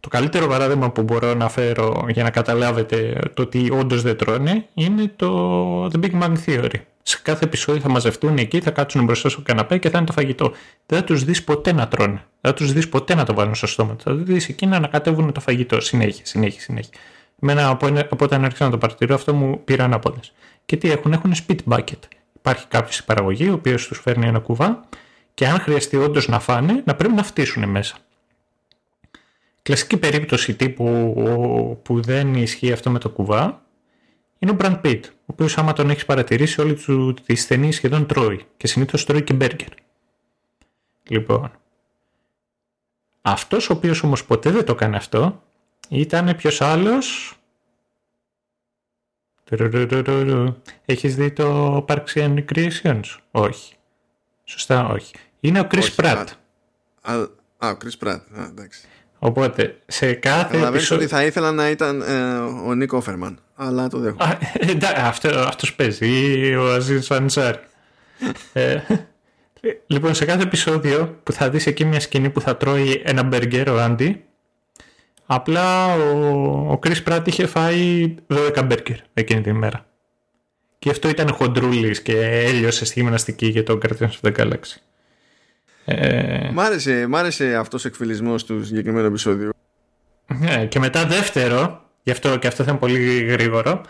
Το καλύτερο παράδειγμα που μπορώ να φέρω για να καταλάβετε το ότι όντως δεν τρώνε είναι το The Big Bang Theory. Σε κάθε επεισόδιο θα μαζευτούν εκεί, θα κάτσουν μπροστά στο καναπέ και θα είναι το φαγητό. Δεν θα τους δεις ποτέ να τρώνε. Δεν θα τους δεις ποτέ να το βάλουν στο στόμα τους. Θα τους δεις εκεί να ανακατεύουν το φαγητό. Συνέχεια, συνέχεια, συνέχεια. Εμένα από, από όταν άρχισα να το παρατηρώ, αυτό μου πήρε ανάποδες. Και τι έχουν, έχουν spit bucket. Υπάρχει κάποιος στην παραγωγή, ο οποίος τους φέρνει ένα κουβά και αν χρειαστεί όντως να φάνε, να πρέπει να φτύσουν μέσα. Κλασική περίπτωση τύπου που δεν ισχύει αυτό με το κουβά είναι ο Brad Pitt, ο οποίος άμα τον έχεις παρατηρήσει όλη τη στενή σχεδόν τρώει και συνήθως τρώει και μπέργκερ. Λοιπόν, αυτός ο οποίος όμως ποτέ δεν το κάνει αυτό ήταν ποιος άλλος? Έχεις δει το Parks and Recreations? Όχι. Σωστά, όχι. Είναι ο Chris Pratt. Α, ο Chris Pratt, εντάξει. Οπότε σε κάθε επεισόδιο. Καταλαβαίνεις ότι θα ήθελα να ήταν ε, ο Νίκ Όφερμαν, αλλά το δέχομαι. Α, εντάξει, αυτό, αυτός παίζει, ή ο Αζίζ Φαντσάρη. ε, λοιπόν, σε κάθε επεισόδιο που θα δεις εκεί μια σκηνή που θα τρώει ένα μπεργκέρο ο Άντι, απλά ο Chris Pratt είχε φάει δώδεκα μπέργκερ εκείνη την ημέρα. Και αυτό ήταν χοντρούλης και έλειωσε στη γυμναστική για τον Guardians of the Galaxy. Ε... Μ' άρεσε, μ' άρεσε αυτός ο εκφυλισμός του συγκεκριμένου επεισόδιου. Ναι, και μετά δεύτερο, γι' αυτό και αυτό θα είναι πολύ γρήγορο.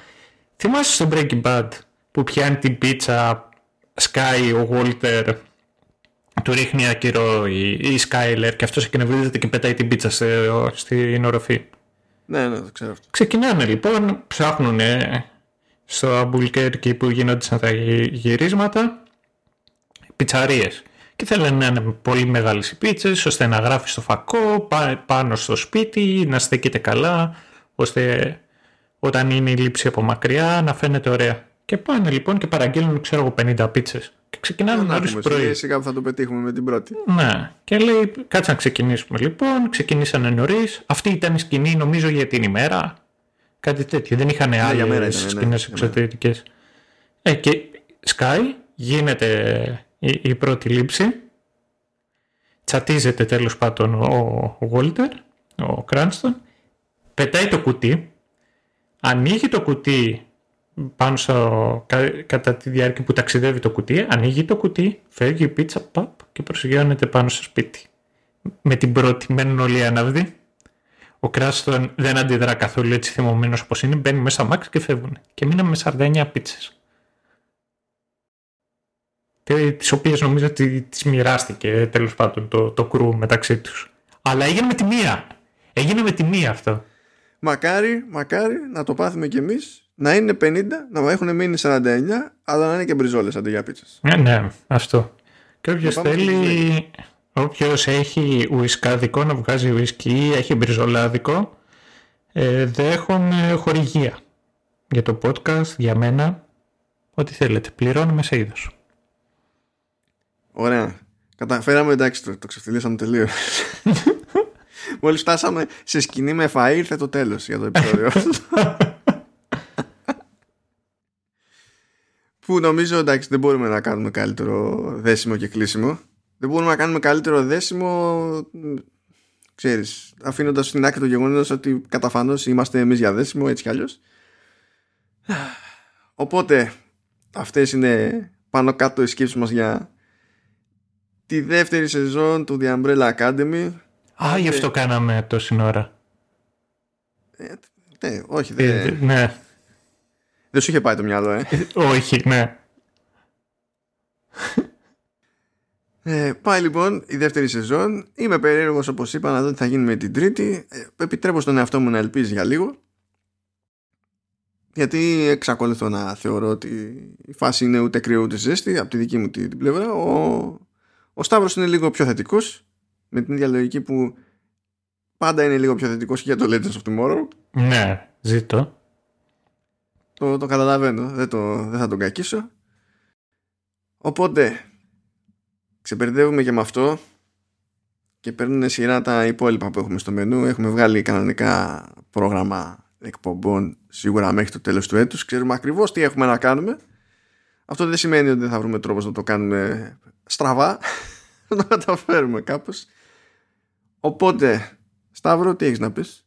Θυμάσαι στο Breaking Bad που πιάνει την πίτσα, σκάει ο Walter, του ρίχνει ακυρό η, η Skyler και αυτός εκνευρίζεται και πετάει την πίτσα σε, στην οροφή. Ναι, ναι, το ξέρω αυτό. Ξεκινάνε λοιπόν, ψάχνουν στο Αμπουλκέρκι που γίνονταν τα γυρίσματα πιτσαρίες. Και θέλουν να είναι πολύ μεγάλες οι πίτσες, ώστε να γράφει στο φακό, πάνω στο σπίτι, να στέκεται καλά, ώστε όταν είναι η λήψη από μακριά να φαίνεται ωραία. Και πάνε λοιπόν και παραγγέλνουν, ξέρω εγώ, πενήντα πίτσες. Και ξεκινάνε νωρίς πρωί. Σιγά θα το πετύχουμε με την πρώτη. Ναι. Και λέει, κάτσε να ξεκινήσουμε λοιπόν. Ξεκινήσανε νωρίς. Αυτή ήταν η σκηνή, νομίζω, για την ημέρα. Κάτι τέτοιο. Δεν είχαν άλλες ναι, ναι, σκηνές εξωτερικές. Ε, και σκάει, γίνεται. Η, η πρώτη λήψη, τσατίζεται τέλος πάντων ο Γόλτερ, ο Κράνστον, πετάει το κουτί, ανοίγει το κουτί πάνω στο, κα, κατά τη διάρκεια που ταξιδεύει το κουτί, ανοίγει το κουτί, φεύγει η πίτσα παπ, και προσγειώνεται πάνω στο σπίτι. Με την πρώτη μένουν όλοι άναυδοι. Ο Κράνστον δεν αντιδρά καθόλου, έτσι θυμωμένος όπως είναι, μπαίνει μέσα μάξι και φεύγουν. Και μείναμε με σαράντα εννέα πίτσες, τις οποίες νομίζω ότι τις μοιράστηκε τέλος πάντων το, το κρου μεταξύ τους. Αλλά έγινε με τη μία. Έγινε με τη μία αυτό. Μακάρι, μακάρι να το πάθουμε κι εμείς, να είναι πενήντα, να έχουν μείνει σαράντα εννέα, αλλά να είναι και μπριζόλες αντί για πίτσες. Ναι, ναι, αυτό. Και όποιος θέλει, όποιος έχει ουισκάδικο να βγάζει ουίσκι ή έχει μπριζολάδικο, ε, δέχομαι χορηγία. Για το podcast, για μένα, ό,τι θέλετε. Πληρώνουμε σε είδος. Ωραία. Καταφέραμε, εντάξει, το, το ξεφτυλίσαμε τελείως. Μόλις φτάσαμε σε σκηνή με φαΐ, ήρθε το τέλος για το επεισόδιο. Που νομίζω, εντάξει, δεν μπορούμε να κάνουμε καλύτερο δέσιμο και κλείσιμο. Δεν μπορούμε να κάνουμε καλύτερο δέσιμο, ξέρεις, αφήνοντας στην άκρη το γεγονός ότι καταφανώς είμαστε εμείς για δέσιμο, έτσι κι αλλιώς. Οπότε, αυτές είναι πάνω κάτω οι σκέψεις μας για τη δεύτερη σεζόν του The Umbrella Academy. Α, και... γι' αυτό κάναμε τόση ώρα. Ε, ναι, όχι. Δε... Ε, ναι. Δεν σου είχε πάει το μυαλό, ε. όχι, ναι. Ε, πάει λοιπόν η δεύτερη σεζόν. Είμαι περίεργος, όπως είπα, να δω τι θα γίνει με την τρίτη. Ε, επιτρέπω στον εαυτό μου να ελπίζει για λίγο. Γιατί εξακολουθώ να θεωρώ ότι η φάση είναι ούτε κρύο ούτε ζέστη από τη δική μου την πλευρά. Ο... Ο Σταύρος είναι λίγο πιο θετικός, με την ίδια λογική που πάντα είναι λίγο πιο θετικός και για το Legends of Tomorrow. Ναι, ζήτω. Το, το καταλαβαίνω, δεν, το, δεν θα τον κακίσω. Οπότε, ξεπερδεύουμε και με αυτό και παίρνουν σειρά τα υπόλοιπα που έχουμε στο μενού. Έχουμε βγάλει κανονικά πρόγραμμα εκπομπών σίγουρα μέχρι το τέλος του έτους. Ξέρουμε ακριβώς τι έχουμε να κάνουμε. Αυτό δεν σημαίνει ότι δεν θα βρούμε τρόπο να το κάνουμε στραβά, να το καταφέρουμε κάπως. Οπότε, Σταύρο, τι έχεις να πεις?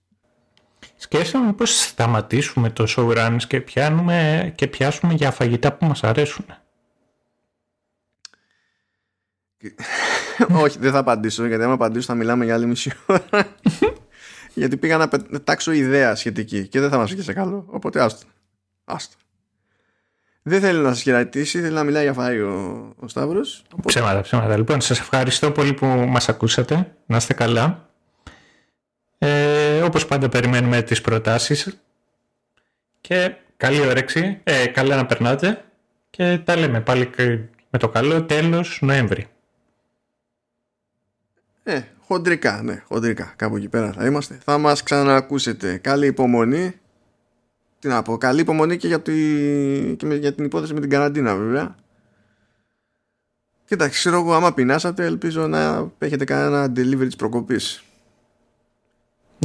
Σκέφτομαι πως σταματήσουμε το showruns και, και πιάσουμε για φαγητά που μας αρέσουν. Όχι, δεν θα απαντήσω, γιατί άμα απαντήσω θα μιλάμε για άλλη μισή ώρα. Γιατί πήγα να πετάξω ιδέα σχετική και δεν θα μας βγει σε καλό. Οπότε άστο, άστο. Δεν θέλει να σας χαιρετήσει, θέλει να μιλάει για φαΐ ο, ο Σταύρος. Οπότε... Ψέματα, ψέματα. Λοιπόν, σας ευχαριστώ πολύ που μας ακούσατε. Να είστε καλά. Ε, όπως πάντα περιμένουμε τις προτάσεις και καλή όρεξη, ε, καλά να περνάτε και τα λέμε πάλι με το καλό τέλος Νοέμβρη. Ε, χοντρικά, ναι, χοντρικά, κάπου εκεί πέρα θα είμαστε. Θα μας ξαναακούσετε. Καλή υπομονή. Τι να πω, καλή υπομονή και για, τη... και για την υπόθεση με την καραντίνα βέβαια. Κοίταξε, ξέρω εγώ, άμα πεινάσατε, ελπίζω να έχετε κανένα delivery της προκοπής.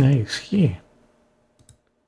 Ναι, ισχύει.